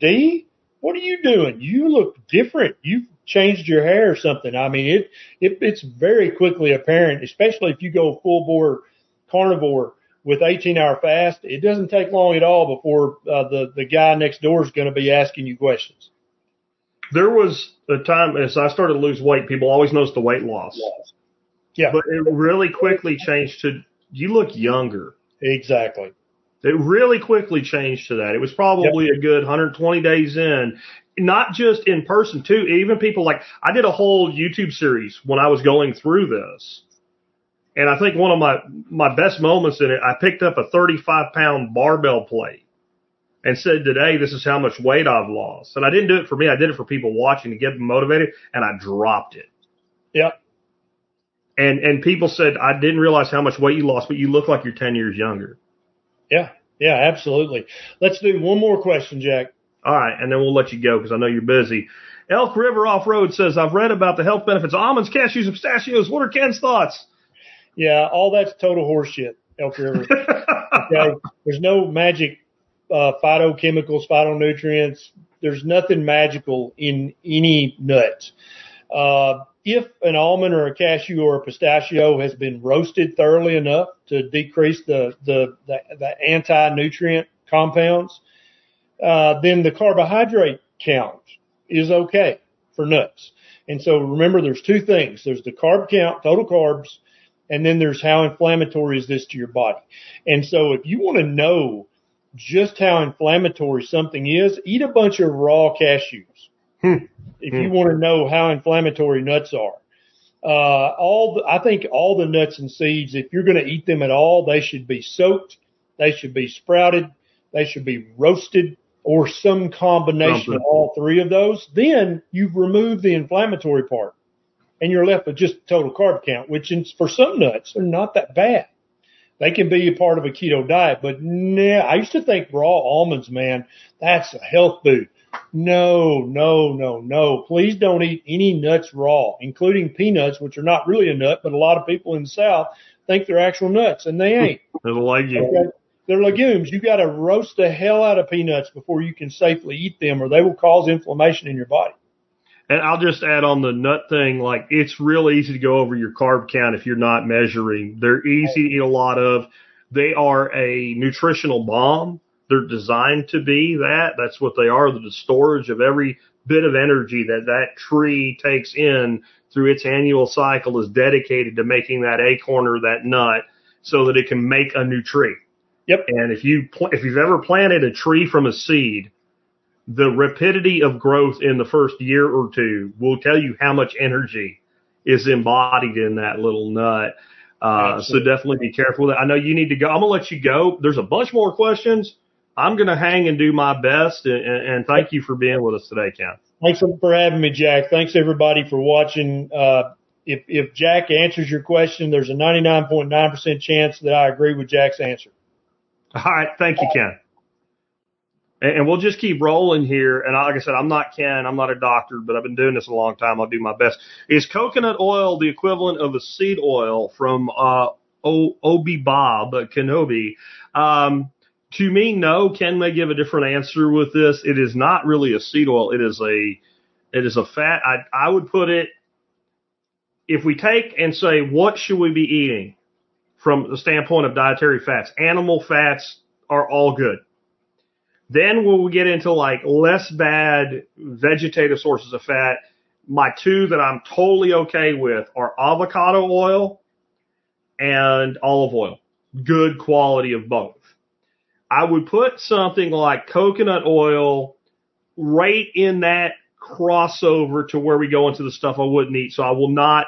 D, what are you doing? You look different. You've changed your hair or something. I mean, it's very quickly apparent, especially if you go full bore carnivore with 18-hour fast. It doesn't take long at all before the guy next door is going to be asking you questions. There was a time as I started to lose weight, people always noticed the weight loss. Yeah. But it really quickly changed to you look younger. Exactly. It really quickly changed to that. It was probably a good 120 days in, not just in person, too. Even people like I did a whole YouTube series when I was going through this. And I think one of my best moments in it, I picked up a 35-pound barbell plate and said, today, this is how much weight I've lost. And I didn't do it for me. I did it for people watching to get them motivated. And I dropped it. Yep. And people said, I didn't realize how much weight you lost, but you look like you're 10 years younger. Yeah, absolutely. Let's do one more question, Jack. All right, and then we'll let you go because I know you're busy. Elk River Off-Road says, I've read about the health benefits of almonds, cashews, and pistachios. What are Ken's thoughts? Yeah, all that's total horseshit, Elk River. Okay? There's no magic phytochemicals, phytonutrients. There's nothing magical in any nut. If an almond or a cashew or a pistachio has been roasted thoroughly enough to decrease the anti-nutrient compounds, then the carbohydrate count is okay for nuts. And so remember, there's two things. There's the carb count, total carbs, and then there's how inflammatory is this to your body. And so if you want to know just how inflammatory something is, eat a bunch of raw cashews. If you want to know how inflammatory nuts are, I think all the nuts and seeds, if you're going to eat them at all, they should be soaked, they should be sprouted, they should be roasted, or some combination of all three of those. Then you've removed the inflammatory part, and you're left with just total carb count, which is, for some nuts are not that bad. They can be a part of a keto diet, but I used to think raw almonds, man, that's a health food. No. Please don't eat any nuts raw, including peanuts, which are not really a nut, but a lot of people in the South think they're actual nuts, and they ain't. They're legumes. Okay? They're legumes. You got to roast the hell out of peanuts before you can safely eat them, or they will cause inflammation in your body. And I'll just add on the nut thing, it's real easy to go over your carb count if you're not measuring. They're easy to eat a lot of. They are a nutritional bomb. They're designed to be that. That's what they are, the storage of every bit of energy that tree takes in through its annual cycle is dedicated to making that acorn or that nut so that it can make a new tree. Yep. And if you've ever planted a tree from a seed, the rapidity of growth in the first year or two will tell you how much energy is embodied in that little nut. Absolutely. So definitely be careful with that. I know you need to go. I'm going to let you go. There's a bunch more questions. I'm going to hang and do my best. And thank you for being with us today, Ken. Thanks for having me, Jack. Thanks, everybody, for watching. If Jack answers your question, there's a 99.9% chance that I agree with Jack's answer. All right. Thank you, Ken. And we'll just keep rolling here. And like I said, I'm not Ken. I'm not a doctor, but I've been doing this a long time. I'll do my best. Is coconut oil the equivalent of a seed oil from Obi Bob Kenobi? To me, no. Ken may give a different answer with this. It is not really a seed oil. It is a fat. I would put it, if we take and say, what should we be eating from the standpoint of dietary fats? Animal fats are all good. Then we'll get into like less bad vegetative sources of fat. My two that I'm totally okay with are avocado oil and olive oil. Good quality of both. I would put something like coconut oil right in that crossover to where we go into the stuff I wouldn't eat. So I will not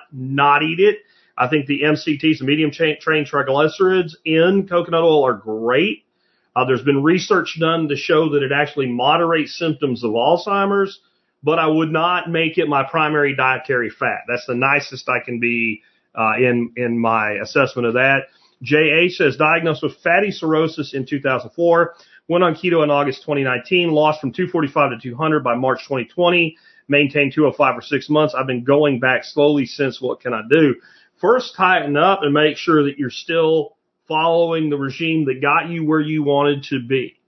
eat it. I think the MCTs, the medium chain triglycerides in coconut oil are great. There's been research done to show that it actually moderates symptoms of Alzheimer's, but I would not make it my primary dietary fat. That's the nicest I can be in my assessment of that. J.A. says, diagnosed with fatty cirrhosis in 2004, went on keto in August 2019, lost from 245 to 200 by March 2020, maintained 205 for 6 months. I've been going back slowly since. What can I do? First, tighten up and make sure that you're still following the regime that got you where you wanted to be.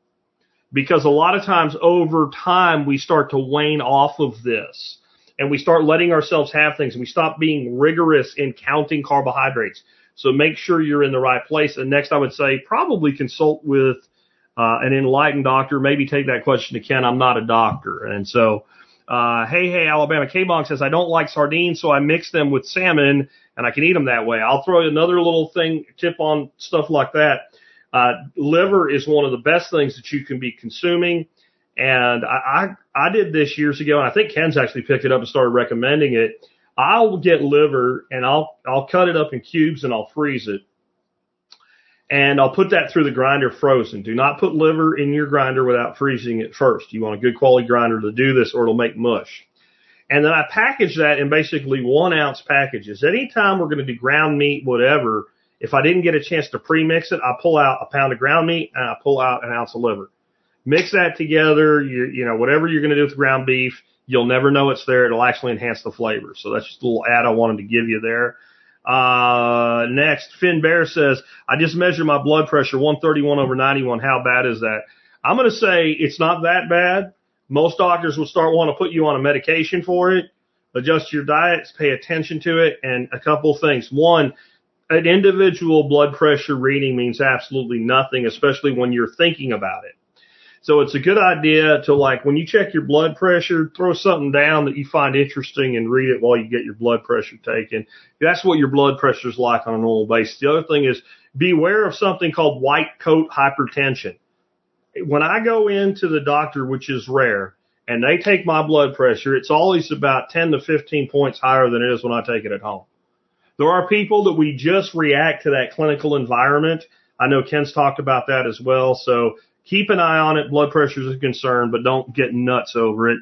Because a lot of times over time, we start to wane off of this and we start letting ourselves have things. We stop being rigorous in counting carbohydrates. So make sure you're in the right place. And next, I would say probably consult with an enlightened doctor. Maybe take that question to Ken. I'm not a doctor. And so, hey, Alabama K-Bong says, I don't like sardines, so I mix them with salmon, and I can eat them that way. I'll throw another little thing, tip on stuff like that. Liver is one of the best things that you can be consuming. And I did this years ago, and I think Ken's actually picked it up and started recommending it. I'll get liver, and I'll cut it up in cubes, and I'll freeze it. And I'll put that through the grinder frozen. Do not put liver in your grinder without freezing it first. You want a good quality grinder to do this, or it'll make mush. And then I package that in basically 1 ounce packages. Anytime we're going to do ground meat, whatever, if I didn't get a chance to pre-mix it, I pull out a pound of ground meat and I pull out an ounce of liver. Mix that together. You know, whatever you're going to do with ground beef, you'll never know it's there. It'll actually enhance the flavor. So that's just a little ad I wanted to give you there. Next, Finn Bear says, I just measured my blood pressure, 131/91. How bad is that? I'm going to say it's not that bad. Most doctors will start wanting to put you on a medication for it. Adjust your diets, pay attention to it. And a couple things. One, an individual blood pressure reading means absolutely nothing, especially when you're thinking about it. So it's a good idea to, like, when you check your blood pressure, throw something down that you find interesting and read it while you get your blood pressure taken. That's what your blood pressure is like on a normal basis. The other thing is beware of something called white coat hypertension. When I go into the doctor, which is rare, and they take my blood pressure, it's always about 10 to 15 points higher than it is when I take it at home. There are people that we just react to that clinical environment. I know Ken's talked about that as well. So keep an eye on it. Blood pressure is a concern, but don't get nuts over it.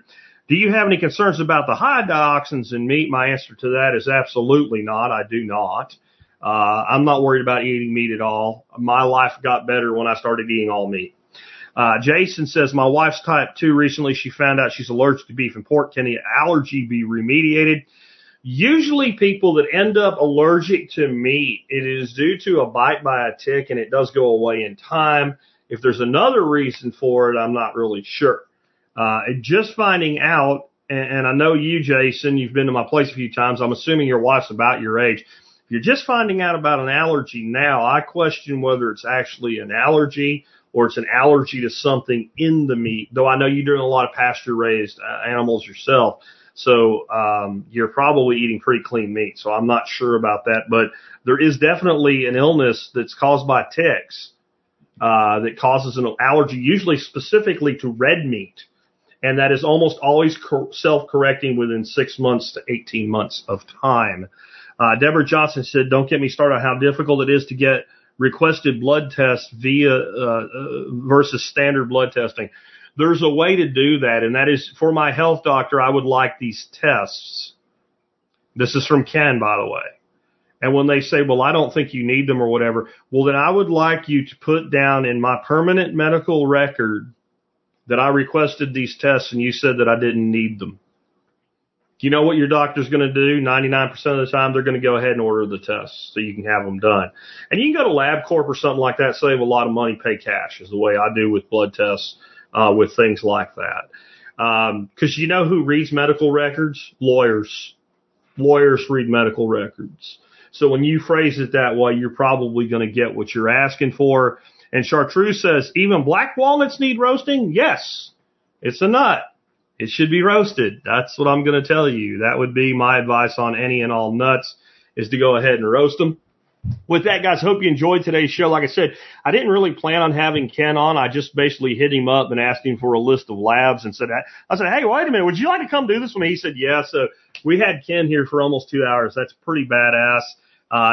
Do you have any concerns about the high dioxins in meat? My answer to that is absolutely not. I do not. I'm not worried about eating meat at all. My life got better when I started eating all meat. Jason says, my wife's type 2 recently. She found out she's allergic to beef and pork. Can the allergy be remediated? Usually people that end up allergic to meat, it is due to a bite by a tick, and it does go away in time. If there's another reason for it, I'm not really sure. Just finding out, and I know you, Jason, you've been to my place a few times. I'm assuming your wife's about your age. If you're just finding out about an allergy now, I question whether it's actually an allergy or it's an allergy to something in the meat, though I know you're doing a lot of pasture-raised animals yourself. So you're probably eating pretty clean meat, so I'm not sure about that. But there is definitely an illness that's caused by ticks. That causes an allergy, usually specifically to red meat. and that is almost always self-correcting within 6 months to 18 months of time. Deborah Johnson said, don't get me started on how difficult it is to get requested blood tests via versus standard blood testing. There's a way to do that, and that is, for my health doctor, I would like these tests. This is from Ken, by the way. And when they say, well, I don't think you need them or whatever, well, then I would like you to put down in my permanent medical record that I requested these tests and you said that I didn't need them. You know what your doctor's going to do? 99% of the time, they're going to go ahead and order the tests so you can have them done. And you can go to LabCorp or something like that, save a lot of money, pay cash is the way I do with blood tests, with things like that. 'Cause you know who reads medical records? Lawyers. Lawyers read medical records. So when you phrase it that way, you're probably going to get what you're asking for. And Chartreuse says, even black walnuts need roasting? Yes, it's a nut. It should be roasted. That's what I'm going to tell you. That would be my advice on any and all nuts, is to go ahead and roast them. With that, guys, hope you enjoyed today's show. Like I said, I didn't really plan on having Ken on. I just basically hit him up and asked him for a list of labs and said, I said, hey, wait a minute. Would you like to come do this with me? He said, yeah. So we had Ken here for almost 2 hours. That's pretty badass.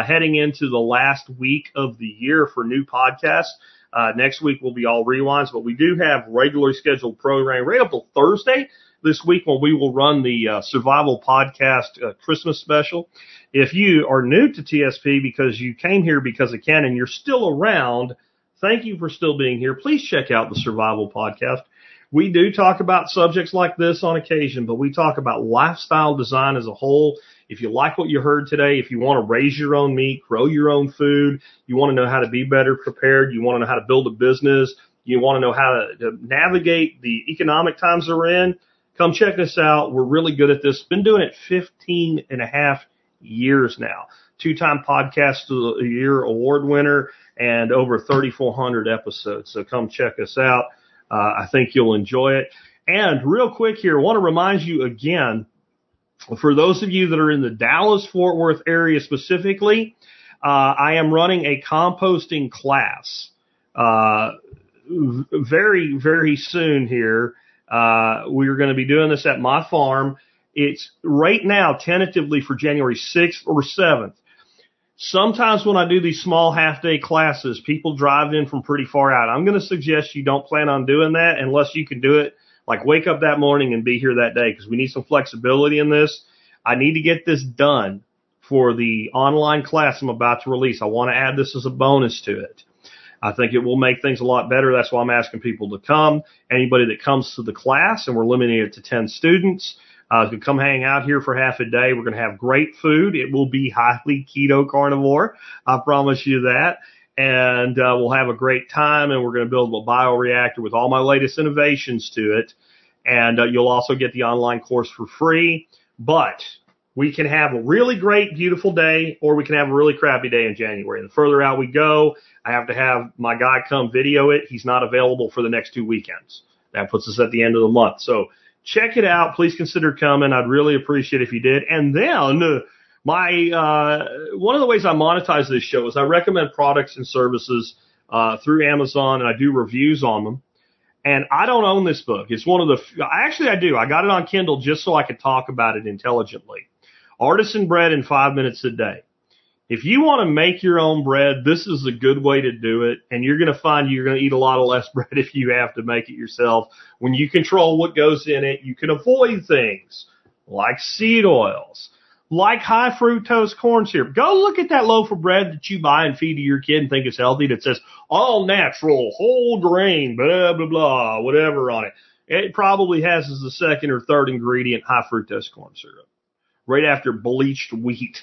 Heading into the last week of the year for new podcasts. Next week will be all rewinds, but we do have regularly scheduled programming right up till Thursday this week when we will run the Survival Podcast Christmas special. If you are new to TSP because you came here because of Ken and you're still around, thank you for still being here. Please check out the Survival Podcast. We do talk about subjects like this on occasion, but we talk about lifestyle design as a whole. If you like what you heard today, if you want to raise your own meat, grow your own food, you want to know how to be better prepared, you want to know how to build a business, you want to know how to navigate the economic times we're in, come check us out. We're really good at this. Been doing it 15 and a half years now. Two-time Podcast of the Year award winner and over 3,400 episodes. So come check us out. I think you'll enjoy it. And real quick here, I want to remind you again, for those of you that are in the Dallas-Fort Worth area specifically, I am running a composting class very, very soon here. We're going to be doing this at my farm. It's right now tentatively for January 6th or 7th. Sometimes when I do these small half-day classes, people drive in from pretty far out. I'm going to suggest you don't plan on doing that unless you can do it. Like wake up that morning and be here that day, because we need some flexibility in this. I need to get this done for the online class I'm about to release. I want to add this as a bonus to it. I think it will make things a lot better. That's why I'm asking people to come. Anybody that comes to the class, and we're limiting it to 10 students, can come hang out here for half a day. We're going to have great food. It will be highly keto carnivore. I promise you that. And we'll have a great time, and we're going to build a bioreactor with all my latest innovations to it. And you'll also get the online course for free. But we can have a really great, beautiful day, or we can have a really crappy day in January. And the further out we go, I have to have my guy come video it. He's not available for the next 2 weekends. That puts us at the end of the month. So check it out. Please consider coming. I'd really appreciate it if you did. And then one of the ways I monetize this show is I recommend products and services through Amazon, and I do reviews on them. And I don't own this book. It's one of the – actually, I do. I got it on Kindle just so I could talk about it intelligently. Artisan Bread in 5 minutes a day. If you want to make your own bread, this is a good way to do it, and you're going to find you're going to eat a lot of less bread if you have to make it yourself. When you control what goes in it, you can avoid things like seed oils, like high fructose corn syrup. Go look at that loaf of bread that you buy and feed to your kid and think it's healthy that says all natural, whole grain, blah, blah, blah, whatever on it. It probably has as the second or third ingredient high fructose corn syrup right after bleached wheat.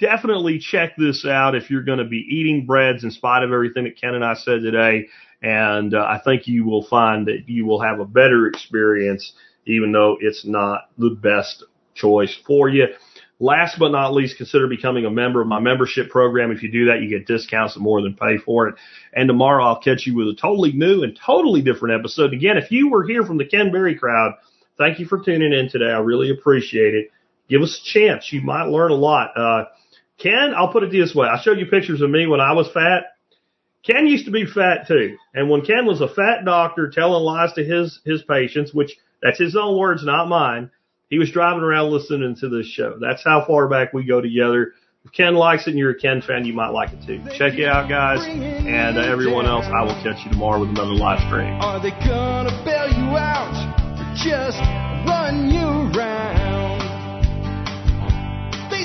Definitely check this out if you're going to be eating breads in spite of everything that Ken and I said today. And I think you will find that you will have a better experience, even though it's not the best choice for you. Last but not least, consider becoming a member of my membership program. If you do that, you get discounts that more than pay for it. And tomorrow I'll catch you with a totally new and totally different episode. Again, if you were here from the Ken Berry crowd, thank you for tuning in today. I really appreciate it. Give us a chance. You might learn a lot. Ken, I'll put it this way. I showed you pictures of me when I was fat. Ken used to be fat too. And when Ken was a fat doctor telling lies to his patients, which that's his own words, not mine, he was driving around listening to this show. That's how far back we go together. If Ken likes it and you're a Ken fan, you might like it too. Check it out, guys. And everyone else, I will catch you tomorrow with another live stream. Are they gonna bail you out or just run you around? They